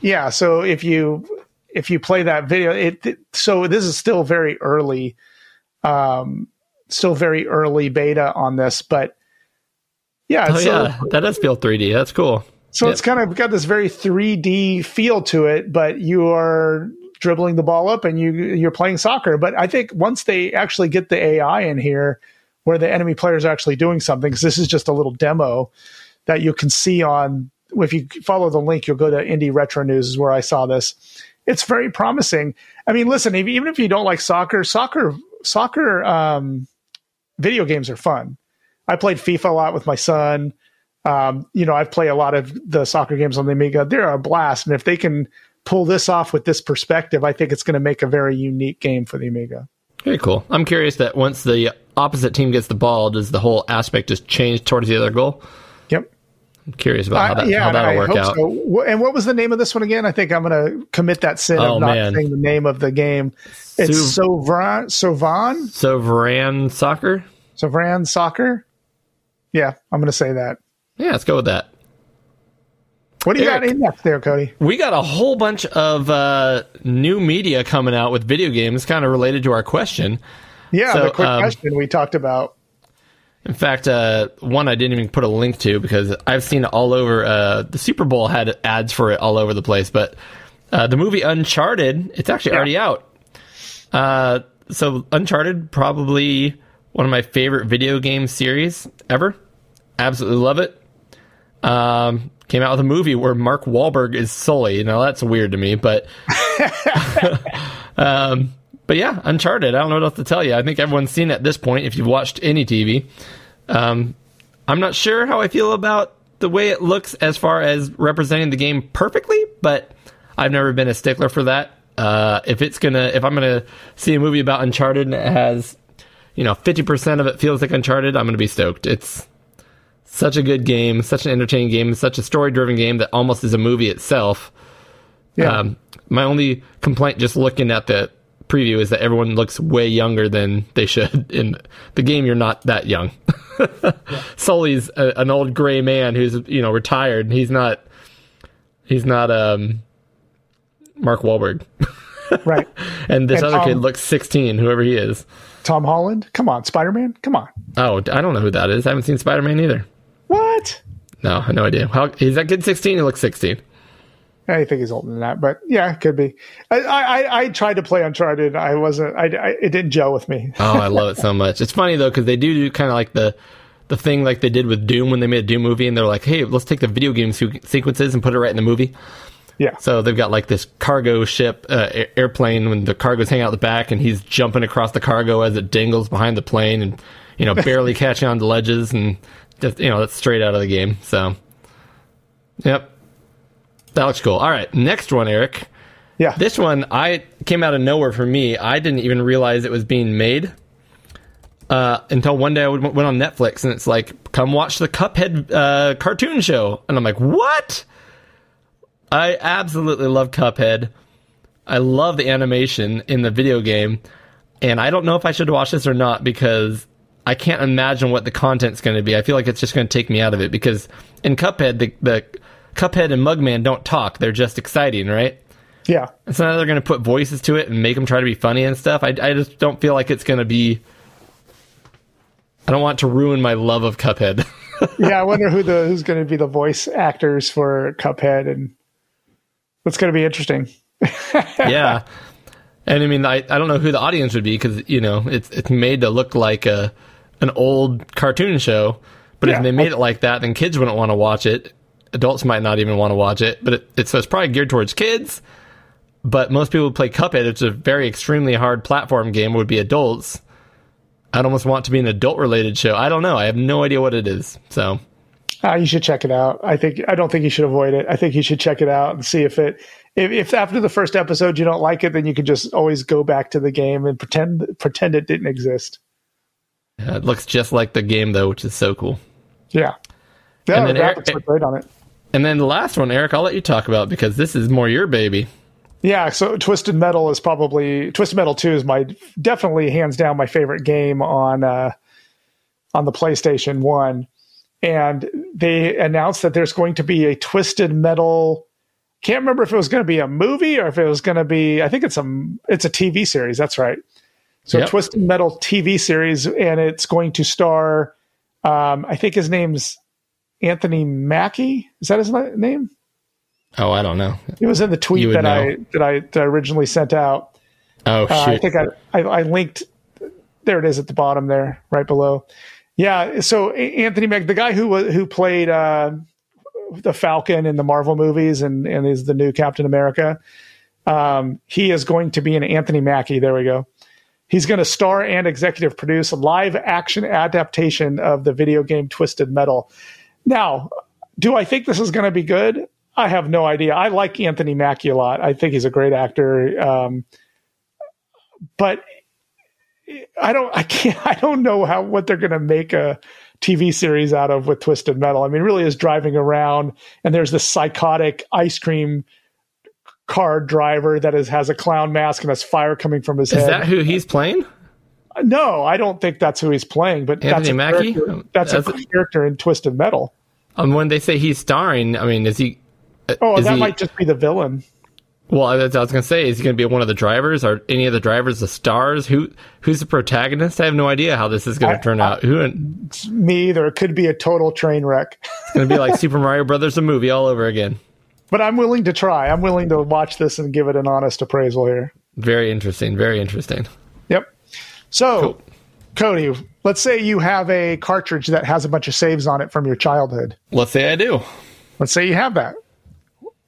Yeah. So if you, if you play that video, it, it, so this is still very early, um, still very early beta on this, but yeah. Oh, so, yeah. That does feel three D. That's cool. So yep. It's kind of got this very three D feel to it, but you are dribbling the ball up and you, you're playing soccer. But I think once they actually get the A I in here, where the enemy player is actually doing something, because this is just a little demo that you can see on, if you follow the link, you'll go to Indie Retro News is where I saw this. It's very promising. I mean, listen, if, even if you don't like soccer, soccer, soccer um, video games are fun. I played FIFA a lot with my son. Um, you know, I play a lot of the soccer games on the Amiga. They're a blast. And if they can pull this off with this perspective, I think it's going to make a very unique game for the Amiga. Very cool. I'm curious that once the opposite team gets the ball, does the whole aspect just change towards the other goal? Yep. I'm curious about how, that, uh, yeah, how that'll I work out. So. And what was the name of this one again? I think I'm going to commit that sin oh, of not man. saying the name of the game. It's Suv- Sovran, Sovran? Sovran Soccer? Sovran Soccer? Yeah, I'm going to say that. Yeah, let's go with that. What do you Eric, got in next there, Cody? We got a whole bunch of uh, new media coming out with video games, kind of related to our question. Yeah, so, the quick um, question we talked about. In fact, uh, one I didn't even put a link to because I've seen it all over. Uh, the Super Bowl had ads for it all over the place, but uh, the movie Uncharted, it's actually yeah. already out. Uh, so Uncharted, probably one of my favorite video game series ever. Absolutely love it. Um... Came out with a movie where Mark Wahlberg is Sully. Now, that's weird to me, but... um, but yeah, Uncharted. I don't know what else to tell you. I think everyone's seen it at this point, if you've watched any T V. Um, I'm not sure how I feel about the way it looks as far as representing the game perfectly, but I've never been a stickler for that. Uh, if it's gonna, if I'm going to see a movie about Uncharted and it has, you know, fifty percent of it feels like Uncharted, I'm going to be stoked. It's... such a good game, such an entertaining game, such a story-driven game that almost is a movie itself. Yeah. Um, my only complaint just looking at the preview is that everyone looks way younger than they should. In the game, you're not that young. Yeah. Sully's a, an old gray man who's, you know, retired, and he's not, he's not um, Mark Wahlberg. Right. And this and other Tom, kid looks sixteen, whoever he is. Tom Holland? Come on. Spider-Man? Come on. Oh, I don't know who that is. I haven't seen Spider-Man either. What? No, no idea. How, is that kid sixteen? He looks sixteen. I think he's older than that, but yeah, could be. I I, I tried to play Uncharted. I wasn't. I, I it didn't gel with me. Oh, I love it so much. It's funny though because they do do kind of like the the thing like they did with Doom when they made a Doom movie, and they're like, hey, let's take the video game se- sequences and put it right in the movie. Yeah. So they've got like this cargo ship uh, a- airplane when the cargo's hanging out the back, and he's jumping across the cargo as it dangles behind the plane, and you know barely catching on the ledges and. Just, you know, that's straight out of the game. So, yep. That looks cool. All right. Next one, Eric. Yeah. This one I came out of nowhere for me. I didn't even realize it was being made uh, until one day I went on Netflix and it's like, come watch the Cuphead uh, cartoon show. And I'm like, what? I absolutely love Cuphead. I love the animation in the video game. And I don't know if I should watch this or not because... I can't imagine what the content's going to be. I feel like it's just going to take me out of it because in Cuphead, the, the Cuphead and Mugman don't talk. They're just exciting, right? Yeah. And so now they're going to put voices to it and make them try to be funny and stuff. I, I just don't feel like it's going to be... I don't want to ruin my love of Cuphead. Yeah, I wonder who the who's going to be the voice actors for Cuphead and what's going to be interesting. Yeah. And I mean, I, I don't know who the audience would be, because, you know, it's it's made to look like a an old cartoon show. But yeah, if they made it like that, then kids wouldn't want to watch it. Adults might not even want to watch it. But it, it's, so it's probably geared towards kids. But most people who play Cuphead, it's a very extremely hard platform game, would be adults. I'd almost want to be an adult-related show. I don't know. I have no idea what it is. So, uh, you should check it out. I think I don't think you should avoid it. I think you should check it out and see if it. If, if after the first episode you don't like it, then you can just always go back to the game and pretend pretend it didn't exist. Yeah, it looks just like the game though, which is so cool. Yeah, yeah. And then, Eric, look great on it. And then the last one, Eric, I'll let you talk about, because this is more your baby. Yeah, so Twisted Metal is probably Twisted Metal two is my definitely hands down my favorite game on uh, on the PlayStation one, and they announced that there's going to be a Twisted Metal. Can't remember if it was going to be a movie or if it was going to be. I think it's a it's a T V series. That's right. So yep. Twisted Metal T V series, and it's going to star. Um, I think his name's Anthony Mackie. Is that his name? Oh, I don't know. It was in the tweet that I, that I that I originally sent out. Oh, shit. Uh, I think I, I, I linked. There it is at the bottom there, right below. Yeah. So Anthony Mac, the guy who who played uh, the Falcon in the Marvel movies and, and is the new Captain America, um, he is going to be an Anthony Mackie. There we go. He's going to star and executive produce a live action adaptation of the video game Twisted Metal. Now, do I think this is going to be good? I have no idea. I like Anthony Mackie a lot. I think he's a great actor. Um, but I don't, I can't, I don't know how, what they're going to make a T V series out of with Twisted Metal. I mean, it really is driving around and there's this psychotic ice cream car driver that is, has a clown mask and has fire coming from his is head. Is that who he's playing? No, I don't think that's who he's playing, but Anthony Mackie? That's, that's a it? character in Twisted Metal. And um, when they say he's starring, I mean, is he, Oh, is that he, might just be the villain. Well, I was going to say, is he going to be one of the drivers? Are any of the drivers the stars? Who Who's the protagonist? I have no idea how this is going to turn I, out. Who? Me either. It could be a total train wreck. It's going to be like Super Mario Brothers, a movie all over again. But I'm willing to try. I'm willing to watch this and give it an honest appraisal here. Very interesting. Very interesting. Yep. So, cool. Cody, let's say you have a cartridge that has a bunch of saves on it from your childhood. Let's say I do. Let's say you have that.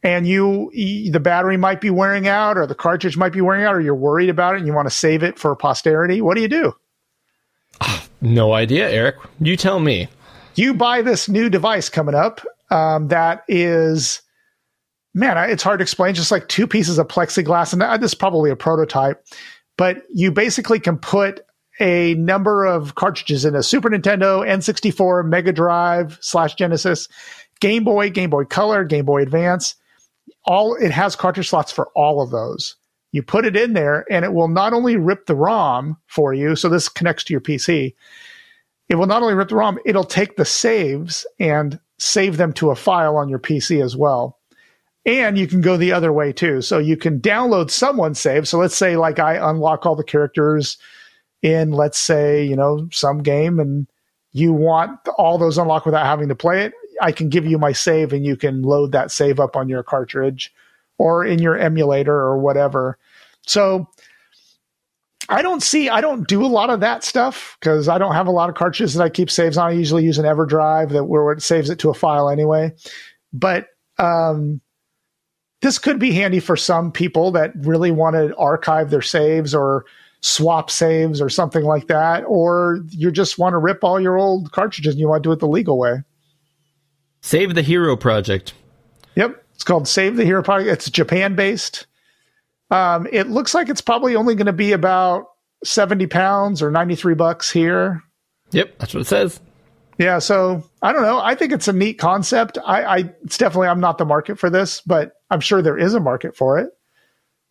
And you, the battery might be wearing out, or the cartridge might be wearing out, or you're worried about it and you want to save it for posterity. What do you do? No idea, Eric. You tell me. You buy this new device coming up um, that is, man, it's hard to explain, just like two pieces of plexiglass. And this is probably a prototype. But you basically can put a number of cartridges in a Super Nintendo, N sixty-four, Mega Drive, slash Genesis, Game Boy, Game Boy Color, Game Boy Advance. All it has cartridge slots for all of those. You put it in there and it will not only rip the ROM for you, so this connects to your P C. It will not only rip the ROM, it'll take the saves and save them to a file on your P C as well. And you can go the other way too. So you can download someone's save. So let's say like I unlock all the characters in, let's say, you know, some game, and you want all those unlocked without having to play it. I can give you my save and you can load that save up on your cartridge or in your emulator or whatever. So I don't see, I don't do a lot of that stuff because I don't have a lot of cartridges that I keep saves on. I usually use an EverDrive that where it saves it to a file anyway. But um, this could be handy for some people that really want to archive their saves or swap saves or something like that. Or you just want to rip all your old cartridges and you want to do it the legal way. Save the Hero Project. Yep. It's called Save the Hero Project. It's Japan-based. Um, it looks like it's probably only going to be about seventy pounds or ninety-three bucks here. Yep. That's what it says. Yeah. So I don't know. I think it's a neat concept. I, I it's definitely, I'm not the market for this, but I'm sure there is a market for it.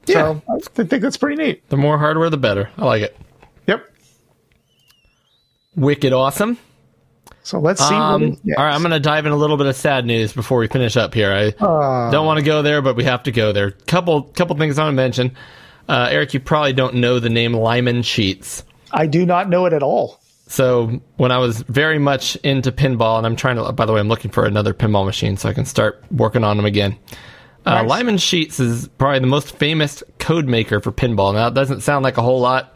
Yeah. So I th- think that's pretty neat. The more hardware, the better. I like it. Yep. Wicked awesome. So let's see. Um, all right, I'm going to dive in a little bit of sad news before we finish up here. I uh, don't want to go there, but we have to go there. Couple couple things I want to mention. Uh, Eric, you probably don't know the name Lyman Sheets. I do not know it at all. So when I was very much into pinball, and I'm trying to, by the way, I'm looking for another pinball machine so I can start working on them again. Uh, nice. Lyman Sheets is probably the most famous code maker for pinball. Now, it doesn't sound like a whole lot.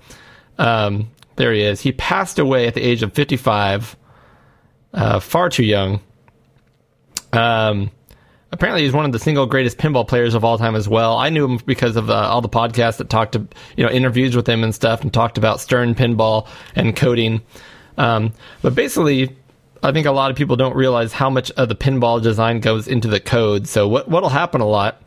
Um, there he is. He passed away at the age of fifty-five, uh, far too young. Um, apparently, he's one of the single greatest pinball players of all time as well. I knew him because of uh, all the podcasts that talked to, you know, interviews with him and stuff, and talked about Stern pinball and coding. Um, but basically, I think a lot of people don't realize how much of the pinball design goes into the code. So what what'll happen a lot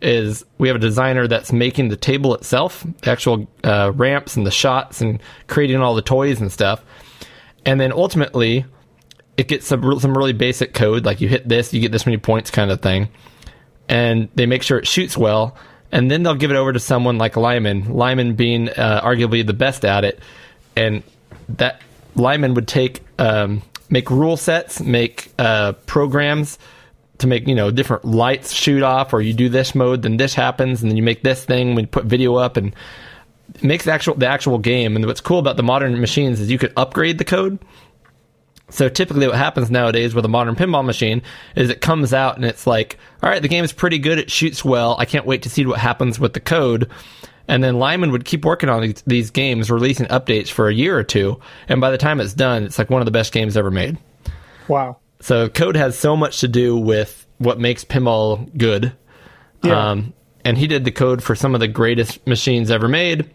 is we have a designer that's making the table itself, the actual uh, ramps and the shots, and creating all the toys and stuff. And then ultimately, it gets some some really basic code, like you hit this, you get this many points kind of thing. And they make sure it shoots well. And then they'll give it over to someone like Lyman, Lyman being uh, arguably the best at it. And that Lyman would take... Um, make rule sets, make uh, programs to make, you know, different lights shoot off, or you do this mode, then this happens, and then you make this thing, when you put video up, and it makes the actual, the actual game. And what's cool about the modern machines is you could upgrade the code. So typically what happens nowadays with a modern pinball machine is it comes out and it's like, all right, the game is pretty good, it shoots well, I can't wait to see what happens with the code. And then Lyman would keep working on these games, releasing updates for a year or two. And by the time it's done, it's like one of the best games ever made. Wow. So code has so much to do with what makes pinball good. Yeah. Um, and he did the code for some of the greatest machines ever made.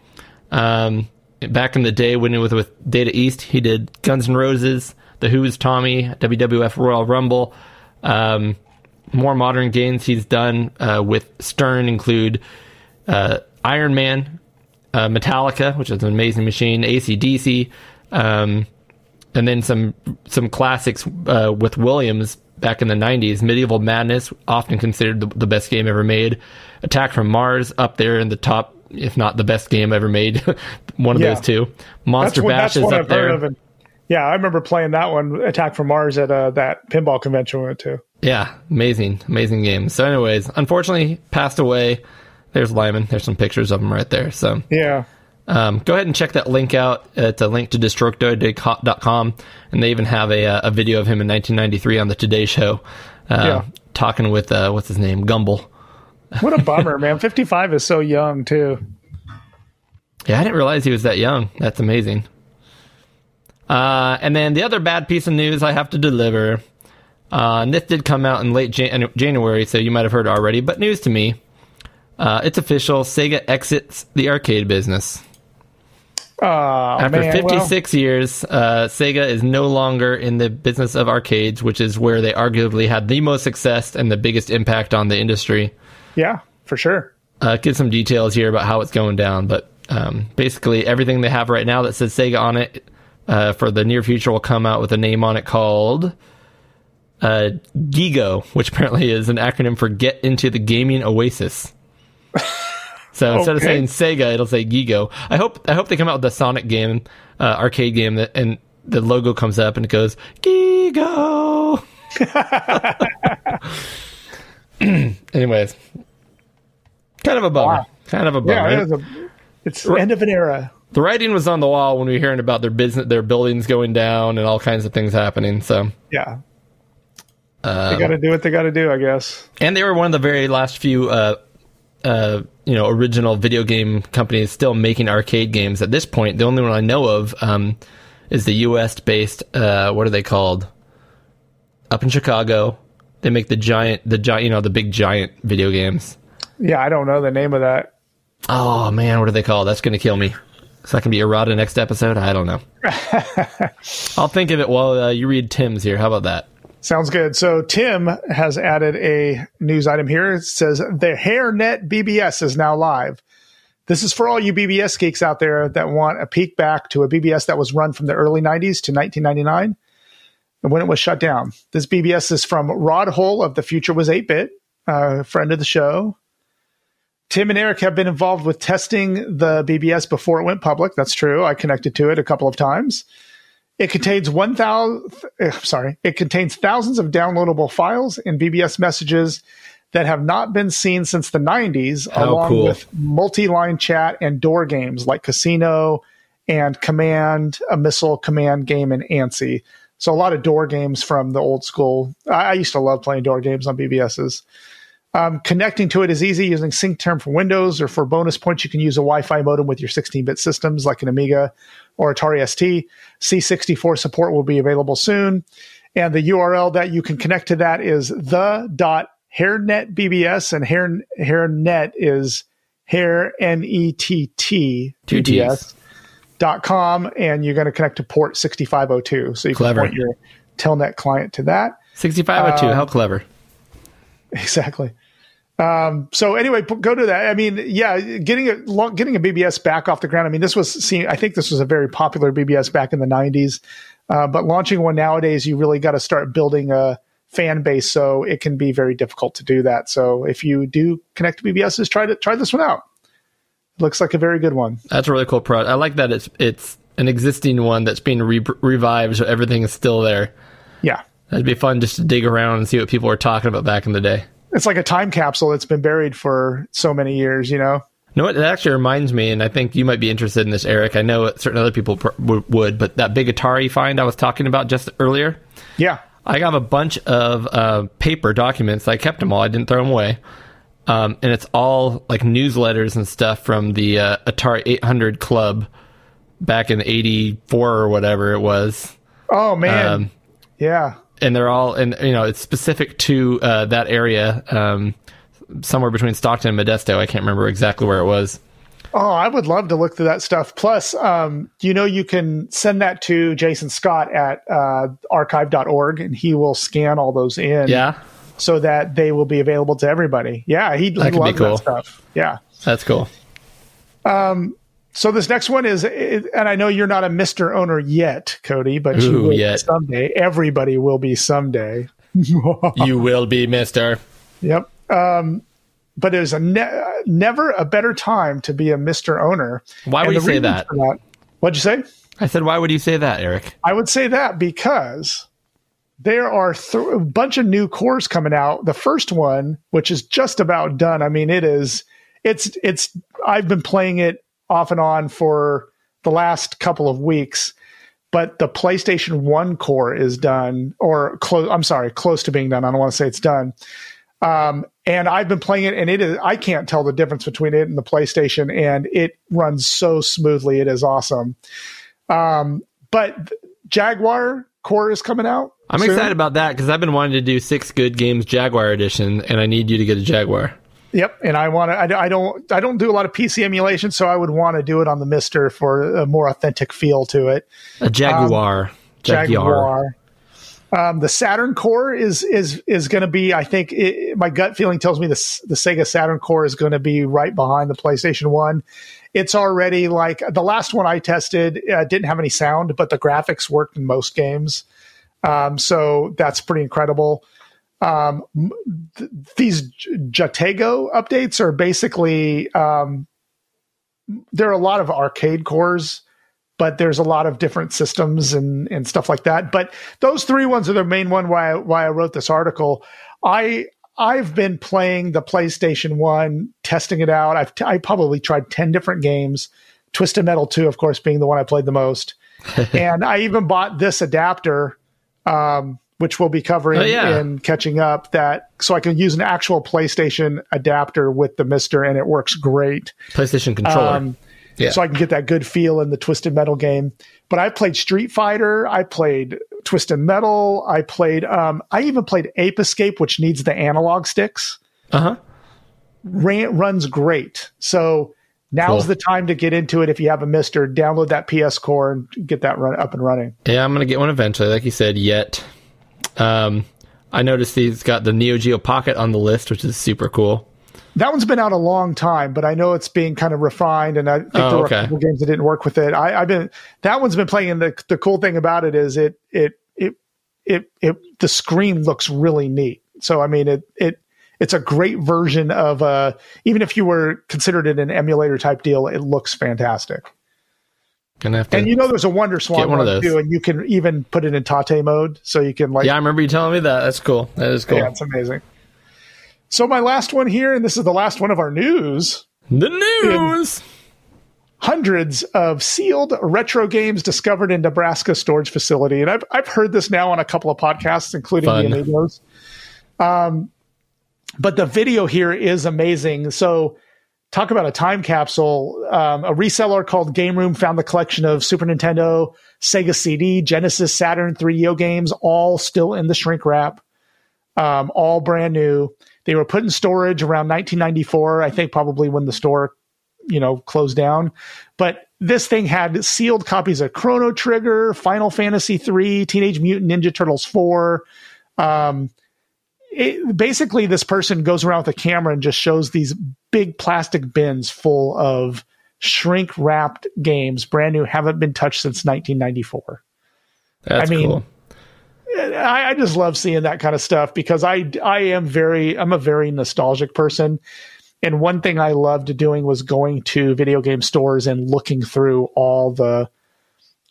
Um, back in the day when he was with Data East, he did Guns N' Roses, The Who's Tommy, W W F Royal Rumble. Um, more modern games he's done uh, with Stern include... Uh, Iron Man, uh, Metallica, which is an amazing machine, A C D C, um, and then some some classics uh, with Williams back in the nineties. Medieval Madness, often considered the, the best game ever made. Attack from Mars, up there in the top, if not the best game ever made. One of yeah. those two. Monster what, Bash is up I've there. And, yeah, I remember playing that one, Attack from Mars, at uh, that pinball convention we went to. Yeah, amazing, amazing game. So anyways, unfortunately, passed away. There's Lyman. There's some pictures of him right there. So yeah, um, go ahead and check that link out. It's a link to destructoid dot com, and they even have a a video of him in nineteen ninety-three on the Today Show, uh, yeah. talking with uh, what's his name, Gumbel. What a bummer, man! fifty-five is so young too. Yeah, I didn't realize he was that young. That's amazing. Uh, and then the other bad piece of news I have to deliver, uh, and this did come out in late Jan- January, so you might have heard already, but news to me. Uh, it's official. Sega exits the arcade business. Oh, After man, fifty-six well. years, uh, Sega is no longer in the business of arcades, which is where they arguably had the most success and the biggest impact on the industry. Yeah, for sure. Uh, give some details here about how it's going down, but um, basically everything they have right now that says Sega on it uh, for the near future will come out with a name on it called... Uh, Gigo, which apparently is an acronym for Get Into the Gaming Oasis. So instead okay. of saying Sega, it'll say Gigo. I hope I hope they come out with the Sonic game, uh, arcade game, that, and the logo comes up and it goes Gigo. Anyways, kind of a bummer. Wow. Kind of a bummer. Yeah, it is a, it's the end of an era. The writing was on the wall when we were hearing about their business, their buildings going down, and all kinds of things happening. So yeah. Um, they got to do what they got to do, I guess. And they were one of the very last few. Uh, Uh, you know, original video game companies still making arcade games at this point. The only one I know of um, is the U S-based. Uh, what are they called? Up in Chicago, they make the giant, the giant, you know, the big giant video games. Yeah, I don't know the name of that. Oh man, what are they called? That's gonna kill me. Is that gonna be errata next episode? I don't know. I'll think of it while uh, you read Tim's here. How about that? Sounds good. So Tim has added a news item here. It says the HairNet B B S is now live. This is for all you B B S geeks out there that want a peek back to a B B S that was run from the early nineties to nineteen ninety-nine and when it was shut down. This B B S is from Rod Hull of The Future Was eight-Bit, a friend of the show. Tim and Eric have been involved with testing the B B S before it went public. That's true. I connected to it a couple of times. It contains one thousand. Sorry, it contains thousands of downloadable files and B B S messages that have not been seen since the nineties, How along cool. with multi-line chat and door games like Casino and Command, a missile command game, and ANSI. So a lot of door games from the old school. I, I used to love playing door games on B B Ses. Um, connecting to it is easy using SyncTerm for Windows, or for bonus points, you can use a Wi-Fi modem with your sixteen-bit systems like an Amiga or Atari S T. C sixty-four support will be available soon. And the U R L that you can connect to that is the dot hairnet B B S, and hair, hairnet is hair, N E T T, B B S, dot com, and you're going to connect to port sixty-five oh two. So you clever. Can point your Telnet client to that. sixty-five oh two, um, how clever. Exactly. Um, so anyway, go to that. I mean, yeah, getting a getting a B B S back off the ground. I mean, this was seen, I think this was a very popular B B S back in the nineties, uh, but launching one nowadays, you really got to start building a fan base. So it can be very difficult to do that. So if you do connect to B B Ss, try to try this one out. It looks like a very good one. That's a really cool product. I like that it's it's an existing one that's being re- revived, so everything is still there. Yeah. That'd be fun just to dig around and see what people were talking about back in the day. It's like a time capsule that's been buried for so many years, you know? You know what? It actually reminds me, and I think you might be interested in this, Eric. I know certain other people pr- w- would, but that big Atari find I was talking about just earlier. Yeah. I got a bunch of uh, paper documents. I kept them all. I didn't throw them away. Um, and it's all like newsletters and stuff from the uh, Atari eight hundred Club back in eighty-four or whatever it was. Oh, man. Um, yeah. And they're all, and you know, it's specific to uh, that area, um, somewhere between Stockton and Modesto. I can't remember exactly where it was. Oh, I would love to look through that stuff. Plus, um, you know, you can send that to Jason Scott at uh, archive dot org, and he will scan all those in. Yeah. So that they will be available to everybody. Yeah, he'd, he'd love cool. that stuff. Yeah. That's cool. Um. So this next one is, and I know you're not a Mister Owner yet, Cody, but Ooh, you will yet. be someday. Everybody will be someday. You will be, Mister. Yep. Um, but it was a ne- never a better time to be a Mister Owner. Why would you say that? that? What'd you say? I said, why would you say that, Eric? I would say that because there are th- a bunch of new cores coming out. The first one, which is just about done. I mean, it is, it's, it's, I've been playing it off and on for the last couple of weeks, but the PlayStation one core is done, or close, I'm sorry, close to being done. I don't want to say it's done. Um, and I've been playing it, and it is, I can't tell the difference between it and the PlayStation, and it runs so smoothly. It is awesome. Um, but Jaguar core is coming out. I'm soon. excited about that, because I've been wanting to do Six Good Games Jaguar Edition, and I need you to get a Jaguar. Yep, and I want to. I, I don't. I don't do a lot of P C emulation, so I would want to do it on the Mister for a more authentic feel to it. A Jaguar, um, Jaguar. Jaguar. Um, the Saturn core is is is going to be. I think it, my gut feeling tells me the the Sega Saturn core is going to be right behind the PlayStation One. It's already like the last one I tested uh, didn't have any sound, but the graphics worked in most games. Um, so that's pretty incredible. Um, th- these Jatego updates are basically, um, there are a lot of arcade cores, but there's a lot of different systems and, and stuff like that. But those three ones are the main one why I, why I wrote this article. I, I've been playing the PlayStation one, testing it out. I've, t- I probably tried ten different games, Twisted Metal two, of course, being the one I played the most. And I even bought this adapter, um, which we'll be covering oh, yeah. in catching up, that so I can use an actual PlayStation adapter with the Mister, and it works great. PlayStation controller. Um, yeah. So I can get that good feel in the Twisted Metal game. But I played Street Fighter. I played Twisted Metal. I played, um, I even played Ape Escape, which needs the analog sticks. Uh-huh. Ran, runs great. So now's cool. the time to get into it. If you have a Mister, download that P S core and get that run up and running. Yeah, I'm going to get one eventually, like you said, yet. Um, I noticed he's got the Neo Geo Pocket on the list, which is super cool. That one's been out a long time, but I know it's being kind of refined, and I think oh, there were okay. a couple games that didn't work with it. I, I've been that one's been playing, and the the cool thing about it is it it it it it the screen looks really neat. So I mean it it it's a great version of uh even if you were considered it an emulator type deal, it looks fantastic. Gonna have to and you know there's a Wonder Swan one, one too, and you can even put it in Tate mode, so you can like. Yeah, I remember you telling me that. That's cool. That is cool. Yeah, it's amazing. So my last one here, and this is the last one of our news. The news. In hundreds of sealed retro games discovered in Nebraska storage facility, and I've I've heard this now on a couple of podcasts, including Fun. the Amigos. Um, But the video here is amazing. So talk about a time capsule. Um, a reseller called Game Room found the collection of Super Nintendo, Sega C D, Genesis, Saturn, three D O games, all still in the shrink wrap, um, all brand new. They were put in storage around nineteen ninety-four, I think probably when the store, you know, closed down. But this thing had sealed copies of Chrono Trigger, Final Fantasy three, Teenage Mutant Ninja Turtles four. Um, it, basically, this person goes around with a camera and just shows these big plastic bins full of shrink-wrapped games, brand new, haven't been touched since nineteen ninety-four. That's I mean, cool. I, I just love seeing that kind of stuff because I, I am very, I'm a very nostalgic person. And one thing I loved doing was going to video game stores and looking through all the,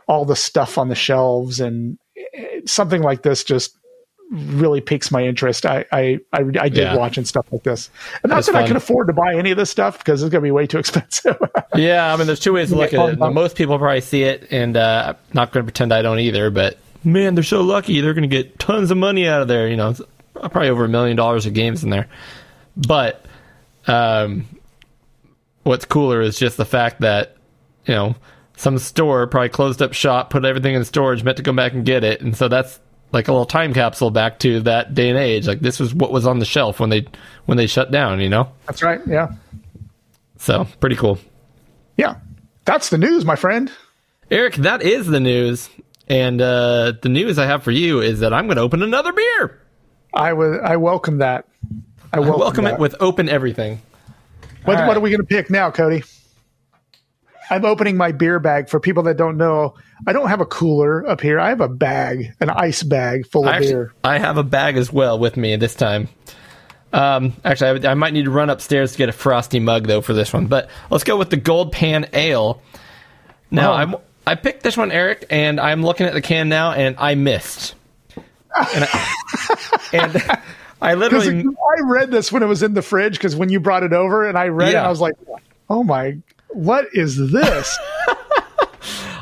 all the stuff on the shelves, and something like this just really piques my interest. I, I, I, I did yeah. watch and stuff like this, and not that fun. I can afford to buy any of this stuff because it's going to be way too expensive. Yeah. I mean, there's two ways to look yeah, at it. Well, most people probably see it, and uh, I'm not going to pretend I don't either, but man, they're so lucky. They're going to get tons of money out of there. You know, it's probably over a million dollars of games in there, but Um, what's cooler is just the fact that, you know, some store probably closed up shop, put everything in storage, meant to come back and get it. And so that's like a little time capsule back to that day and age. Like, this was what was on the shelf when they, when they shut down, you know? That's right. Yeah. So pretty cool. Yeah. That's the news, my friend. Eric, that is the news. And, uh, the news I have for you is that I'm going to open another beer. I w- I welcome that. I welcome, I welcome it with open everything. What, right. what are we going to pick now, Cody? I'm opening my beer bag. For people that don't know, I don't have a cooler up here. I have a bag, an ice bag full of I actually, beer. I have a bag as well with me this time. Um, actually, I, I might need to run upstairs to get a frosty mug, though, for this one. But let's go with the Gold Pan Ale. Now, um, I'm, I picked this one, Eric, and I'm looking at the can now, and I missed. And... I, and I literally, I read this when it was in the fridge, because when you brought it over and I read yeah. it, I was like, oh my, what is this?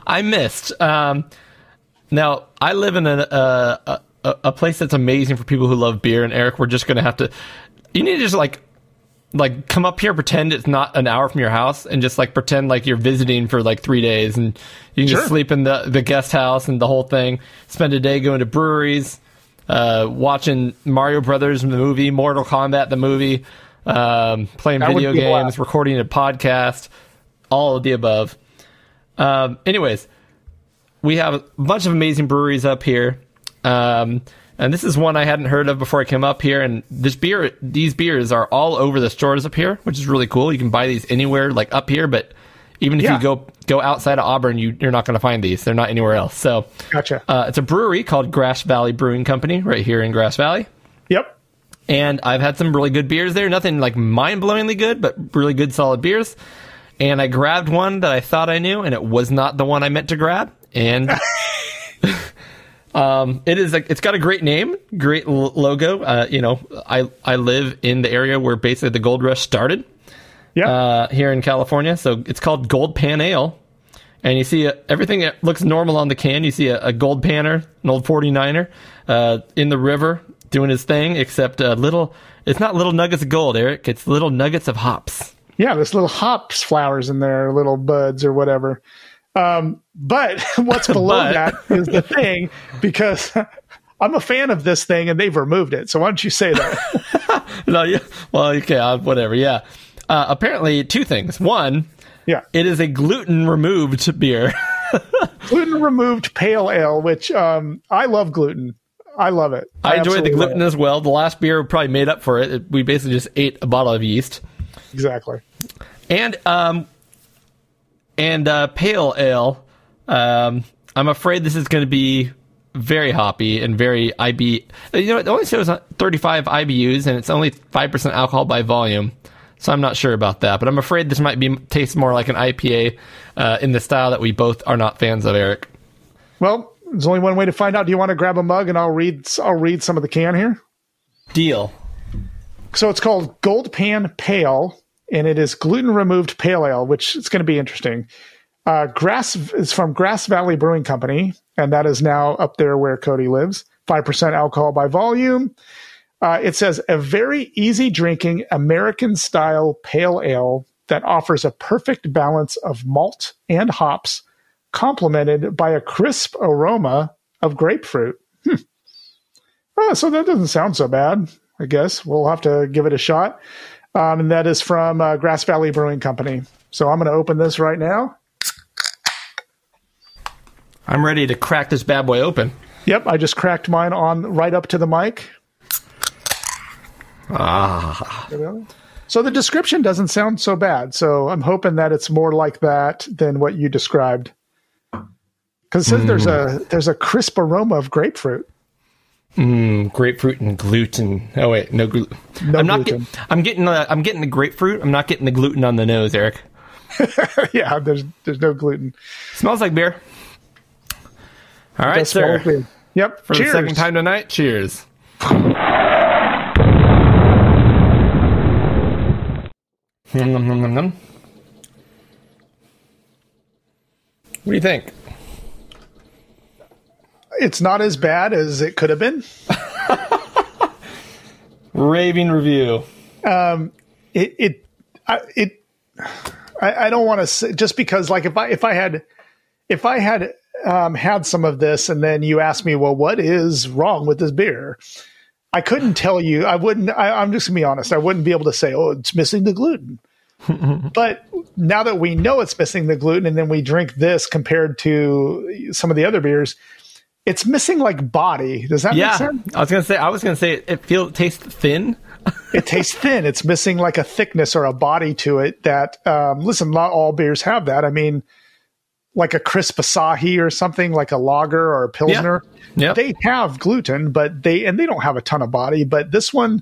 I missed. Um, now, I live in a, a, a, a place that's amazing for people who love beer. And Eric, we're just going to have to, you need to just like, like come up here, pretend it's not an hour from your house, and just like pretend like you're visiting for like three days and you can sure. just sleep in the, the guest house and the whole thing, spend a day going to breweries. Uh, watching Mario Brothers the movie, Mortal Kombat the movie, um, playing that video games, a recording a podcast, all of the above. Um, anyways, we have a bunch of amazing breweries up here, um, and this is one I hadn't heard of before I came up here. And this beer, these beers are all over the stores up here, which is really cool. You can buy these anywhere, like up here, but even if yeah. you go go outside of Auburn, you, you're not going to find these. They're not anywhere else. So, gotcha. Uh, it's a brewery called Grass Valley Brewing Company right here in Grass Valley. Yep. And I've had some really good beers there. Nothing like mind-blowingly good, but really good, solid beers. And I grabbed one that I thought I knew, and it was not the one I meant to grab. And um, it is like, it's got a great name, great l- logo. Uh, you know, I I live in the area where basically the gold rush started. Yeah, uh, here in California. So it's called Gold Pan Ale. And you see a, everything that looks normal on the can. You see a, a gold panner, an old forty-niner, uh, in the river doing his thing, except a little, it's not little nuggets of gold, Eric. It's little nuggets of hops. Yeah, there's little hops flowers in there, little buds or whatever. Um, but what's below but. that is the thing, because I'm a fan of this thing and they've removed it. So why don't you say that? no, you, well, okay, uh, whatever, yeah. Uh, apparently, two things. One, yeah, it is a gluten-removed beer. Gluten-removed pale ale, which um, I love gluten. I love it. I, I enjoy the gluten as well. The last beer probably made up for it. We basically just ate a bottle of yeast. Exactly. And um, and uh, pale ale, um, I'm afraid this is going to be very hoppy and very I B. You know, it only shows thirty-five I B Us, and it's only five percent alcohol by volume. So I'm not sure about that, but I'm afraid this might be taste more like an I P A uh, in the style that we both are not fans of, Eric. Well, there's only one way to find out. Do you want to grab a mug and I'll read I'll read some of the can here? Deal. So it's called Gold Pan Pale, and it is gluten-removed pale ale, which is going to be interesting. Uh, Grass is from Grass Valley Brewing Company, and that is now up there where Cody lives. five percent alcohol by volume. Uh, it says, a very easy-drinking American-style pale ale that offers a perfect balance of malt and hops, complemented by a crisp aroma of grapefruit. Hmm. Oh, so that doesn't sound so bad, I guess. We'll have to give it a shot. Um, and that is from uh, Grass Valley Brewing Company. So I'm going to open this right now. I'm ready to crack this bad boy open. Yep, I just cracked mine on right up to the mic. Ah. So the description doesn't sound so bad. So I'm hoping that it's more like that than what you described. Because it says mm. there's a there's a crisp aroma of grapefruit. Mm, grapefruit and gluten. Oh wait, no, glu- no I'm not gluten. Get, I'm getting uh, I'm getting the grapefruit. I'm not getting the gluten on the nose, Eric. Yeah, there's there's no gluten. Smells like beer. All right, sir. Beer. Yep. For cheers. The second time tonight, cheers. Nom, nom, nom, nom, nom. What do you think? It's not as bad as it could have been. Raving review. Um, it, it, I, it. I, I don't want to say, just because, like, if I if I had, if I had um, had some of this, and then you asked me, well, what is wrong with this beer? I couldn't tell you. I wouldn't. I, I'm just gonna be honest. I wouldn't be able to say, "Oh, it's missing the gluten." But now that we know it's missing the gluten, and then we drink this compared to some of the other beers, it's missing like body. Does that yeah, make sense? I was gonna say. I was gonna say it, it feels tastes thin. It tastes thin. It's missing like a thickness or a body to it. That um, listen, not all beers have that. I mean, like a crisp Asahi or something, like a lager or a pilsner. Yeah. Yep. They have gluten, but they, and they don't have a ton of body, but this one,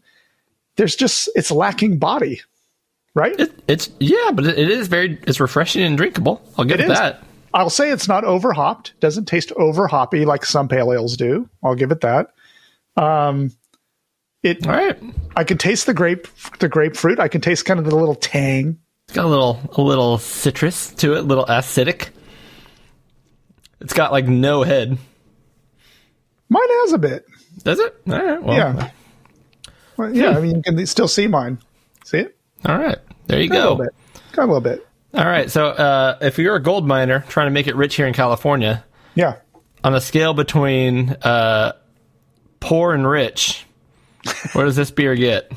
there's just, it's lacking body, right? It, it's, yeah, but it is very, it's refreshing and drinkable. I'll give it, it that. I'll say it's not overhopped. Doesn't taste overhoppy like some pale ales do. I'll give it that. Um, it, all right. I can taste the grape, the grapefruit. I can taste kind of the little tang. It's got a little, a little citrus to it, a little acidic. It's got, like, no head. Mine has a bit. Does it? All right. Well, yeah. Well, yeah, hmm. I mean, you can still see mine. See it? All right. There you got go. A little bit. Got a little bit. All right. So uh, if you're a gold miner trying to make it rich here in California, yeah, on a scale between uh, poor and rich, what does this beer get?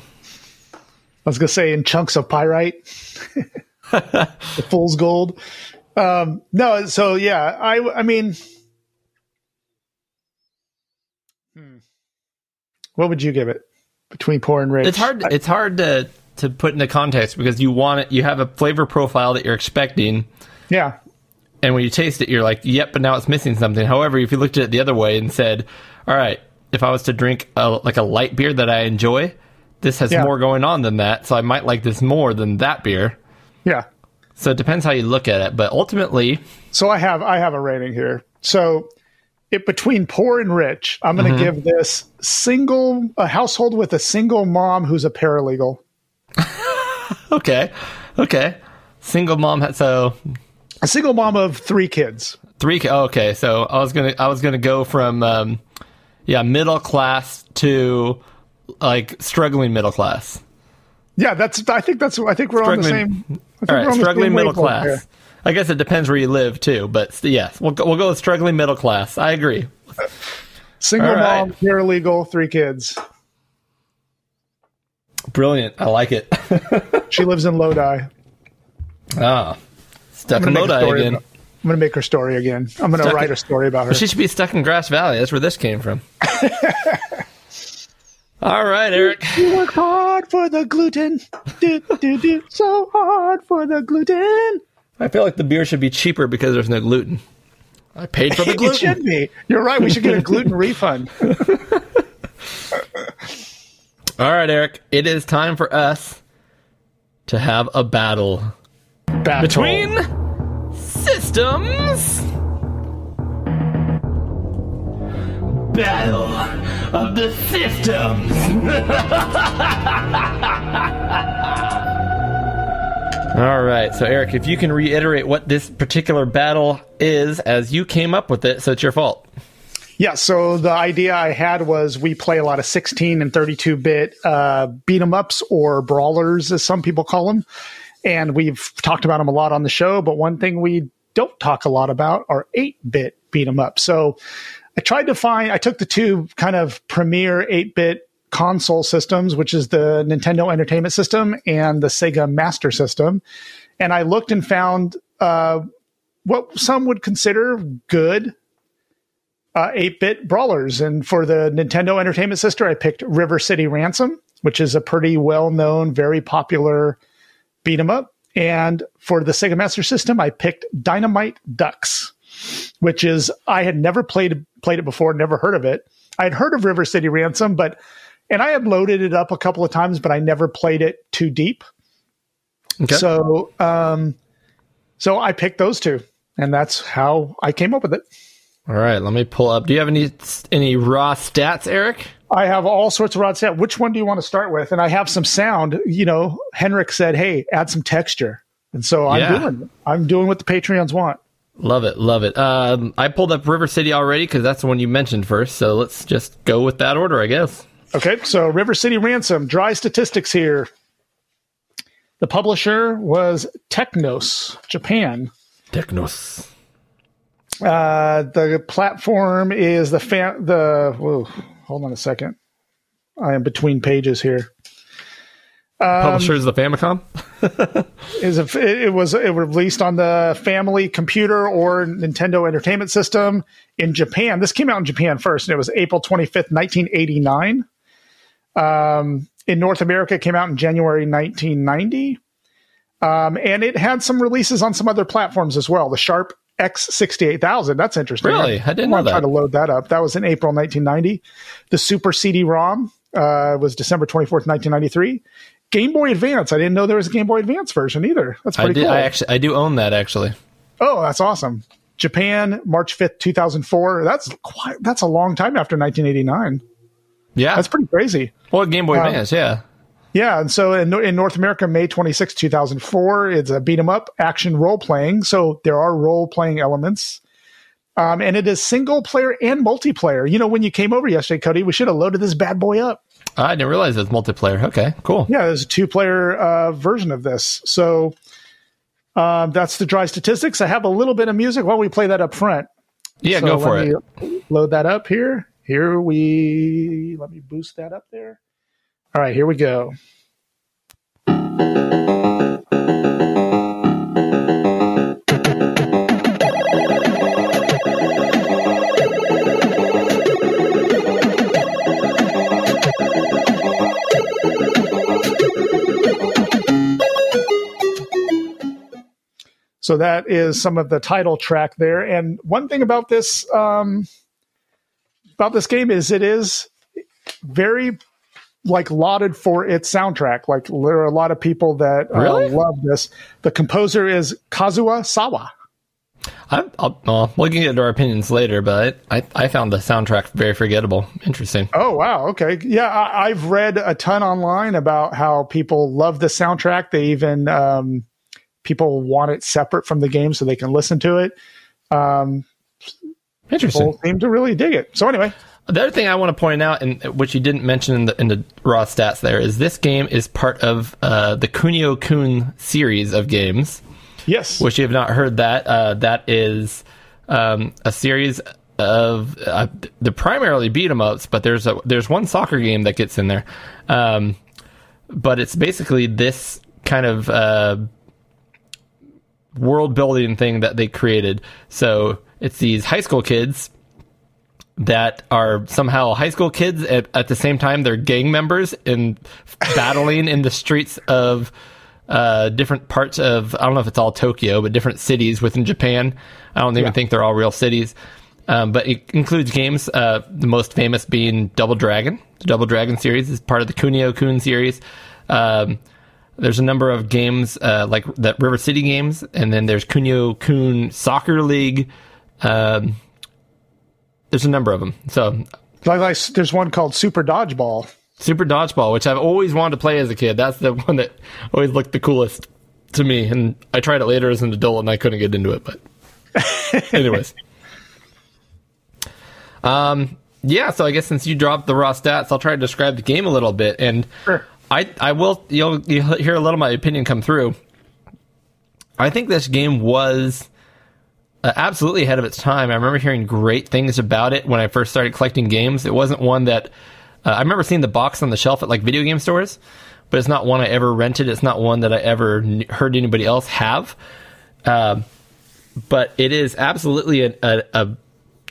I was going to say in chunks of pyrite. The fool's gold. Um, no, so yeah, I, I mean, hmm. What would you give it between poor and rich? It's hard. I, it's hard to, to put into context because you want it, you have a flavor profile that you're expecting. Yeah. And when you taste it, you're like, yep, but now it's missing something. However, if you looked at it the other way and said, all right, if I was to drink a, like a light beer that I enjoy, this has yeah. more going on than that. So I might like this more than that beer. Yeah. So it depends how you look at it, but ultimately... So I have I have a rating here. So it, between poor and rich, I'm going to mm-hmm. give this single a household with a single mom who's a paralegal. Okay. Okay. Single mom, so... A single mom of three kids. Three kids. Oh, okay, so I was going to I was gonna go from, um, yeah, middle class to, like, struggling middle class. Yeah, that's. I think that's. I think we're struggling. on the same... All right, struggling middle class. Here. I guess it depends where you live, too. But, yes, we'll go, we'll go with struggling middle class. I agree. Single right. mom, paralegal, three kids. Brilliant. I like it. She lives in Lodi. Ah. Stuck in Lodi again. About, I'm going to make her story again. I'm going to write in, a story about her. She should be stuck in Grass Valley. That's where this came from. All right, Eric. You worked hard for the gluten. Do, do, do. So hard for the gluten. I feel like the beer should be cheaper because there's no gluten. I paid for the gluten. It should be. You're right. We should get a gluten refund. All right, Eric. It is time for us to have a battle. Battle. Between systems. Battle of the systems. All right, so Eric, if you can reiterate what this particular battle is as you came up with it, so it's your fault. Yeah, so the idea I had was we play a lot of sixteen and thirty-two bit uh, beat-em-ups, or brawlers, as some people call them. And we've talked about them a lot on the show, but one thing we don't talk a lot about are eight bit beat-em-ups. So I tried to find, I took the two kind of premier eight bit console systems, which is the Nintendo Entertainment System and the Sega Master System. And I looked and found uh, what some would consider good Uh, eight bit brawlers. And for the Nintendo Entertainment System, I picked River City Ransom, which is a pretty well-known, very popular beat-em-up. And for the Sega Master System, I picked Dynamite Ducks, which is, I had never played played it before, never heard of it. I had heard of River City Ransom, but, and I had loaded it up a couple of times, but I never played it too deep. Okay. So, um, so I picked those two, and that's how I came up with it. All right, let me pull up. Do you have any any raw stats, Eric? I have all sorts of raw stats. Which one do you want to start with? And I have some sound. You know, Henrik said, "Hey, add some texture," and so I'm yeah. doing. I'm doing what the Patreons want. Love it, love it. Um, I pulled up River City already because that's the one you mentioned first. So let's just go with that order, I guess. Okay, so River City Ransom. Dry statistics here. The publisher was Technos, Japan. Technos. Uh, the platform is the fan, the, whoa, hold on a second. I am between pages here. Um, Publisher is the Famicom. is a, it, it was, it was released on the Family Computer or Nintendo Entertainment System in Japan. This came out in Japan first, and it was April twenty-fifth, nineteen eighty-nine. Um, in North America, it came out in January nineteen ninety. Um, and it had some releases on some other platforms as well. The Sharp X sixty-eight thousand. That's interesting. Really? I didn't I know that. I tried to load that up. That was in April nineteen ninety. The Super C D ROM uh, was December twenty-fourth, nineteen ninety-three. Game Boy Advance. I didn't know there was a Game Boy Advance version either. That's pretty I did, cool. I, actually, I do own that, actually. Oh, that's awesome. Japan, March fifth, two thousand four. That's quite, that's a long time after nineteen eighty-nine. Yeah. That's pretty crazy. Well, Game Boy um, Advance, yeah. Yeah, and so in, in North America, May twenty-sixth, two thousand four, it's a beat-em-up action role-playing, so there are role-playing elements. Um, and it is single-player and multiplayer. You know, when you came over yesterday, Cody, we should have loaded this bad boy up. I didn't realize it's multiplayer. Okay, cool. Yeah, there's a two-player uh, version of this. So uh, that's the dry statistics. I have a little bit of music while we play that up front. Yeah, so go for it. Load that up here. Here we... Let me boost that up there. All right, here we go. So that is some of the title track there. And one thing about this um, about this game is it is very... like lauded for its soundtrack. Like there are a lot of people that uh, really? love this. The composer is Kazuo Sawa. I'm, I'll, well, we can get into our opinions later, but I, I found the soundtrack very forgettable. Interesting. Oh, wow. Okay. Yeah. I, I've read a ton online about how people love the soundtrack. They even, um, people want it separate from the game so they can listen to it. Um, Interesting. People seem to really dig it. So anyway, the other thing I want to point out, and which you didn't mention in the, in the raw stats there, is this game is part of uh, the Kunio-kun series of games. Yes. Which you have not heard that. Uh, that is um, a series of... Uh, they're primarily beat-em-ups, but there's, a, there's one soccer game that gets in there. Um, but it's basically this kind of uh, world-building thing that they created. So it's these high school kids... that are somehow high school kids at, at the same time they're gang members and battling in the streets of uh, different parts of, I don't know if it's all Tokyo, but different cities within Japan. I don't even yeah. think they're all real cities. Um, but it includes games, uh, the most famous being Double Dragon. The Double Dragon series is part of the Kunio-kun series. Um, there's a number of games uh, like the River City games, and then there's Kunio-kun Soccer League. Um, There's a number of them. So, like, like, there's one called Super Dodgeball. Super Dodgeball, which I've always wanted to play as a kid. That's the one that always looked the coolest to me. And I tried it later as an adult, and I couldn't get into it. But anyways. Um, yeah, so I guess since you dropped the raw stats, I'll try to describe the game a little bit. And sure. I, I will, you'll, you'll hear a little of my opinion come through. I think this game was uh, absolutely ahead of its time. I remember hearing great things about it when I first started collecting games. It wasn't one that... Uh, I remember seeing the box on the shelf at, like, video game stores, but it's not one I ever rented. It's not one that I ever kn- heard anybody else have. Uh, but it is absolutely a, a, a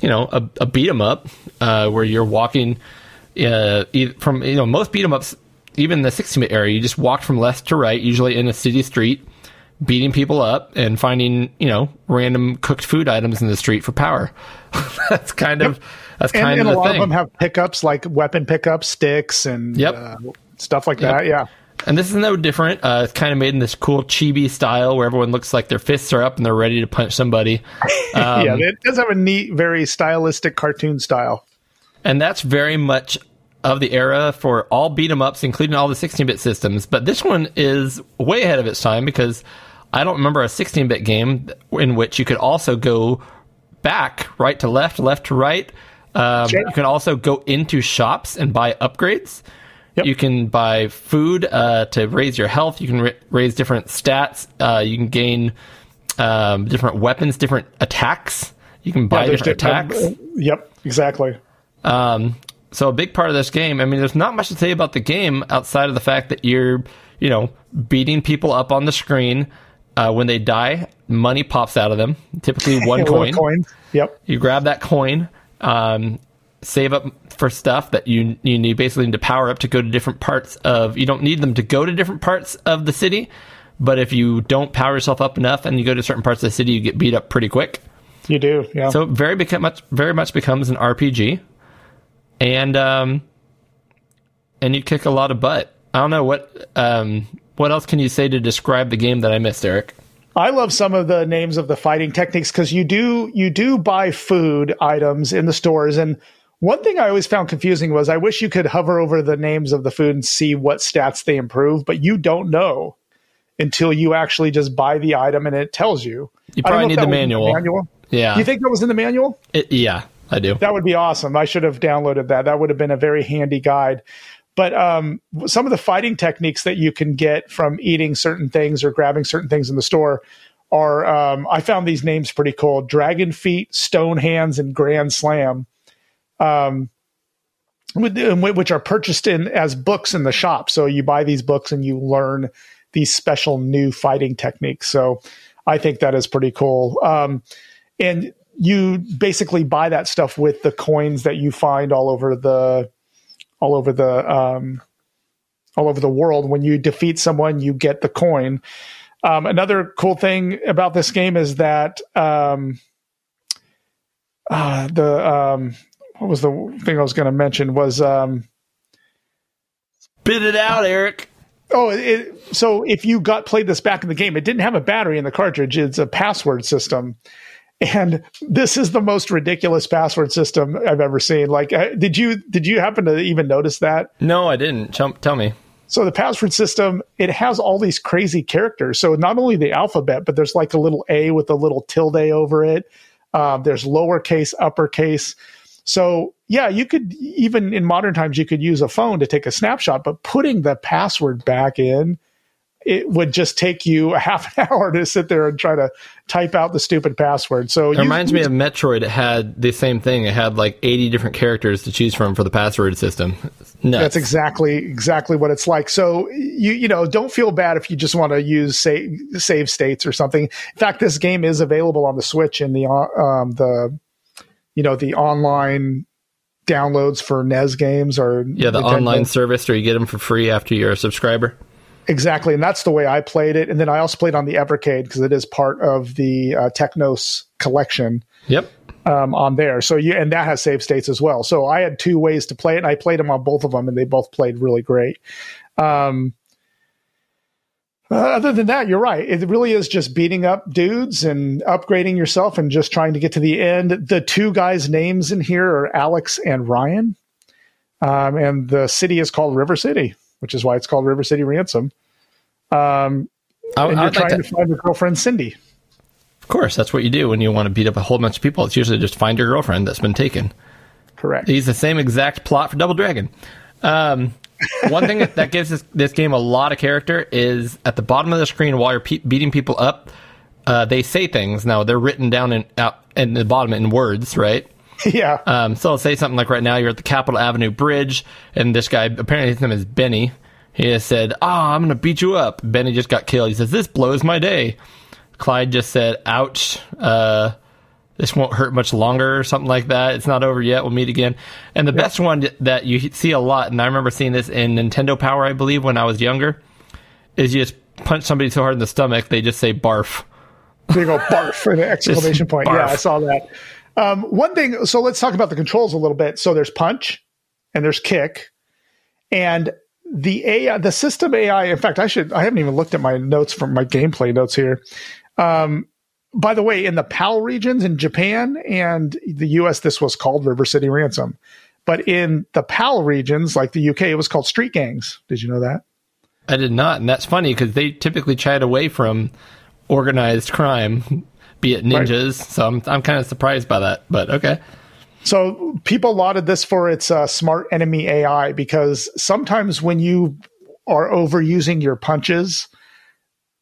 you know, a, a beat-em-up uh, where you're walking uh, from... You know, most beat-em-ups, even in the sixteen-bit era, you just walked from left to right, usually in a city street, beating people up and finding, you know, random cooked food items in the street for power. That's kind yep. of that's and, kind and of the thing. And a lot of them have pickups, like weapon pickups, sticks, and yep. uh, stuff like yep. that. Yeah. And this is no different. Uh, it's kind of made in this cool chibi style where everyone looks like their fists are up and they're ready to punch somebody. Um, yeah, it does have a neat, very stylistic cartoon style. And that's very much of the era for all beat 'em ups, including all the sixteen-bit systems. But this one is way ahead of its time because I don't remember a sixteen-bit game in which you could also go back, right to left, left to right. Um, sure. You can also go into shops and buy upgrades. Yep. You can buy food uh, to raise your health. You can ra- raise different stats. Uh, you can gain um, different weapons, different attacks. You can buy yeah, different attacks. Uh, yep, exactly. Um, so a big part of this game, I mean, there's not much to say about the game outside of the fact that you're, you know, beating people up on the screen. Uh, when they die, money pops out of them, typically one coin. coin. Yep. You grab that coin, um, save up for stuff that you you need, basically need to power up to go to different parts of... You don't need them to go to different parts of the city, but if you don't power yourself up enough and you go to certain parts of the city, you get beat up pretty quick. You do, yeah. So it very, beca- much, very much becomes an R P G, and um, and you kick a lot of butt. I don't know what... Um, What else can you say to describe the game that I missed, Eric? I love some of the names of the fighting techniques because you do you do buy food items in the stores. And one thing I always found confusing was I wish you could hover over the names of the food and see what stats they improve, but you don't know until you actually just buy the item and it tells you. You probably need the manual. the manual. Yeah. You think that was in the manual? It, yeah, I do. That would be awesome. I should have downloaded that. That would have been a very handy guide. But um, some of the fighting techniques that you can get from eating certain things or grabbing certain things in the store are, um, I found these names pretty cool. Dragon Feet, Stone Hands, and Grand Slam, um, with, which are purchased in as books in the shop. So you buy these books and you learn these special new fighting techniques. So I think that is pretty cool. Um, and you basically buy that stuff with the coins that you find all over the... all over the um, all over the world. When you defeat someone, you get the coin. Um, another cool thing about this game is that um, uh, the um, what was the thing I was going to mention was um, spit it out, Eric. Oh, it, so if you got played this back in the game, it didn't have a battery in the cartridge. It's a password system. And this is the most ridiculous password system I've ever seen. Like, did you did you happen to even notice that? No, I didn't. Tell, tell me. So the password system, it has all these crazy characters. So not only the alphabet, but there's like a little A with a little tilde over it. Um, there's lowercase, uppercase. So, yeah, you could, even in modern times, you could use a phone to take a snapshot. But putting the password back in, it would just take you a half an hour to sit there and try to type out the stupid password. So it you, reminds me of Metroid. It had the same thing. It had like eighty different characters to choose from for the password system. Nuts. That's exactly exactly what it's like. So you you know, don't feel bad if you just want to use save, save states or something. In fact, this game is available on the Switch and the um, the you know the online downloads for N E S games or yeah the Nintendo. Online service, or you get them for free after you're a subscriber. Exactly, and that's the way I played it. And then I also played on the Evercade because it is part of the uh, Technos collection. Yep, um, on there. So you and that has save states as well. So I had two ways to play it, and I played them on both of them, and they both played really great. Um, other than that, you're right. It really is just beating up dudes and upgrading yourself, and just trying to get to the end. The two guys' names in here are Alex and Ryan, um, and the city is called River City, which is why it's called River City Ransom. Um, I, and you're I'd trying like to, to find your girlfriend, Cindy. Of course, that's what you do when you want to beat up a whole bunch of people. It's usually just find your girlfriend that's been taken. Correct. They use the same exact plot for Double Dragon. Um, one thing that gives this, this game a lot of character is at the bottom of the screen while you're pe- beating people up, uh, they say things. Now, they're written down in, out in the bottom in words, right? Yeah. Um, so I'll say something like, right now you're at the Capitol Avenue Bridge, and this guy, apparently his name is Benny, he has said, ah, oh, I'm going to beat you up. Benny just got killed. He says, this blows my day. Clyde just said, ouch, uh, this won't hurt much longer, or something like that. It's not over yet. We'll meet again. And the yeah. best one that you see a lot, and I remember seeing this in Nintendo Power, I believe, when I was younger, is you just punch somebody so hard in the stomach, they just say barf. They go barf for the exclamation point. Barf. Yeah, I saw that. Um, one thing, so let's talk about the controls a little bit. So there's punch and there's kick, and the A I, the system A I, in fact, I should, I haven't even looked at my notes from my gameplay notes here. Um, by the way, in the PAL regions in Japan and the U S, this was called River City Ransom, but in the PAL regions, like the U K, it was called Street Gangs. Did you know that? I did not. And that's funny because they typically shied away from organized crime, be it ninjas. Right. So I'm, I'm kind of surprised by that, but okay. So people lauded this for its uh, smart enemy A I, because sometimes when you are overusing your punches,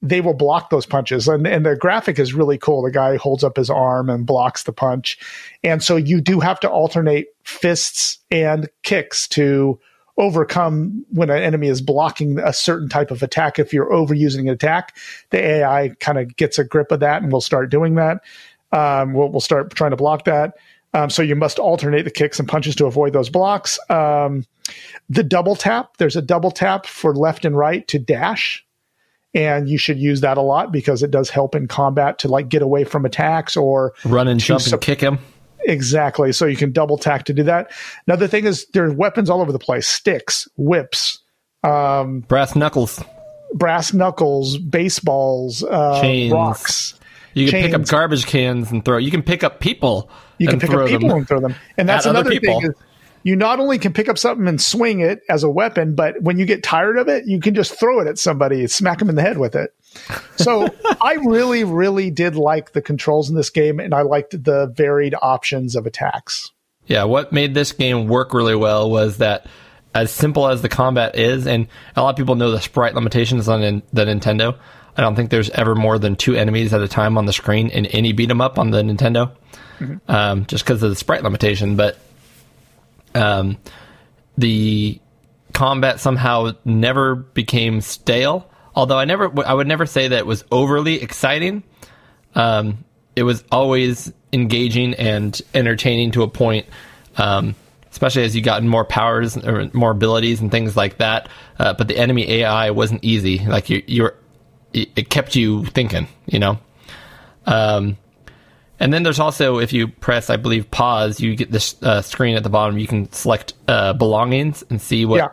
they will block those punches. And, and the graphic is really cool. The guy holds up his arm and blocks the punch. And so you do have to alternate fists and kicks to overcome when an enemy is blocking a certain type of attack. If you're overusing an attack, the A I kind of gets a grip of that and will start doing that. Um, we'll, we'll start trying to block that. Um, so you must alternate the kicks and punches to avoid those blocks. Um, the double tap, there's a double tap for left and right to dash. And you should use that a lot because it does help in combat to like get away from attacks or run and jump sub- and kick him. Exactly. So you can double tap to do that. Another thing is there are weapons all over the place. Sticks, whips. Um, brass knuckles. Brass knuckles, baseballs, uh, chains. Rocks. You can chains. Pick up garbage cans and throw. You can pick up people. You can pick up people and throw them. And that's another people. thing. Is you not only can pick up something and swing it as a weapon, but when you get tired of it, you can just throw it at somebody, smack them in the head with it. So I really, really did like the controls in this game, and I liked the varied options of attacks. Yeah, what made this game work really well was that as simple as the combat is, and a lot of people know the sprite limitations on in, the Nintendo. I don't think there's ever more than two enemies at a time on the screen in any beat-em-up on the Nintendo, mm-hmm. um, just because of the sprite limitation, but Um, the combat somehow never became stale, although I never, I would never say that it was overly exciting. Um, it was always engaging and entertaining to a point, um, especially as you got more powers or more abilities and things like that. Uh, but the enemy A I wasn't easy. Like you, you were, it kept you thinking, you know? Um, And then there's also, if you press, I believe, pause, you get this uh, screen at the bottom. You can select uh, belongings and see what, yeah.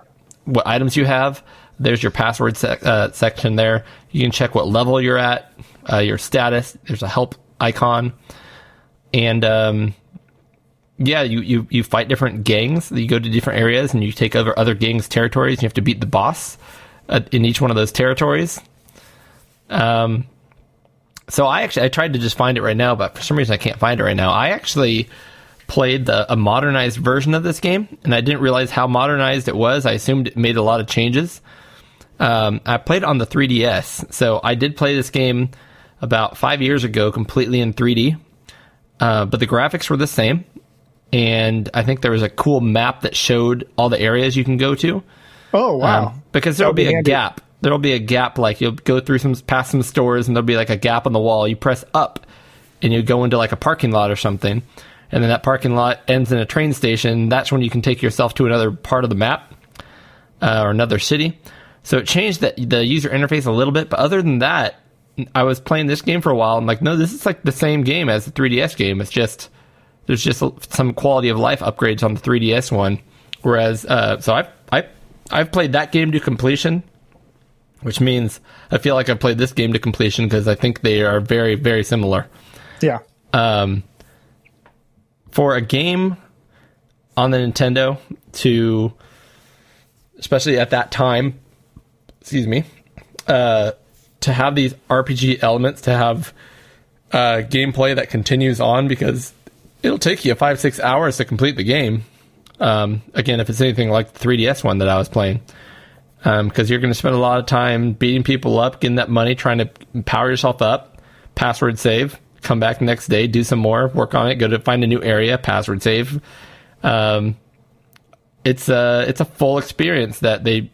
what items you have. There's your password sec- uh, section there. You can check what level you're at, uh, your status. There's a help icon. And, um, yeah, you, you, you fight different gangs. You go to different areas, and you take over other gangs' territories. And you have to beat the boss uh, in each one of those territories. Um. So I actually, I tried to just find it right now, but for some reason I can't find it right now. I actually played the, a modernized version of this game, and I didn't realize how modernized it was. I assumed it made a lot of changes. Um, I played it on the three D S, so I did play this game about five years ago completely in three D, uh, but the graphics were the same, and I think there was a cool map that showed all the areas you can go to. Oh, wow. Um, because there will be, be a gap. There'll be a gap, like you'll go through some, past some stores, and there'll be like a gap on the wall. You press up, and you go into like a parking lot or something, and then that parking lot ends in a train station. That's when you can take yourself to another part of the map uh, or another city. So it changed the, the user interface a little bit, but other than that, I was playing this game for a while. I'm like, no, this is like the same game as the three D S game. It's just there's just some quality of life upgrades on the three D S one. Whereas, uh, so I've I I've played that game to completion. Which means I feel like I've played this game to completion because I think they are very, very similar. Yeah. Um, for a game on the Nintendo to, especially at that time, excuse me, uh, to have these R P G elements, to have uh, gameplay that continues on because it'll take you five, six hours to complete the game. Um, again, if it's anything like the three D S one that I was playing. Um, because you're going to spend a lot of time beating people up, getting that money, trying to power yourself up, password save, come back the next day, do some more, work on it, go to find a new area, password save. Um, it's a, it's a full experience that they...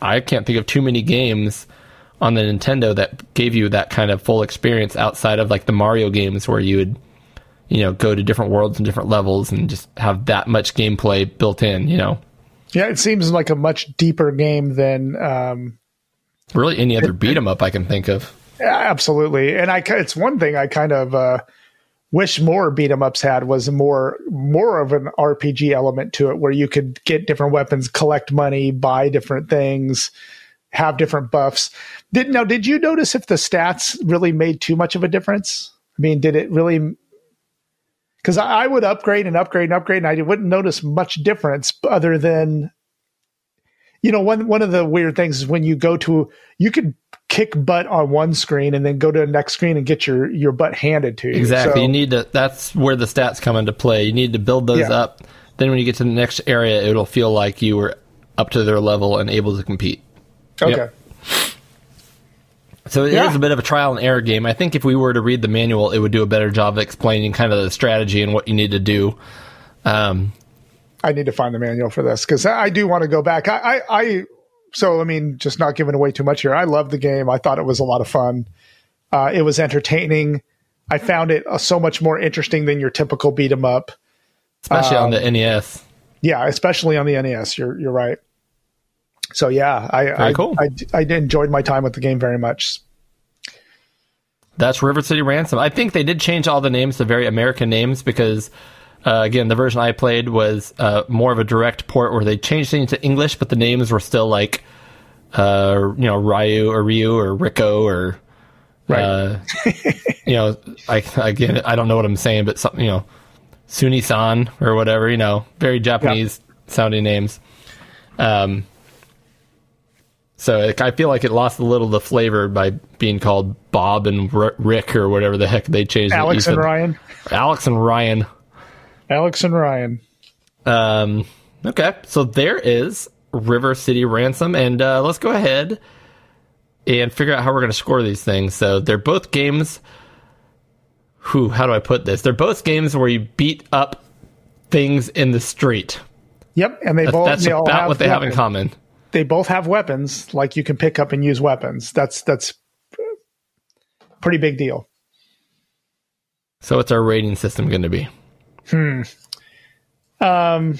I can't think of too many games on the Nintendo that gave you that kind of full experience outside of, like, the Mario games where you would, you know, go to different worlds and different levels and just have that much gameplay built in, you know? Yeah, it seems like a much deeper game than um, really any other beat 'em up I can think of. Absolutely, and I it's one thing I kind of uh, wish more beat 'em ups had was more more of an R P G element to it, where you could get different weapons, collect money, buy different things, have different buffs. Did now? Did you notice if the stats really made too much of a difference? I mean, did it really? Because I would upgrade and upgrade and upgrade, and I wouldn't notice much difference other than, you know, one one of the weird things is when you go to, you could kick butt on one screen and then go to the next screen and get your, your butt handed to you. Exactly. So, you need to, that's where the stats come into play. You need to build those yeah. up. Then when you get to the next area, it'll feel like you were up to their level and able to compete. Okay. Yep. So it yeah. is a bit of a trial and error game. I think if we were to read the manual, it would do a better job of explaining kind of the strategy and what you need to do. Um, I need to find the manual for this because I do want to go back. I, I, I, so I mean, just not giving away too much here. I loved the game. I thought it was a lot of fun. Uh, it was entertaining. I found it so much more interesting than your typical beat 'em up, especially um, on the N E S. Yeah, especially on the N E S. You're you're right. So yeah, I I, cool. I I enjoyed my time with the game very much. That's River City Ransom. I think they did change all the names to very American names because, uh, again, the version I played was uh, more of a direct port where they changed things to English, but the names were still like, uh, you know, Ryu or Ryu or Rico or, right. uh, you know, I again I don't know what I'm saying, but something, you know, Suni-san or whatever, you know, very Japanese yeah. sounding names. Um. So it, I feel like it lost a little of the flavor by being called Bob and R- Rick or whatever the heck they changed. Alex and Ryan. Alex and Ryan. Alex and Ryan. Um, okay, so there is River City Ransom, and uh, let's go ahead and figure out how we're going to score these things. So they're both games. Whew, how do I put this? They're both games where you beat up things in the street. Yep, and they both that's, that's they about have what they have in common. They both have weapons, like you can pick up and use weapons. That's that's pretty big deal. So what's our rating system going to be? Hmm. Um.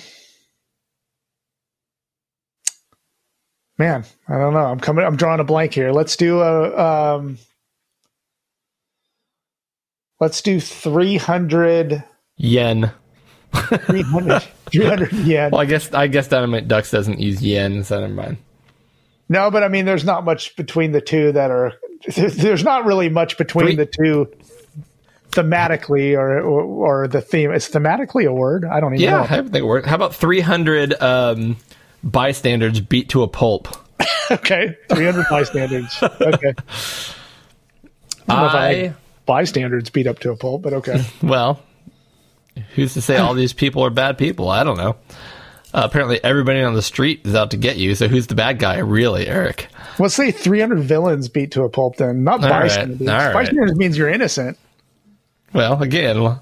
Man, I don't know. I'm coming. I'm drawing a blank here. Let's do a. Um, let's do three hundred yen. three hundred, three hundred yen. Well, I guess I guess Dynamite Ducks doesn't use yen, so never mind. No, but I mean, there's not much between the two that are. There's not really much between Three. the two thematically, or, or or the theme. Is thematically a word? I don't even yeah, know. Yeah, I think it works. How about three hundred um, bystanders beat to a pulp? Okay, three hundred bystanders. Okay. I, don't know if I like bystanders beat up to a pulp, but okay. Well. Who's to say all these people are bad people? I don't know. Uh, apparently, everybody on the street is out to get you. So who's the bad guy, really, Eric? Let's say three hundred villains beat to a pulp. Then not all bystanders. Right. Bystanders right. means you're innocent. Well, again,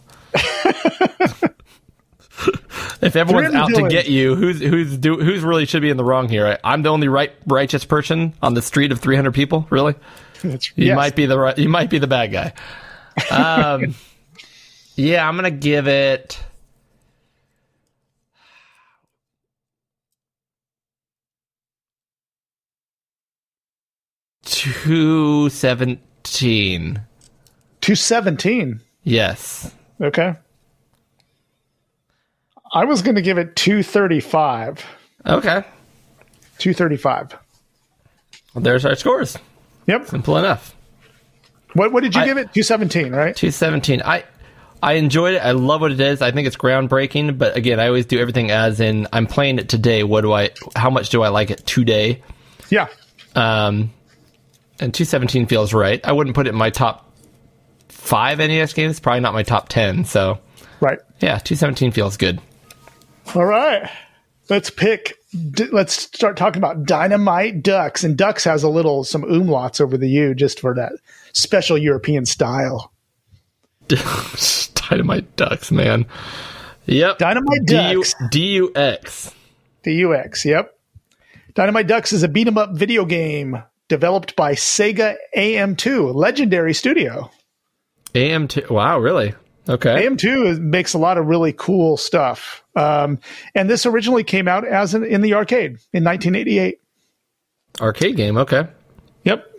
if everyone's out villains. to get you, who's who's do who's really should be in the wrong here? I'm the only right righteous person on the street of three hundred people. Really, That's, you yes. might be the right, you might be the bad guy. Um. Yeah, I'm going to give it two seventeen. two seventeen? Yes. Okay. I was going to give it two thirty-five. Okay. two thirty-five. Well, there's our scores. Yep. Simple enough. What What did you I, give it? two seventeen, right? two seventeen. I... I enjoyed it. I love what it is. I think it's groundbreaking. But again, I always do everything as in I'm playing it today. What do I? How much do I like it today? Yeah. Um, and two seventeen feels right. I wouldn't put it in my top five N E S games. Probably not my top ten. So. Right. Yeah, two seventeen feels good. All right. Let's pick. D- let's start talking about Dynamite Ducks. And Ducks has a little, some umlauts over the U just for that special European style. Dynamite Ducks, man. Yep. Dynamite Ducks. D U X. D U X, yep. Dynamite Ducks is a beat-em-up video game developed by Sega A M two, a legendary studio. A M two, wow, really? Okay. A M two makes a lot of really cool stuff. Um, and this originally came out as an, in the arcade in nineteen eighty-eight. Arcade game, okay. Yep.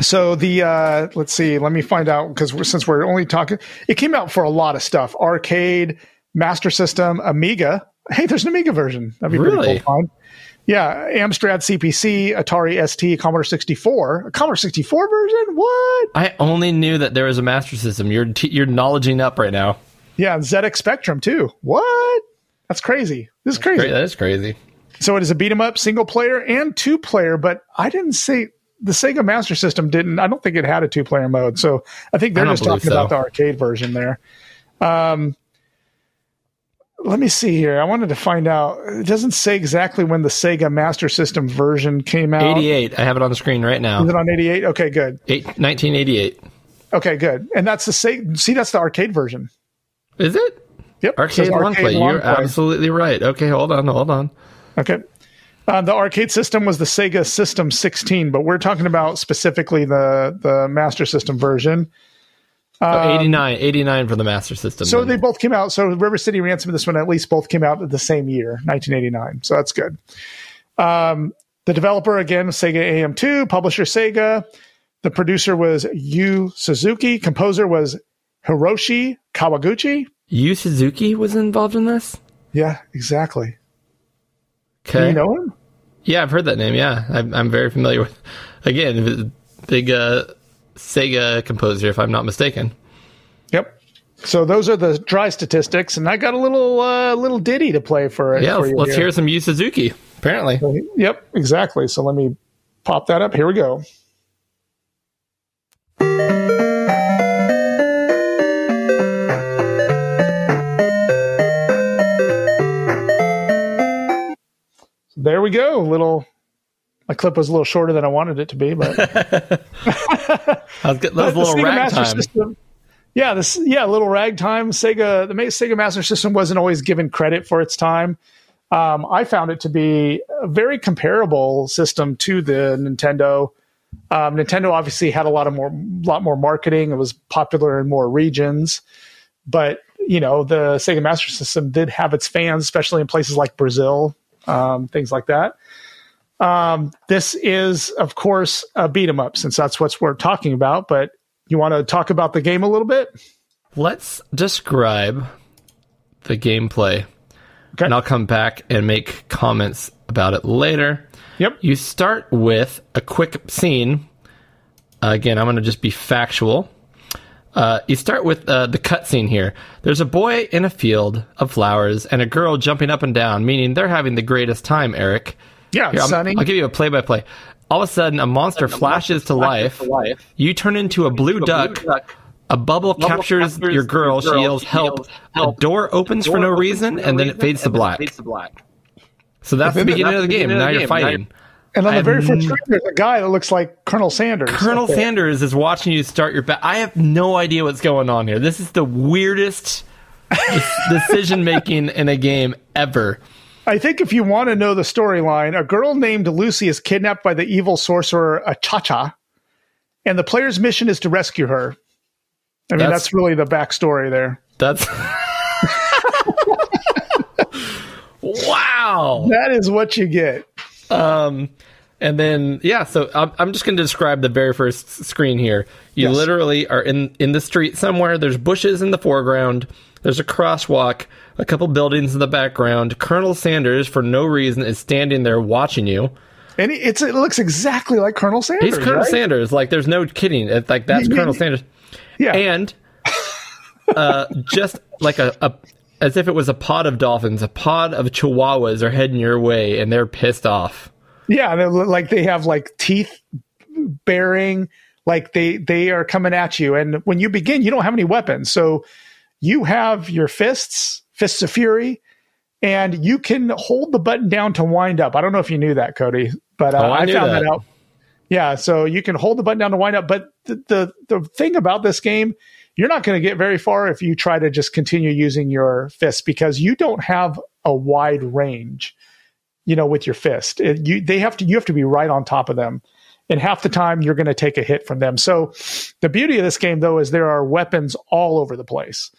So the, uh, let's see, let me find out, because we're, since we're only talking, it came out for a lot of stuff. Arcade, Master System, Amiga. Hey, there's an Amiga version. That'd be really? Pretty cool. Fun. Yeah, Amstrad C P C, Atari S T, Commodore sixty-four. A Commodore sixty-four version? What? I only knew that there was a Master System. You're t- you're knowledging up right now. Yeah, Z X Spectrum, too. What? That's crazy. This is That's crazy. Cra- that is crazy. So it is a beat-em-up, single-player, and two-player, but I didn't say... The Sega Master System didn't... I don't think it had a two-player mode, so I think they're I just talking so. about the arcade version there. Um... Let me see here. I wanted to find out. It doesn't say exactly when the Sega Master System version came out. eighty-eight. I have it on the screen right now. Is it on eighty-eight? Okay, good. Eight, nineteen eighty-eight. Okay, good. And that's the Sega. See, that's the arcade version. Is it? Yep. Arcade it long arcade play. Long You're play. Absolutely right. Okay, hold on, hold on. Okay. Uh, the arcade system was the Sega System sixteen, but we're talking about specifically the, the Master System version. Um, oh, eighty-nine, eighty-nine for the Master System. So they both came out. So River City Ransom and this one at least both came out at the same year, nineteen eighty-nine. So that's good. Um, the developer, again, Sega A M two, publisher Sega. The producer was Yu Suzuki. Composer was Hiroshi Kawaguchi. Yu Suzuki was involved in this? Yeah, exactly. Okay. Do you know him? Yeah, I've heard that name, yeah. I'm, I'm very familiar with, again, big... Uh, Sega composer, if I'm not mistaken. Yep. So those are the dry statistics, and I got a little uh, little ditty to play for it. Yeah, for you let's here. hear some Yu Suzuki, apparently. So, yep, exactly. So let me pop that up. Here we go. So there we go. Little... My clip was a little shorter than I wanted it to be, but that was a little ragtime. Yeah, this yeah, little ragtime. Sega, the Sega Master System wasn't always given credit for its time. Um, I found it to be a very comparable system to the Nintendo. Um, Nintendo obviously had a lot of more, lot more marketing. It was popular in more regions, but you know the Sega Master System did have its fans, especially in places like Brazil, um, things like that. Um, this is, of course, a beat-em-up, since that's what we're talking about, but you want to talk about the game a little bit? Let's describe the gameplay, okay. And I'll come back and make comments about it later. Yep. You start with a quick scene. Uh, again, I'm going to just be factual. Uh, you start with uh, the cutscene here. There's a boy in a field of flowers and a girl jumping up and down, meaning they're having the greatest time, Eric. Yeah, Here, Sonny. I'll give you a play-by-play. All of a sudden, a monster flashes to life. You turn into a blue duck. A bubble captures your girl. She yells, help. A door opens for no reason, and then it fades to black. So that's the beginning of the game. Now you're fighting. And on the very first screen, there's a guy that looks like Colonel Sanders. Colonel Sanders is watching you start your... Ba- I have no idea what's going on here. This is the weirdest decision-making in a game ever. I think if you want to know the storyline, a girl named Lucy is kidnapped by the evil sorcerer Achacha, and the player's mission is to rescue her. I mean, that's, that's really the backstory there. That's... Wow! That is what you get. Um, and then, yeah, so I'm, I'm just going to describe the very first screen here. You yes. literally are in, in the street somewhere. There's bushes in the foreground. There's a crosswalk, a couple buildings in the background. Colonel Sanders, for no reason, is standing there watching you. And it's, it looks exactly like Colonel Sanders. He's Colonel right? Sanders. Like, there's no kidding. It's like, that's yeah, Colonel yeah. Sanders. Yeah. And uh, just like a, a, as if it was a pod of dolphins, a pod of chihuahuas are heading your way, and they're pissed off. Yeah, they look like they have, like, teeth bearing. Like, they, they are coming at you. And when you begin, you don't have any weapons. So... You have your fists, fists of fury, and you can hold the button down to wind up. I don't know if you knew that, Cody, but uh, oh, I, I found that. that out. Yeah, so you can hold the button down to wind up. But the the, the thing about this game, you're not going to get very far if you try to just continue using your fist, because you don't have a wide range, you know, with your fist. It, you they have to you have to be right on top of them. And half the time, you're going to take a hit from them. So the beauty of this game, though, is there are weapons all over the place.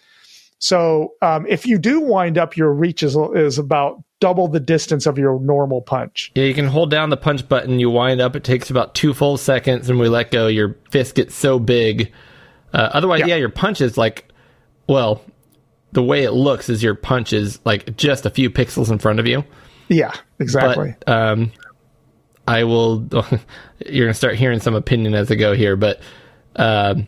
So um, if you do wind up, your reach is, is about double the distance of your normal punch. Yeah, you can hold down the punch button. You wind up. It takes about two full seconds, and we let go. Your fist gets so big. Uh, otherwise, yeah. yeah, your punch is like, well, the way it looks is your punch is like just a few pixels in front of you. Yeah, exactly. But, um, I will, you're going to start hearing some opinion as I go here, but um,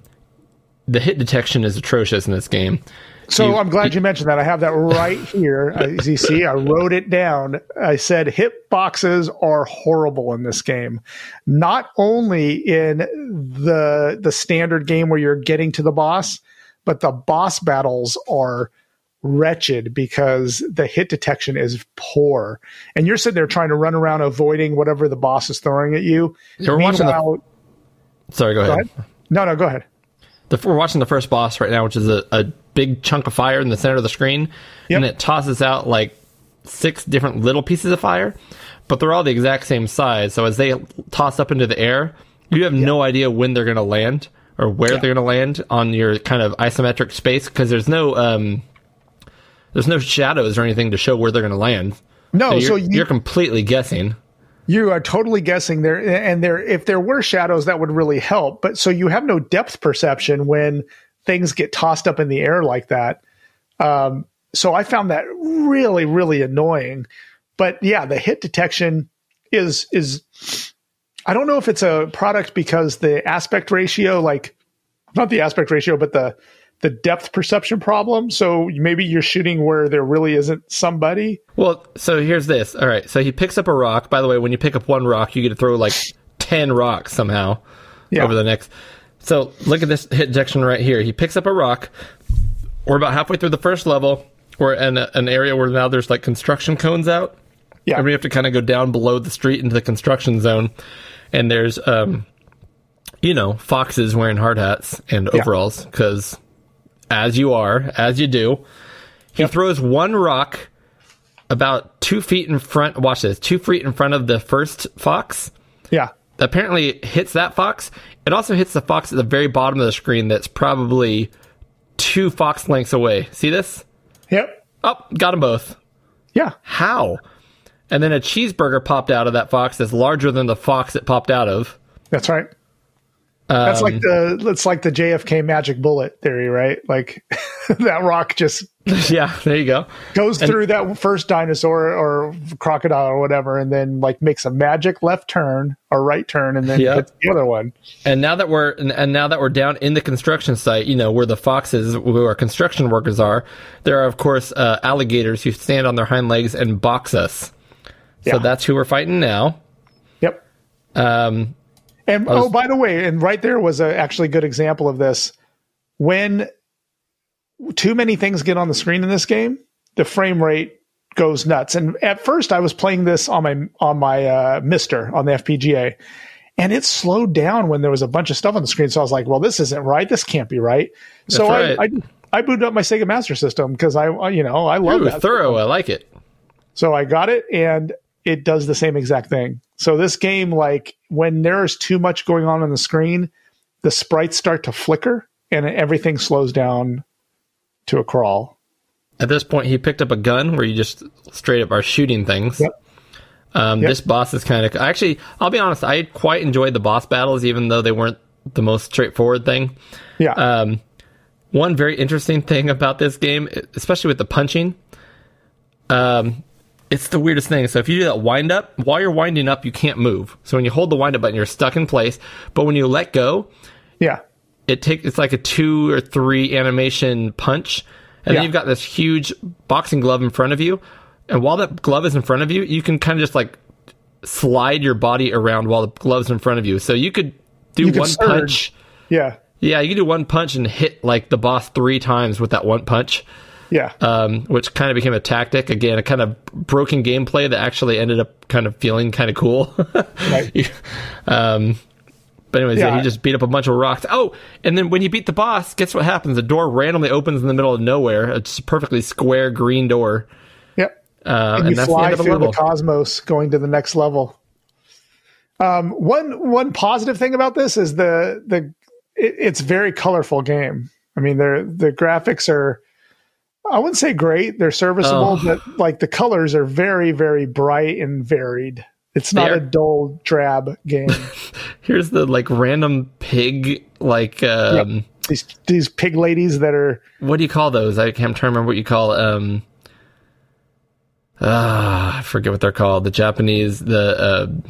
the hit detection is atrocious in this game. So you, I'm glad you, you mentioned that. I have that right here. As you see, I wrote it down. I said hit boxes are horrible in this game. Not only in the the standard game where you're getting to the boss, but the boss battles are wretched because the hit detection is poor, and you're sitting there trying to run around avoiding whatever the boss is throwing at you. We're watching the... Sorry, go, go ahead. ahead. No, no, go ahead. The, we're watching the first boss right now, which is a, a big chunk of fire in the center of the screen, yep. and it tosses out like six different little pieces of fire, but they're all the exact same size. So as they toss up into the air, you have yep. no idea when they're going to land or where yep. they're going to land on your kind of isometric space, because there's no. Um, There's no shadows or anything to show where they're going to land. No, so you're, so you, you're completely guessing. You are totally guessing there, and there. If there were shadows, that would really help. But so you have no depth perception when things get tossed up in the air like that. Um, so I found that really, really annoying. But yeah, the hit detection is is. I don't know if it's a product because the aspect ratio, like not the aspect ratio, but the. the depth perception problem. So maybe you're shooting where there really isn't somebody. Well, so here's this. All right. So he picks up a rock. By the way, when you pick up one rock, you get to throw like ten rocks somehow yeah. over the next. So look at this hit detection right here. He picks up a rock. We're about halfway through the first level. We're in a, an area where now there's like construction cones out. Yeah. And we have to kind of go down below the street into the construction zone. And there's, um, you know, foxes wearing hard hats and overalls because... Yeah. As you are, as you do. He yep. throws one rock about two feet in front. Watch this. Two feet in front of the first fox. Yeah. Apparently hits that fox. It also hits the fox at the very bottom of the screen that's probably two fox lengths away. See this? Yep. Oh, got them both. Yeah. How? And then a cheeseburger popped out of that fox that's larger than the fox it popped out of. That's right. That's like the that's like the J F K magic bullet theory, right? Like that rock just yeah, there you go goes and, through that first dinosaur or crocodile or whatever, and then like makes a magic left turn or right turn, and then yeah. hits the other one. And now that we're and, and now that we're down in the construction site, you know where the foxes, who our construction workers are, there are of course uh, alligators who stand on their hind legs and box us. So yeah. that's who we're fighting now. Yep. Um. And was, oh, by the way, and right there was a actually good example of this. When too many things get on the screen in this game, the frame rate goes nuts. And at first, I was playing this on my on my uh, Mister on the F P G A, and it slowed down when there was a bunch of stuff on the screen. So I was like, "Well, this isn't right. This can't be right." So right. I, I I booted up my Sega Master System because I you know I love Ooh, that thorough. I like it. So I got it, and it does the same exact thing. So this game, like when there's too much going on on the screen, the sprites start to flicker and everything slows down to a crawl. At this point, he picked up a gun where you just straight up are shooting things. Yep. Um, yep. This boss is kind of... Actually, I'll be honest, I quite enjoyed the boss battles, even though they weren't the most straightforward thing. Yeah. Um, one very interesting thing about this game, especially with the punching... Um. It's the weirdest thing. So if you do that wind up, while you're winding up, you can't move. So when you hold the wind up button, you're stuck in place. But when you let go, yeah, it take, it's like a two or three animation punch. And yeah. then you've got this huge boxing glove in front of you. And while that glove is in front of you, you can kind of just like slide your body around while the glove's in front of you. So you could do you one could punch. Yeah. Yeah, you can do one punch and hit like the boss three times with that one punch. Yeah. Um, which kind of became a tactic. Again, a kind of broken gameplay that actually ended up kind of feeling kind of cool. Right. um, but anyways, yeah, yeah, you just beat up a bunch of rocks. Oh, and then when you beat the boss, guess what happens? The door randomly opens in the middle of nowhere. It's a perfectly square green door. Yep. Uh, and, and you fly the through level. the cosmos going to the next level. Um, one one positive thing about this is the the it, it's very colorful game. I mean, they're the graphics are, I wouldn't say great. They're serviceable, oh. but like the colors are very, very bright and varied. It's not they're, a dull, drab game. Here's the like random pig, like um, yep. these these pig ladies that are. What do you call those? I can't remember what you call. Um, ah, I forget what they're called. The Japanese the. Uh,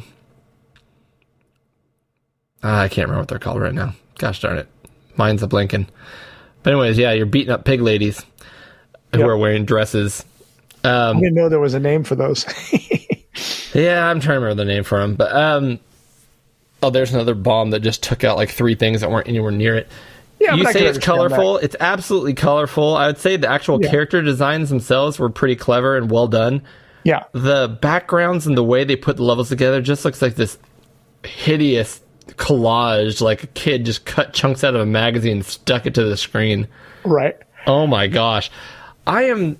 I can't remember what they're called right now. Gosh darn it. Mine's a blinking. But anyways, yeah, you're beating up pig ladies who yep. are wearing dresses. Um, I didn't know there was a name for those. Yeah, I'm trying to remember the name for them. But, um, oh, there's another bomb that just took out like three things that weren't anywhere near it. Yeah, you say it's colorful. That. It's absolutely colorful. I would say the actual yeah. character designs themselves were pretty clever and well done. Yeah. The backgrounds and the way they put the levels together just looks like this hideous collage, like a kid just cut chunks out of a magazine and stuck it to the screen. Right. Oh my gosh. I am,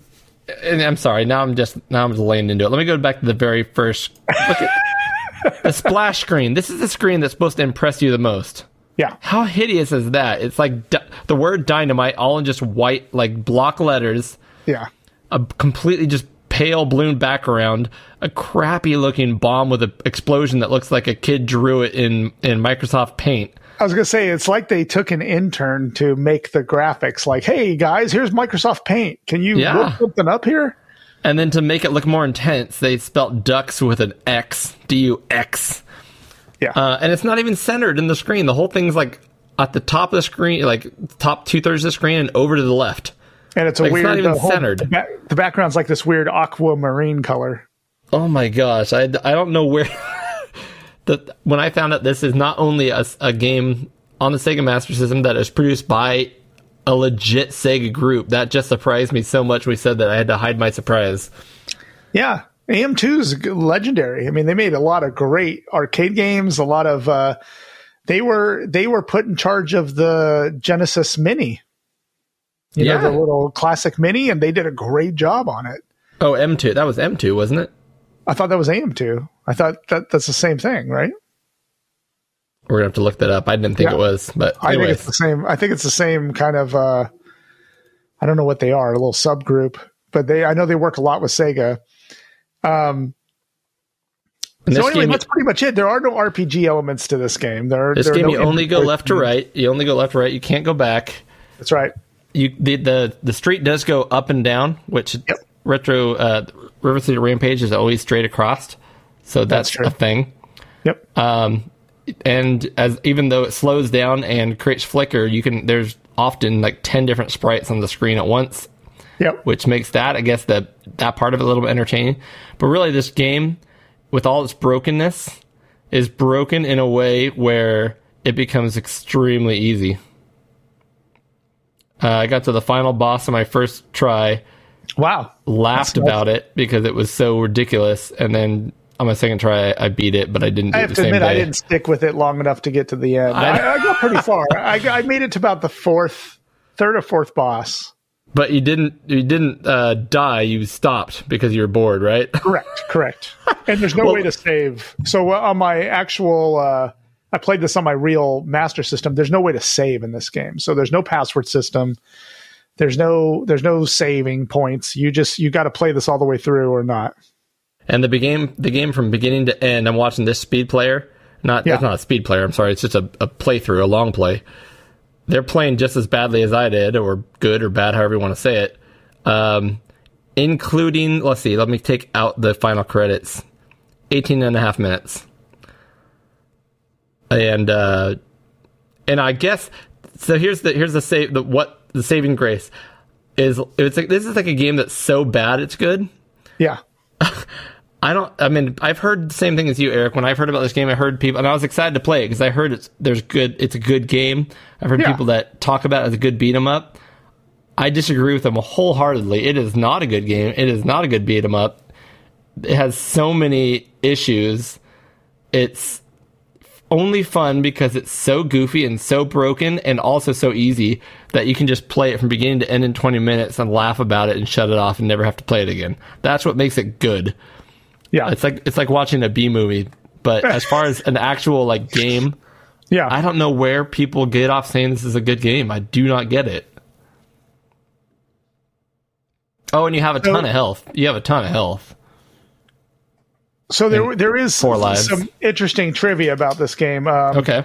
and I'm sorry, now I'm just now I'm just laying into it. Let me go back to the very first look at the splash screen. This is the screen that's supposed to impress you the most. Yeah. How hideous is that? It's like di- the word dynamite all in just white like block letters. Yeah. A completely just pale blue background, a crappy looking bomb with an explosion that looks like a kid drew it in, in Microsoft Paint. I was going to say, it's like they took an intern to make the graphics like, hey guys, here's Microsoft Paint. Can you yeah. look something up here? And then to make it look more intense, they spelt ducks with an X, D U X. Yeah. Uh, and it's not even centered in the screen. The whole thing's like at the top of the screen, like top two thirds of the screen and over to the left. And it's a like weird, it's not even the whole, centered. The, back, the background's like this weird aquamarine color. Oh my gosh. I, I don't know where. the, when I found out this is not only a, a game on the Sega Master System that is produced by a legit Sega group, that just surprised me so much. We said that I had to hide my surprise. Yeah. A M two's legendary. I mean, they made a lot of great arcade games, a lot of. Uh, they were they were put in charge of the Genesis Mini. You yeah. know, the little classic mini, and they did a great job on it. Oh, M two. That was M two, wasn't it? I thought that was A M two. I thought that that's the same thing, right? We're going to have to look that up. I didn't think yeah. it was, but anyways. I think it's the same. I think it's the same kind of, uh, I don't know what they are, a little subgroup, but they, I know they work a lot with Sega. Um, And so anyway, that's you, pretty much it. There are no R P G elements to this game. There are, this there game, are no you only go left to right. You only go left to right. You can't go back. That's right. You, the, the the street does go up and down, which yep. retro uh, River City Rampage is always straight across, so that's, that's a thing. Yep. Um, and as even though it slows down and creates flicker, you can there's often like ten different sprites on the screen at once. Yep. Which makes that I guess that that part of it a little bit entertaining. But really, this game with all its brokenness is broken in a way where it becomes extremely easy. Uh, I got to the final boss on my first try. Wow. Laughed about it because it was so ridiculous. And then on my second try, I, I beat it, but I didn't do it the same day. I have to admit, I didn't stick with it long enough to get to the end. I, I, I got pretty far. I, I made it to about the fourth, third or fourth boss. But you didn't you didn't uh, die. You stopped because you were bored, right? Correct, correct. And there's no well, way to save. So on my actual... Uh, I played this on my real master system. There's no way to save in this game. So there's no password system. There's no there's no saving points. You just you got to play this all the way through or not. And the game the game from beginning to end, I'm watching this speed player. Not yeah. that's not a speed player, I'm sorry. It's just a, a playthrough, a long play. They're playing just as badly as I did, or good or bad, however you want to say it. Um, including, let's see, let me take out the final credits. eighteen and a half minutes. And uh, and I guess so. Here's the here's the save the what the saving grace is. It's like this is like a game that's so bad it's good. Yeah. I don't. I mean, I've heard the same thing as you, Eric. When I've heard about this game, I heard people, and I was excited to play it because I heard it's there's good. It's a good game. I've heard yeah. people that talk about it as a good beat 'em up. I disagree with them wholeheartedly. It is not a good game. It is not a good beat 'em up. It has so many issues. It's only fun because it's so goofy and so broken and also so easy that you can just play it from beginning to end in twenty minutes and laugh about it and shut it off and never have to play it again. That's what makes it good. Yeah. It's like it's like watching a B movie, but as far as an actual like game, yeah. I don't know where people get off saying this is a good game. I do not get it. Oh, and you have a ton so, of health. You have a ton of health. So there, and there is four lives. Some interesting trivia about this game. Um, okay.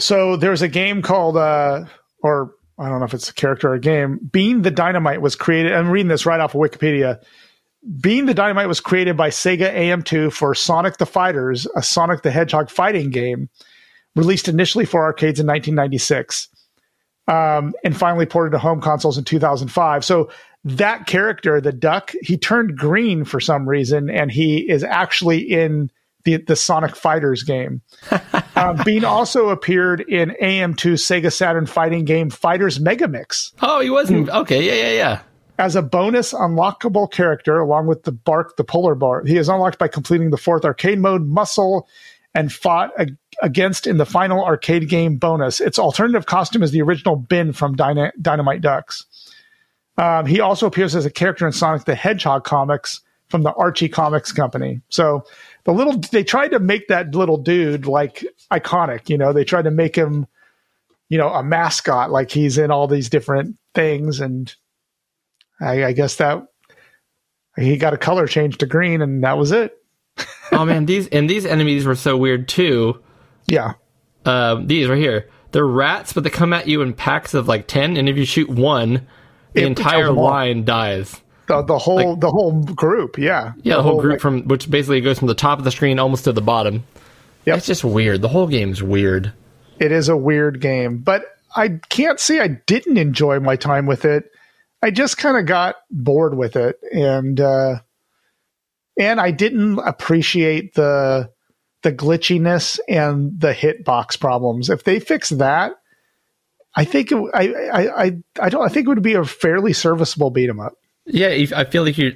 So there's a game called, uh, or I don't know if it's a character or a game, Bean the Dynamite was created. I'm reading this right off of Wikipedia. Bean the Dynamite was created by Sega A M two for Sonic the Fighters, a Sonic the Hedgehog fighting game, released initially for arcades in nineteen ninety-six. Um, and finally ported to home consoles in two thousand five. So that character, the duck, he turned green for some reason, and he is actually in the, the Sonic Fighters game. um, Bean also appeared in A M two Sega Saturn fighting game Fighters Megamix. Oh, he wasn't. Okay, yeah, yeah, yeah. As a bonus unlockable character, along with the Bark the Polar Bear, he is unlocked by completing the fourth arcade mode, Muscle, and fought a, against in the final arcade game bonus. Its alternative costume is the original Bin from Dyna, Dynamite Ducks. Um, he also appears as a character in Sonic the Hedgehog comics from the Archie Comics Company. So the little they tried to make that little dude like iconic. You know, they tried to make him, you know, a mascot. Like he's in all these different things, and I, I guess that he got a color change to green, and that was it. Oh man, these and these enemies were so weird too. Yeah. Um, these right here. They're rats, but they come at you in packs of like ten, and if you shoot one, the it entire line dies. The the whole like, the whole group, yeah. Yeah, the, the whole, whole group like, from which basically goes from the top of the screen almost to the bottom. Yep. It's just weird. The whole game's weird. It is a weird game, but I can't say I didn't enjoy my time with it. I just kind of got bored with it, and uh And I didn't appreciate the the glitchiness and the hitbox problems. If they fix that, I think it, I, I I I don't I think it would be a fairly serviceable beat 'em up. Yeah, if, I feel like you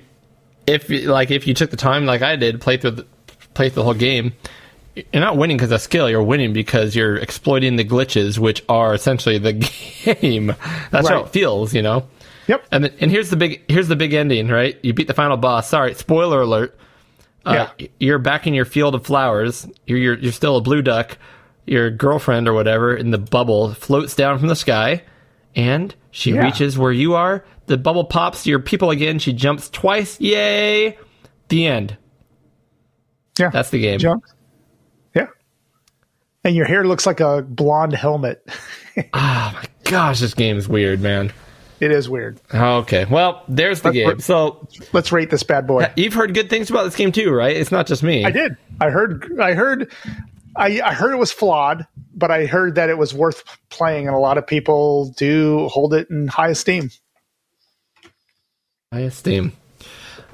if like if you took the time like I did play through the, play through the whole game, you're not winning because of skill. You're winning because you're exploiting the glitches, which are essentially the game. That's right. How it feels, you know. Yep. And and here's the big here's the big ending, right? You beat the final boss. Sorry, spoiler alert. Uh, yeah. You're back in your field of flowers. You're, you're you're still a blue duck. Your girlfriend or whatever in the bubble floats down from the sky, and she yeah. reaches where you are. The bubble pops to your people again. She jumps twice. Yay! The end. Yeah. That's the game. Jump. Yeah. And your hair looks like a blonde helmet. Ah, oh, my gosh, this game is weird, man. It is weird. Okay. Well, there's the let's, game. So let's rate this bad boy. You've heard good things about this game too, right? It's not just me. I did. I heard I heard I, I heard it was flawed, but I heard that it was worth playing, and a lot of people do hold it in high esteem. High esteem.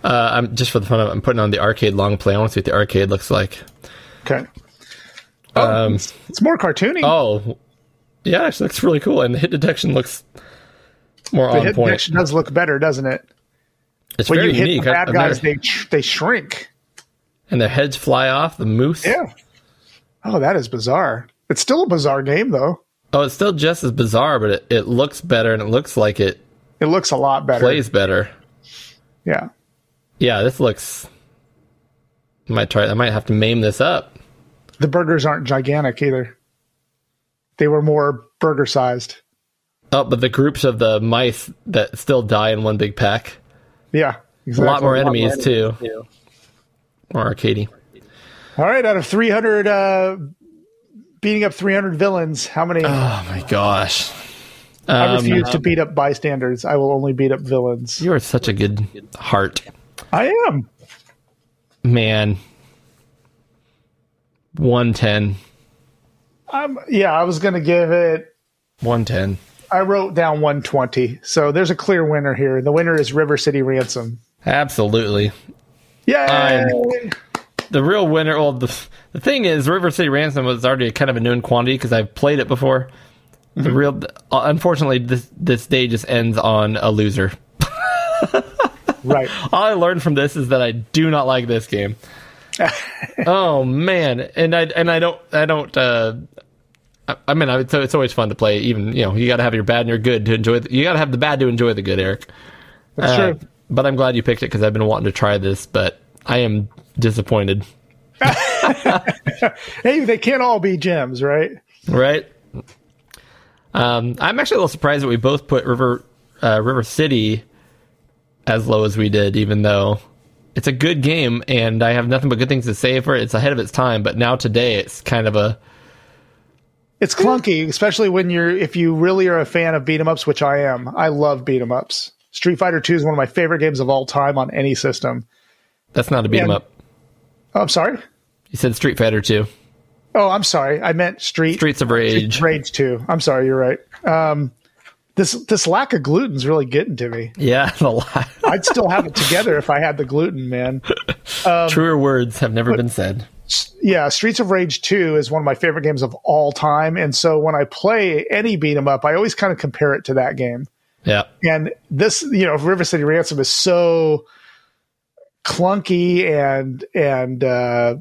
Uh, I'm just for the fun of it, I'm putting on the arcade long play. I want to see what the arcade looks like. Okay. Oh, um it's, it's more cartoony. Oh. Yeah, it actually looks really cool, and the hit detection looks more the on hit point. Detection does look better, doesn't it? It's when very you hit unique. The bad I, guys, never... they sh- they shrink, and their heads fly off. The moose. Yeah. Oh, that is bizarre. It's still a bizarre game, though. Oh, it's still just as bizarre, but it, it looks better, and it looks like it. It looks a lot better. Plays better. Yeah. Yeah, this looks. I might try. I might have to maim this up. The burgers aren't gigantic either. They were more burger sized. Oh, but the groups of the mice that still die in one big pack. Yeah. Exactly. A lot more a lot enemies, more enemies too. too. Or arcadey. All right. Out of three hundred, uh, beating up three hundred villains, how many? Oh, my gosh. I refuse um, to beat up bystanders. I will only beat up villains. You are such a good heart. I am. Man. one ten. Um, yeah, I was going to give it... one ten. I wrote down one twenty, so there's a clear winner here. The winner is River City Ransom. Absolutely. Yeah. Um, the real winner, well, the, the thing is, River City Ransom was already kind of a known quantity because I've played it before. Mm-hmm. The real, unfortunately, this this day just ends on a loser. Right. All I learned from this is that I do not like this game. Oh man, and I and I don't I don't. Uh, I, I mean, I, so it's always fun to play. Even you know, you got to have your bad and your good to enjoy. The, you got to have the bad to enjoy the good, Eric. That's uh, true. But I'm glad you picked it because I've been wanting to try this, but I am disappointed. Hey, they can't all be gems, right? Right. Um, I'm actually a little surprised that we both put River uh, River City as low as we did, even though it's a good game and I have nothing but good things to say for it. It's ahead of its time, but now today it's kind of a it's clunky, especially when you're if you really are a fan of beat 'em ups, which I am. I love beat 'em ups. Street Fighter two is one of my favorite games of all time on any system. That's not a beat 'em up. Oh, I'm sorry? You said Street Fighter two. Oh, I'm sorry. I meant Street Streets of Rage. Streets of Rage two. I'm sorry, you're right. Um, this this lack of gluten's really getting to me. Yeah, a lot. I'd still have it together if I had the gluten, man. Um, Truer words have never but, been said. Yeah, Streets of Rage two is one of my favorite games of all time, and so when I play any beat 'em up, I always kind of compare it to that game. Yeah. And this, you know, River City Ransom is so clunky and and uh,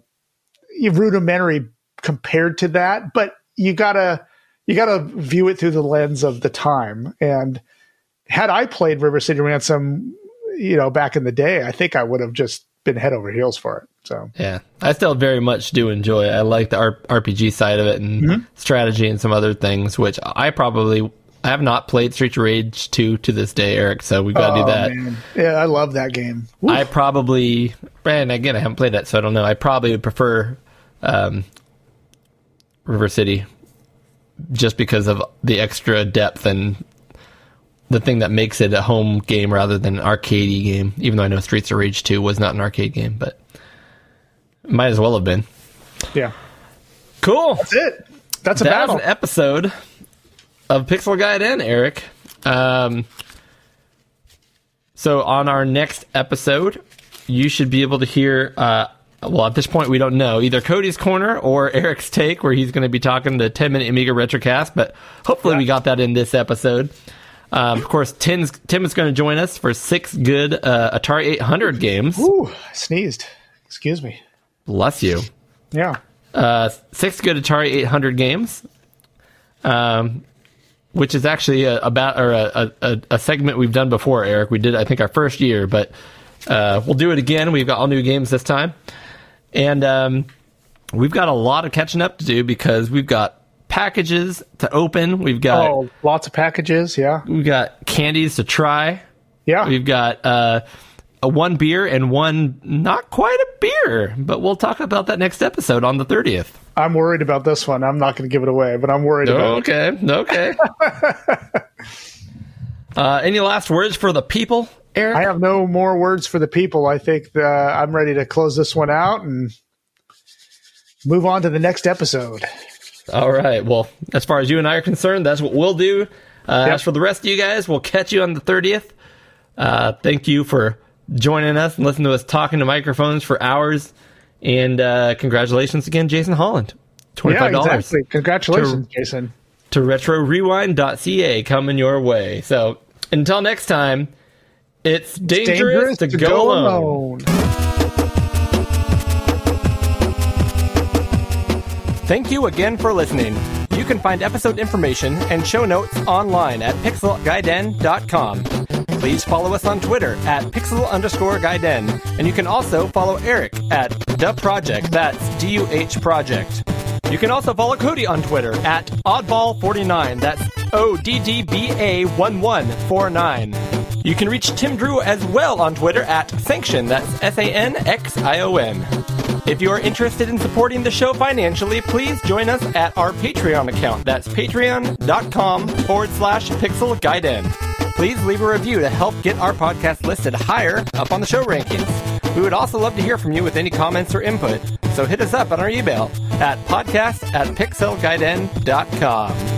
rudimentary compared to that, but you gotta you gotta view it through the lens of the time. And had I played River City Ransom, you know, back in the day, I think I would have just been head over heels for it. So yeah, I still very much do enjoy it. I like the R- RPG side of it and mm-hmm. strategy and some other things, which I probably. I have not played Streets of Rage two to this day, Eric, so we've got to oh, do that. Man. Yeah, I love that game. Oof. I probably, and again, I haven't played that, so I don't know. I probably would prefer um, River City just because of the extra depth and the thing that makes it a home game rather than an arcade game, even though I know Streets of Rage two was not an arcade game, but might as well have been. Yeah. Cool. That's it. That's a that battle. That was an episode of Pixel Gaiden, Eric. Um, so on our next episode, you should be able to hear, uh, well, at this point, we don't know, either Cody's Corner or Eric's Take, where he's going to be talking the ten-Minute Amiga Retrocast, but hopefully we got that in this episode. Um, of course, Tim's, Tim is going to join us for six good uh, Atari eight hundred games. Ooh, I sneezed. Excuse me. Bless you. Yeah. Uh, six good Atari eight hundred games. Um... Which is actually a, about or a, a, a segment we've done before, Eric. We did, I think, our first year, but uh, we'll do it again. We've got all new games this time. And um, we've got a lot of catching up to do because we've got packages to open. We've got oh, lots of packages, yeah. We've got candies to try. Yeah. We've got uh, a one beer and one not quite a beer, but we'll talk about that next episode on the thirtieth. I'm worried about this one. I'm not going to give it away, but I'm worried oh, about okay. it. Okay, okay. uh, any last words for the people, Eric? I have no more words for the people. I think the, I'm ready to close this one out and move on to the next episode. All right. Well, as far as you and I are concerned, that's what we'll do. Uh, yep. As for the rest of you guys, we'll catch you on the thirtieth. Uh, thank you for joining us and listening to us talking to microphones for hours. And uh, congratulations again, Jason Holland. twenty-five dollars. Yeah, exactly. Congratulations, to, Jason. To Retro Rewind dot C A coming your way. So until next time, it's, it's dangerous, dangerous to, to go, go alone. alone. Thank you again for listening. You can find episode information and show notes online at pixel gaiden dot com. Please follow us on Twitter at pixel underscore gaiden. And you can also follow Eric at the project. That's D U H project. You can also follow Cody on Twitter at oddball forty-nine. That's O D D B A one one four nine. You can reach Tim Drew as well on Twitter at sanction. That's S A N X I O N. If you are interested in supporting the show financially, please join us at our Patreon account. That's patreon.com forward slash pixel gaiden. Please leave a review to help get our podcast listed higher up on the show rankings. We would also love to hear from you with any comments or input, so hit us up on our email at podcast at pixel gaiden dot com.